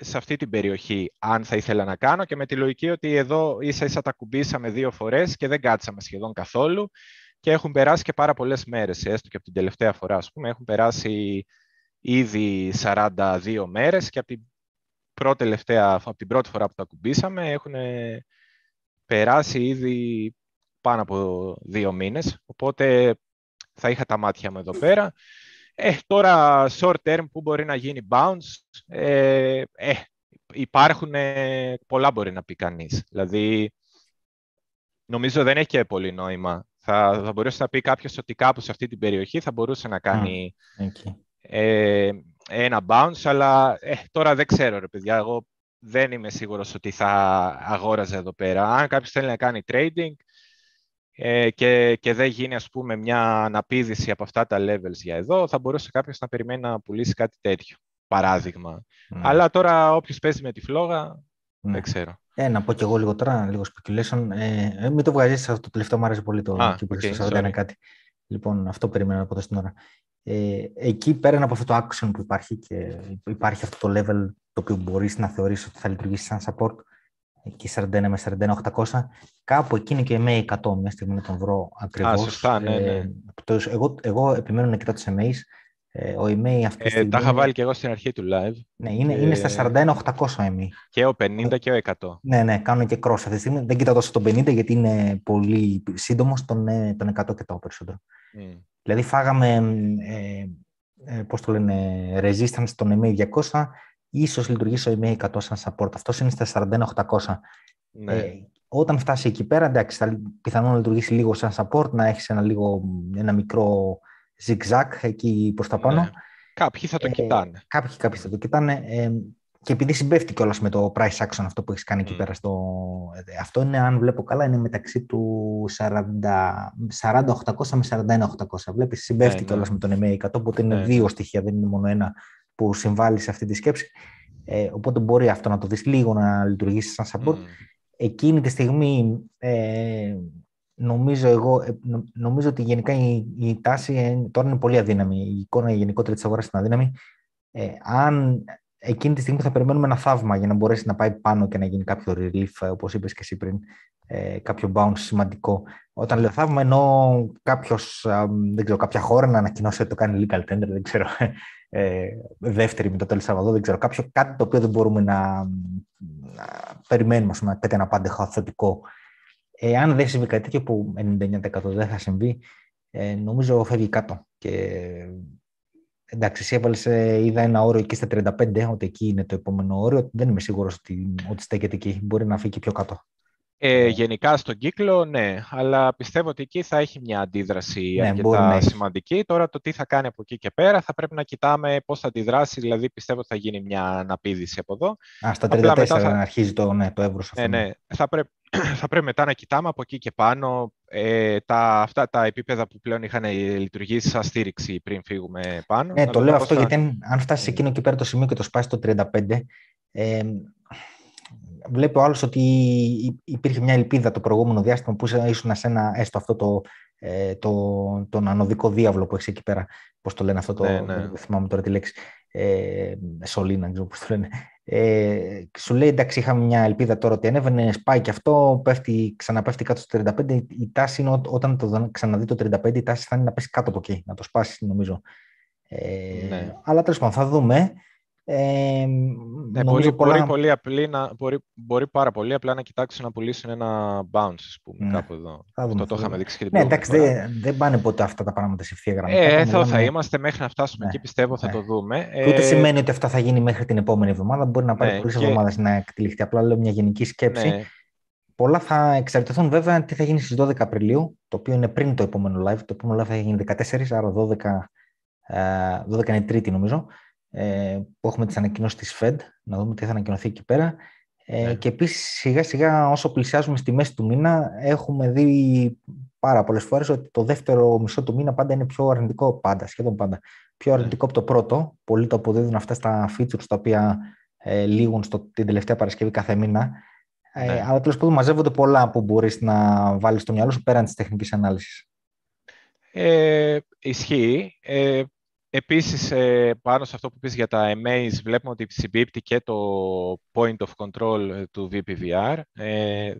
σε αυτή την περιοχή, αν θα ήθελα να κάνω, και με τη λογική ότι εδώ ίσα-ίσα τα κουμπίσαμε δύο φορές και δεν κάτσαμε σχεδόν καθόλου και έχουν περάσει και πάρα πολλές μέρες, έστω και από την τελευταία φορά, ας πούμε. Έχουν περάσει ήδη σαράντα δύο μέρες και από την πρώτη, τελευταία, από την πρώτη φορά που τα κουμπίσαμε έχουν περάσει ήδη πάνω από δύο μήνες, οπότε θα είχα τα μάτια μου εδώ πέρα. Ε, τώρα, short term, που μπορεί να γίνει bounce, ε, ε, υπάρχουν ε, πολλά μπορεί να πει κανείς. Δηλαδή, νομίζω δεν έχει και πολύ νόημα. Θα, θα μπορούσε να πει κάποιος ότι κάπου σε αυτή την περιοχή θα μπορούσε να κάνει okay. ε, ένα bounce, αλλά ε, τώρα δεν ξέρω, ρε παιδιά, εγώ δεν είμαι σίγουρος ότι θα αγόραζα εδώ πέρα. Αν κάποιος θέλει να κάνει trading, Και, και δεν γίνει, ας πούμε, μια αναπήδηση από αυτά τα levels για εδώ, θα μπορούσε κάποιος να περιμένει να πουλήσει κάτι τέτοιο, παράδειγμα. Mm. Αλλά τώρα όποιος παίζει με τη φλόγα, mm. δεν ξέρω. Ε, να πω κι εγώ λίγο τώρα, λίγο speculation. Ε, μην το βγάζεις αυτό το τελευταίο, μου άρεσε πολύ το ah, κύπρος, okay, κάτι. Λοιπόν, αυτό περιμένω από εδώ στην ώρα. Ε, εκεί, πέραν από αυτό το action που υπάρχει και υπάρχει αυτό το level το οποίο μπορείς να θεωρήσεις ότι θα λειτουργήσει σαν support, και σαράντα ένα με σαράντα ένα χιλιάδες οκτακόσια, κάπου εκείνη και με εκατό, μια στιγμή να τον βρω ακριβώς. Α, σωστά, ναι, ναι. Ε, το, εγώ, εγώ επιμένω να κοιτάω τους εμ έις. Ε, ο εμ έι αυτή τη στιγμή, ε, τα είχα βάλει και εγώ στην αρχή του live. Ναι, είναι, ε, είναι στα σαράντα ένα χιλιάδες οκτακόσια εμ έι. Και ο πενήντα ε, και ο εκατό. Ναι, ναι, κάνω και cross αυτή τη στιγμή. Δεν κοιτάω τόσο τον πενήντα γιατί είναι πολύ σύντομο, τον, τον εκατό και το περισσότερο. Mm. Δηλαδή φάγαμε, ε, ε, πώς το λένε, resistance στον εμ έι διακόσια. Ίσως λειτουργήσει ο εμ έι εκατό σαν support. Αυτός είναι στα σαράντα ένα χιλιάδες οκτακόσια. Ναι. Ε, όταν φτάσει εκεί πέρα, εντάξει, θα πιθανόν να λειτουργήσει λίγο σαν support, να έχεις ένα, λίγο, ένα μικρό zigzag εκεί προς τα πάνω. Ναι. Κάποιοι θα το ε, κοιτάνε. Κάποιοι, κάποιοι θα το κοιτάνε. Ε, και επειδή συμπέφτει κιόλας με το price action αυτό που έχεις κάνει mm. εκεί πέρα, στο, αυτό είναι, αν βλέπω καλά, είναι μεταξύ του σαράντα χιλιάδες οκτακόσια με σαράντα ένα χιλιάδες οκτακόσια. Βλέπεις, συμπέφτει ναι, κιόλας ναι. με τον εμ έι εκατό, οπότε είναι ναι. δύο στοιχεία, δεν είναι μόνο ένα που συμβάλλει σε αυτή τη σκέψη. Ε, οπότε μπορεί αυτό να το δεις λίγο να λειτουργήσει σαν support. Mm. Εκείνη τη στιγμή ε, νομίζω εγώ, ε, νομίζω ότι γενικά η, η τάση ε, τώρα είναι πολύ αδύναμη. Η εικόνα η γενικότερη της αγοράς είναι αδύναμη. Ε, αν εκείνη τη στιγμή θα περιμένουμε ένα θαύμα για να μπορέσει να πάει πάνω και να γίνει κάποιο relief, όπως είπες και εσύ πριν, ε, κάποιο bounce σημαντικό. Όταν λέω θαύμα εννοώ κάποιος, α, δεν ξέρω, κάποια χώρα να ανακοινώσει ότι το κάνει legal tender, δεν ξέρω. Ε, δεύτερη μετά το El Salvador, δεν ξέρω, κάποιο, κάτι το οποίο δεν μπορούμε να, να περιμένουμε, ας πούμε, κάτι αναπάντεχα θετικό. Ε, αν δεν συμβεί κάτι τέτοιο, που ενενήντα εννέα τοις εκατό δεν θα συμβεί, ε, νομίζω φεύγει κάτω. Και εντάξει, εσύ έβαλες, είδα ένα όρο εκεί στα τριάντα πέντε, ότι εκεί είναι το επόμενο όριο. Δεν είμαι σίγουρος ότι, ότι στέκεται εκεί. Μπορεί να φύγει πιο κάτω. Ε, γενικά στον κύκλο, ναι. Αλλά πιστεύω ότι εκεί θα έχει μια αντίδραση ναι, αρκετά μπορεί, ναι. σημαντική. Τώρα το τι θα κάνει από εκεί και πέρα θα πρέπει να κοιτάμε πώς θα αντιδράσει. Δηλαδή πιστεύω ότι θα γίνει μια αναπήδηση από εδώ. Α, στα τριάντα τέσσερα θα... αρχίζει το, ναι, το εύρος αυτό. Ε, ναι, θα πρέπει... Θα πρέπει μετά να κοιτάμε από εκεί και πάνω ε, τα, αυτά τα επίπεδα που πλέον είχαν λειτουργήσει σαν στήριξη πριν φύγουμε πάνω. Ναι, να το λέω αυτό θα... γιατί αν φτάσει εκείνο και πέρα το σημείο και το σπάσει το τριάντα πέντε, ε, βλέπει ο άλλος ότι υπήρχε μια ελπίδα το προηγούμενο διάστημα που ήσουν σε ένα έστω αυτό το, ε, το, τον ανωδικό διάβλο που έχεις εκεί πέρα. Πώς το λένε αυτό, το, ναι, ναι. θυμάμαι τώρα τη λέξη. Ε, σωλήνα, ξέρω πώς το λένε. Ε, σου λέει εντάξει, είχαμε μια ελπίδα τώρα ότι ανέβαινε, σπάει και αυτό, πέφτει, ξαναπέφτει κάτω στο τριάντα πέντε. Η τάση είναι όταν το ξαναδεί το τριάντα πέντε, η τάση θα είναι να πέσει κάτω από εκεί, να το σπάσει, νομίζω. Ε, ναι. Αλλά τέλος πάντων, θα δούμε. Ε, ναι, μπορεί, πολλά... μπορεί, πολύ απλή να, μπορεί, μπορεί πάρα πολύ απλά να κοιτάξουν να πουλήσουν ένα bounce, ας πούμε, ναι. κάπου εδώ. Δούμε, αυτό το είχαμε δείξει και την ναι, εντάξει, δεν δε πάνε ποτέ αυτά τα πράγματα σε ευθεία γραμμή. Ε, θα, θα είμαστε μέχρι να φτάσουμε ναι, εκεί, πιστεύω, ναι. θα το δούμε. Και ούτε ε... σημαίνει ότι αυτά θα γίνει μέχρι την επόμενη εβδομάδα. Μπορεί να πάρει ναι, πολλές και... εβδομάδες να εκτυλιχθεί. Απλά λέω μια γενική σκέψη. Ναι. Πολλά θα εξαρτηθούν βέβαια τι θα γίνει στις δώδεκα Απριλίου, το οποίο είναι πριν το επόμενο live. Το επόμενο live θα γίνει δεκατέσσερα, άρα δώδεκα, δώδεκα είναι Τρίτη, νομίζω. Που έχουμε τις ανακοινώσεις της Fed, να δούμε τι θα ανακοινωθεί εκεί πέρα. Yeah. Και επίσης, σιγά σιγά, όσο πλησιάζουμε στη μέση του μήνα, έχουμε δει πάρα πολλές φορές ότι το δεύτερο μισό του μήνα πάντα είναι πιο αρνητικό, πάντα, σχεδόν πάντα. Πιο αρνητικό yeah. από το πρώτο. Πολλοί το αποδίδουν αυτά στα features τα οποία ε, λήγουν στο, την τελευταία Παρασκευή κάθε μήνα. Yeah. Ε, αλλά τέλος πάντων, μαζεύονται πολλά που μπορείς να βάλεις στο μυαλό σου πέραν της τεχνικής ανάλυσης. Ε, ισχύει. Ε... Επίσης, πάνω σε αυτό που πεις για τα εμ έις, βλέπουμε ότι συμπίπτει και το point of control του βι πι βι αρ,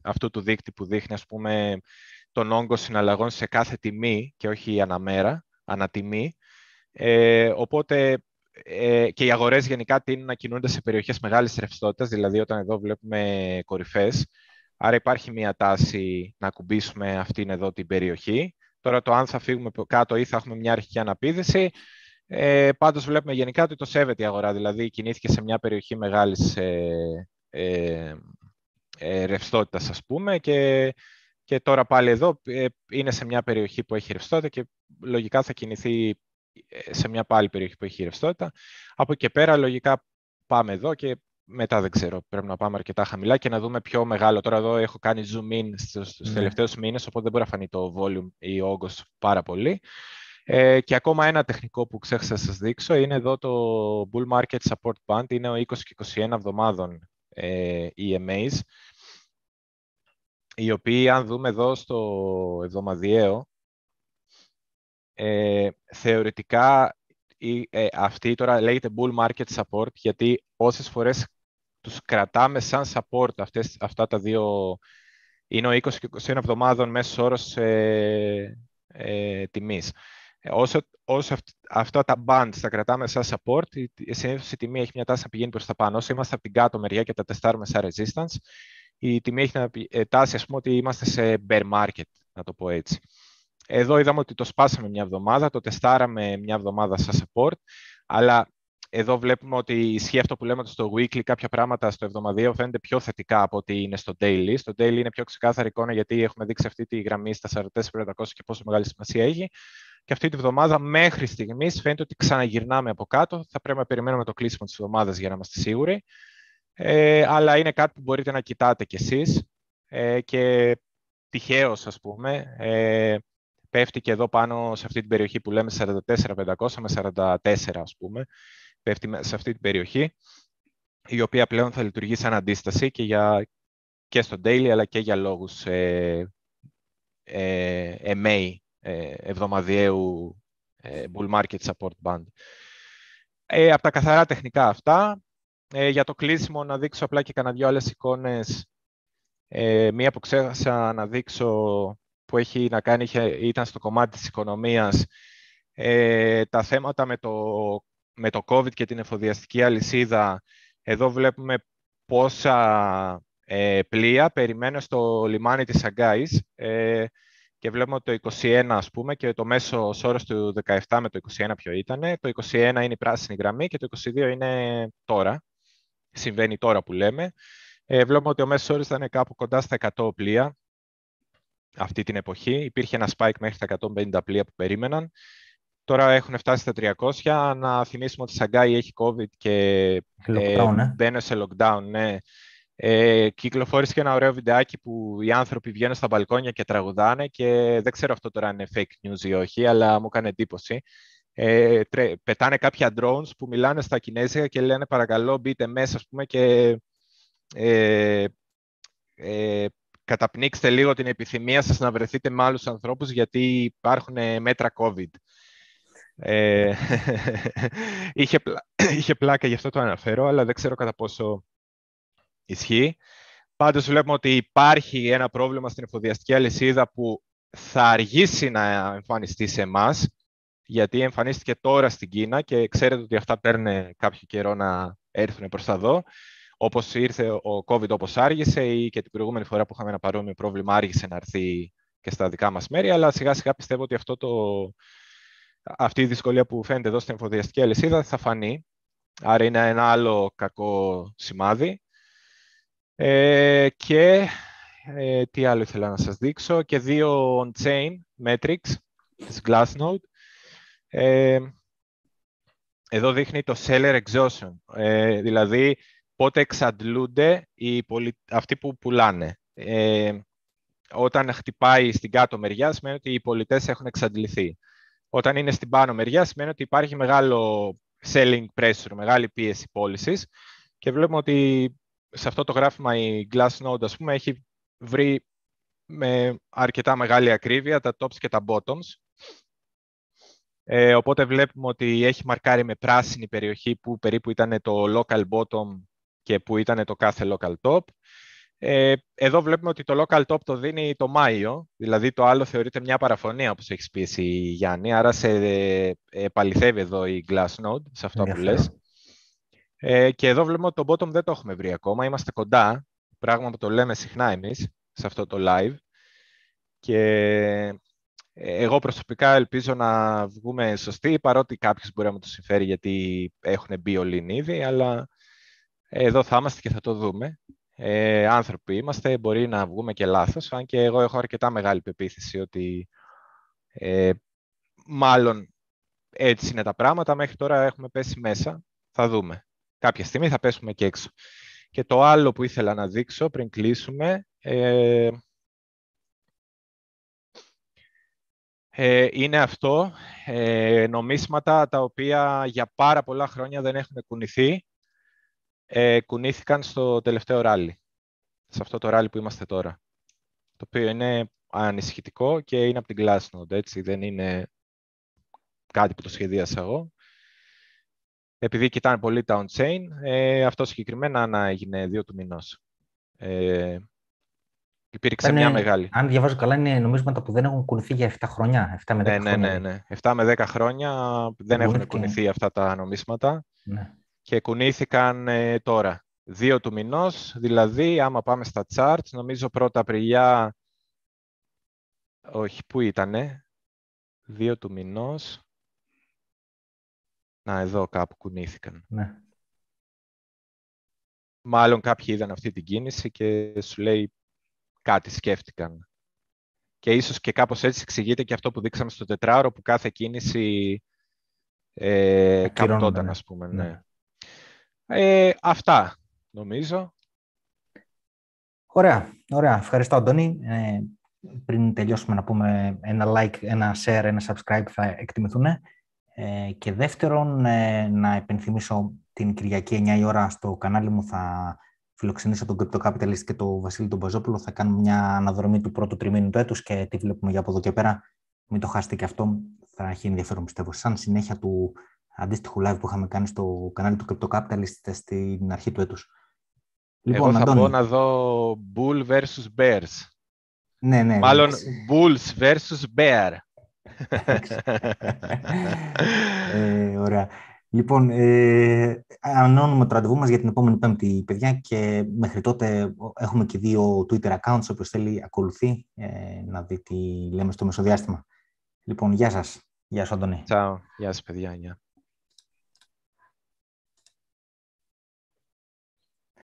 αυτού του δείκτη που δείχνει, ας πούμε, τον όγκο συναλλαγών σε κάθε τιμή και όχι αναμέρα, ανατιμή. Οπότε και οι αγορές γενικά τείνουν να κινούνται σε περιοχές μεγάλης ρευστότητας, δηλαδή όταν εδώ βλέπουμε κορυφές. Άρα υπάρχει μια τάση να ακουμπήσουμε αυτήν εδώ την περιοχή. Τώρα το αν θα φύγουμε κάτω ή θα έχουμε μια αρχική αναπήδηση. Ε, πάντως βλέπουμε γενικά ότι το σέβεται η αγορά, δηλαδή κινήθηκε σε μια περιοχή μεγάλης ε, ε, ε, ρευστότητας, ας πούμε, και, και τώρα πάλι εδώ ε, είναι σε μια περιοχή που έχει ρευστότητα και λογικά θα κινηθεί σε μια πάλι περιοχή που έχει ρευστότητα. Από εκεί πέρα λογικά πάμε εδώ και μετά δεν ξέρω, πρέπει να πάμε αρκετά χαμηλά και να δούμε πιο μεγάλο. Τώρα εδώ έχω κάνει zoom in στους, στους mm. τελευταίους μήνες, οπότε δεν μπορεί να φανεί το volume ή ο όγκος πάρα πολύ. Ε, και ακόμα ένα τεχνικό που ξέχασα να σας δείξω είναι εδώ το Bull Market Support Band. Είναι ο είκοσι και είκοσι ένα εβδομάδων ε, ι εμ έις, οι οποίοι αν δούμε εδώ στο εβδομαδιαίο, ε, θεωρητικά η, ε, αυτή τώρα λέγεται Bull Market Support γιατί όσες φορές τους κρατάμε σαν support αυτές, αυτά τα δύο, είναι ο είκοσι και είκοσι ένα εβδομάδων μέσος όρος ε, ε, τιμής. Όσο, όσο αυ, αυτά τα bands τα κρατάμε σαν support, η, η συνήθως η τιμή έχει μια τάση να πηγαίνει προς τα πάνω. Όσο είμαστε από την κάτω μεριά και τα τεστάρουμε σαν resistance, η τιμή έχει μια τάση, ας πούμε, ότι είμαστε σε bear market, να το πω έτσι. Εδώ είδαμε ότι το σπάσαμε μια εβδομάδα, το τεστάραμε μια εβδομάδα σαν support, αλλά εδώ βλέπουμε ότι ισχύει αυτό που λέμε στο weekly, κάποια πράγματα στο εβδομαδιαίο φαίνονται πιο θετικά από ότι είναι στο daily. Στο daily είναι πιο ξεκάθαρη εικόνα γιατί έχουμε δείξει αυτή τη γραμμή στα σαράντα τέσσερα πεντακόσια και πόσο μεγάλη σημασία έχει. Και αυτή τη βδομάδα μέχρι στιγμής φαίνεται ότι ξαναγυρνάμε από κάτω. Θα πρέπει να περιμένουμε το κλείσιμο της εβδομάδας για να είμαστε σίγουροι. Ε, αλλά είναι κάτι που μπορείτε να κοιτάτε κι εσείς. Ε, και τυχαίως, ας πούμε, ε, πέφτει και εδώ πάνω σε αυτή την περιοχή που λέμε σαράντα τέσσερα πεντακόσια με σαράντα τέσσερα, ας πούμε. Πέφτει σε αυτή την περιοχή, η οποία πλέον θα λειτουργεί σαν αντίσταση και, για, και στο daily, αλλά και για λόγους ε, ε, εμ έι. Εβδομαδιαίου Bull Market Support Band. Ε, από τα καθαρά τεχνικά αυτά, ε, για το κλείσιμο να δείξω απλά και κανένα δυο άλλες εικόνες. Ε, μία που ξέχασα να δείξω που έχει να κάνει, ήταν στο κομμάτι της οικονομίας, ε, τα θέματα με το, με το COVID και την εφοδιαστική αλυσίδα. Εδώ βλέπουμε πόσα ε, πλοία περιμένουν στο λιμάνι της Σαγκάης. Ε, και βλέπουμε ότι το είκοσι ένα, ας πούμε, και το μέσο όρος του δεκαεπτά με το είκοσι ένα ποιο ήταν. Το είκοσι ένα είναι η πράσινη γραμμή και το είκοσι δύο είναι τώρα. Συμβαίνει τώρα που λέμε. Ε, βλέπουμε ότι ο μέσος όρος ήταν κάπου κοντά στα εκατό πλοία αυτή την εποχή. Υπήρχε ένα spike μέχρι τα εκατόν πενήντα πλοία που περίμεναν. Τώρα έχουν φτάσει στα τριακόσια. Να θυμίσουμε ότι η Σαγκάη έχει COVID και lockdown, ε, μπαίνουν σε lockdown. Ναι. Ε, κυκλοφόρησε και ένα ωραίο βιντεάκι που οι άνθρωποι βγαίνουν στα μπαλκόνια και τραγουδάνε και δεν ξέρω αυτό τώρα αν είναι fake news ή όχι, αλλά μου έκανε εντύπωση. Ε, τρε, πετάνε κάποια drones που μιλάνε στα κινέζικα και λένε παρακαλώ μπείτε μέσα, ας πούμε, και ε, ε, καταπνίξτε λίγο την επιθυμία σας να βρεθείτε με άλλους ανθρώπους γιατί υπάρχουν μέτρα COVID. Ε, είχε, πλά, είχε πλάκα, γι' αυτό το αναφέρω, αλλά δεν ξέρω κατά πόσο ισχύει. Πάντως βλέπουμε ότι υπάρχει ένα πρόβλημα στην εφοδιαστική αλυσίδα που θα αργήσει να εμφανιστεί σε εμάς, γιατί εμφανίστηκε τώρα στην Κίνα και ξέρετε ότι αυτά παίρνουν κάποιο καιρό να έρθουν προς τα δω. Όπως ήρθε ο COVID, όπως άργησε, ή και την προηγούμενη φορά που είχαμε ένα παρόμοιο πρόβλημα άργησε να έρθει και στα δικά μας μέρη, αλλά σιγά σιγά πιστεύω ότι αυτό το, αυτή η δυσκολία που φαίνεται εδώ στην εφοδιαστική αλυσίδα θα φανεί. Άρα είναι ένα άλλο κακό σημάδι. Ε, και ε, τι άλλο ήθελα να σας δείξω, και δύο on-chain metrics της Glassnode. Ε, εδώ δείχνει το seller exhaustion, ε, δηλαδή πότε εξαντλούνται οι πολι... αυτοί που πουλάνε. Ε, όταν χτυπάει στην κάτω μεριά σημαίνει ότι οι πολιτές έχουν εξαντληθεί. Όταν είναι στην πάνω μεριά σημαίνει ότι υπάρχει μεγάλο selling pressure, μεγάλη πίεση πώλησης, και βλέπουμε ότι σε αυτό το γράφημα η Glassnode, ας πούμε, έχει βρει με αρκετά μεγάλη ακρίβεια τα tops και τα bottoms. Ε, οπότε βλέπουμε ότι έχει μαρκάρει με πράσινη περιοχή που περίπου ήταν το local bottom και που ήταν το κάθε local top. Ε, εδώ βλέπουμε ότι το local top το δίνει το Μάιο, δηλαδή το άλλο θεωρείται μια παραφωνία, όπως έχει πει η Γιάννη, άρα σε επαληθεύει εδώ η Glassnode, σε αυτό που λες. Ε, και εδώ βλέπουμε ότι το bottom δεν το έχουμε βρει ακόμα, είμαστε κοντά, πράγμα που το λέμε συχνά εμείς σε αυτό το live. Και εγώ προσωπικά ελπίζω να βγούμε σωστοί, παρότι κάποιος μπορεί να μου το συμφέρει γιατί έχουν μπει όλοι ήδη, αλλά εδώ θα είμαστε και θα το δούμε. Ε, άνθρωποι είμαστε, μπορεί να βγούμε και λάθος, αν και εγώ έχω αρκετά μεγάλη πεποίθηση ότι ε, μάλλον έτσι είναι τα πράγματα, μέχρι τώρα έχουμε πέσει μέσα, θα δούμε. Κάποια στιγμή θα πέσουμε και έξω. Και το άλλο που ήθελα να δείξω πριν κλείσουμε ε, ε, είναι αυτό, ε, νομίσματα τα οποία για πάρα πολλά χρόνια δεν έχουν κουνηθεί, ε, κουνήθηκαν στο τελευταίο ράλι, σε αυτό το ράλι που είμαστε τώρα, το οποίο είναι ανησυχητικό και είναι από την Glassnode, έτσι, δεν είναι κάτι που το σχεδίασα εγώ. Επειδή κοιτάνε πολύ τα on-chain, ε, αυτό συγκεκριμένα να έγινε δύο του μηνός. Ε, υπήρξε είναι, μια μεγάλη. Αν διαβάζω καλά, είναι νομίσματα που δεν έχουν κουνηθεί για επτά χρόνια. επτά με δέκα ναι, χρόνια. Ναι, ναι, ναι. επτά με δέκα χρόνια δεν Μουλήθηκε. Έχουν κουνηθεί αυτά τα νομίσματα. Ναι. Και κουνήθηκαν ε, τώρα. Δύο του μηνός, δηλαδή άμα πάμε στα charts, νομίζω πρώτα Απριλιά. Όχι, πού ήτανε. Δύο του μηνός. Να, εδώ κάπου κουνήθηκαν. Ναι. Μάλλον κάποιοι είδαν αυτή την κίνηση και σου λέει κάτι σκέφτηκαν. Και ίσως και κάπως έτσι εξηγείται και αυτό που δείξαμε στο τετράωρο, που κάθε κίνηση ε, καπτόταν, ναι. Ας πούμε. Ναι. Ναι. Ε, αυτά, νομίζω. Ωραία, ωραία. Ευχαριστώ, Αντώνη. Ε, πριν τελειώσουμε να πούμε ένα like, ένα share, ένα subscribe θα εκτιμηθούν. Και δεύτερον, να υπενθυμίσω την Κυριακή εννιά η ώρα στο κανάλι μου θα φιλοξενήσω τον Crypto Capitalist και τον Βασίλη τον Παζόπουλο. Θα κάνουμε μια αναδρομή του πρώτου τριμήνου του έτους και τι βλέπουμε για από εδώ και πέρα. Μην το χάσετε και αυτό, θα έχει ενδιαφέρον πιστεύω. Σαν συνέχεια του αντίστοιχου live που είχαμε κάνει στο κανάλι του Crypto Capitalist στην αρχή του έτους. Λοιπόν, εγώ θα Αντώνη, πω να δω Bull versus Bears. Ναι, ναι. Μάλλον Bulls versus Bear. ε, ωραία. Λοιπόν, ε, ανανεώνουμε το ραντεβού μας για την επόμενη Πέμπτη, παιδιά, και μέχρι τότε έχουμε και δύο Twitter accounts, όποιος θέλει ακολουθεί ε, να δει τι λέμε στο μεσοδιάστημα. Λοιπόν, γεια σας. Γεια σου, Αντώνη. Ciao. Γεια σας, παιδιά. Γεια.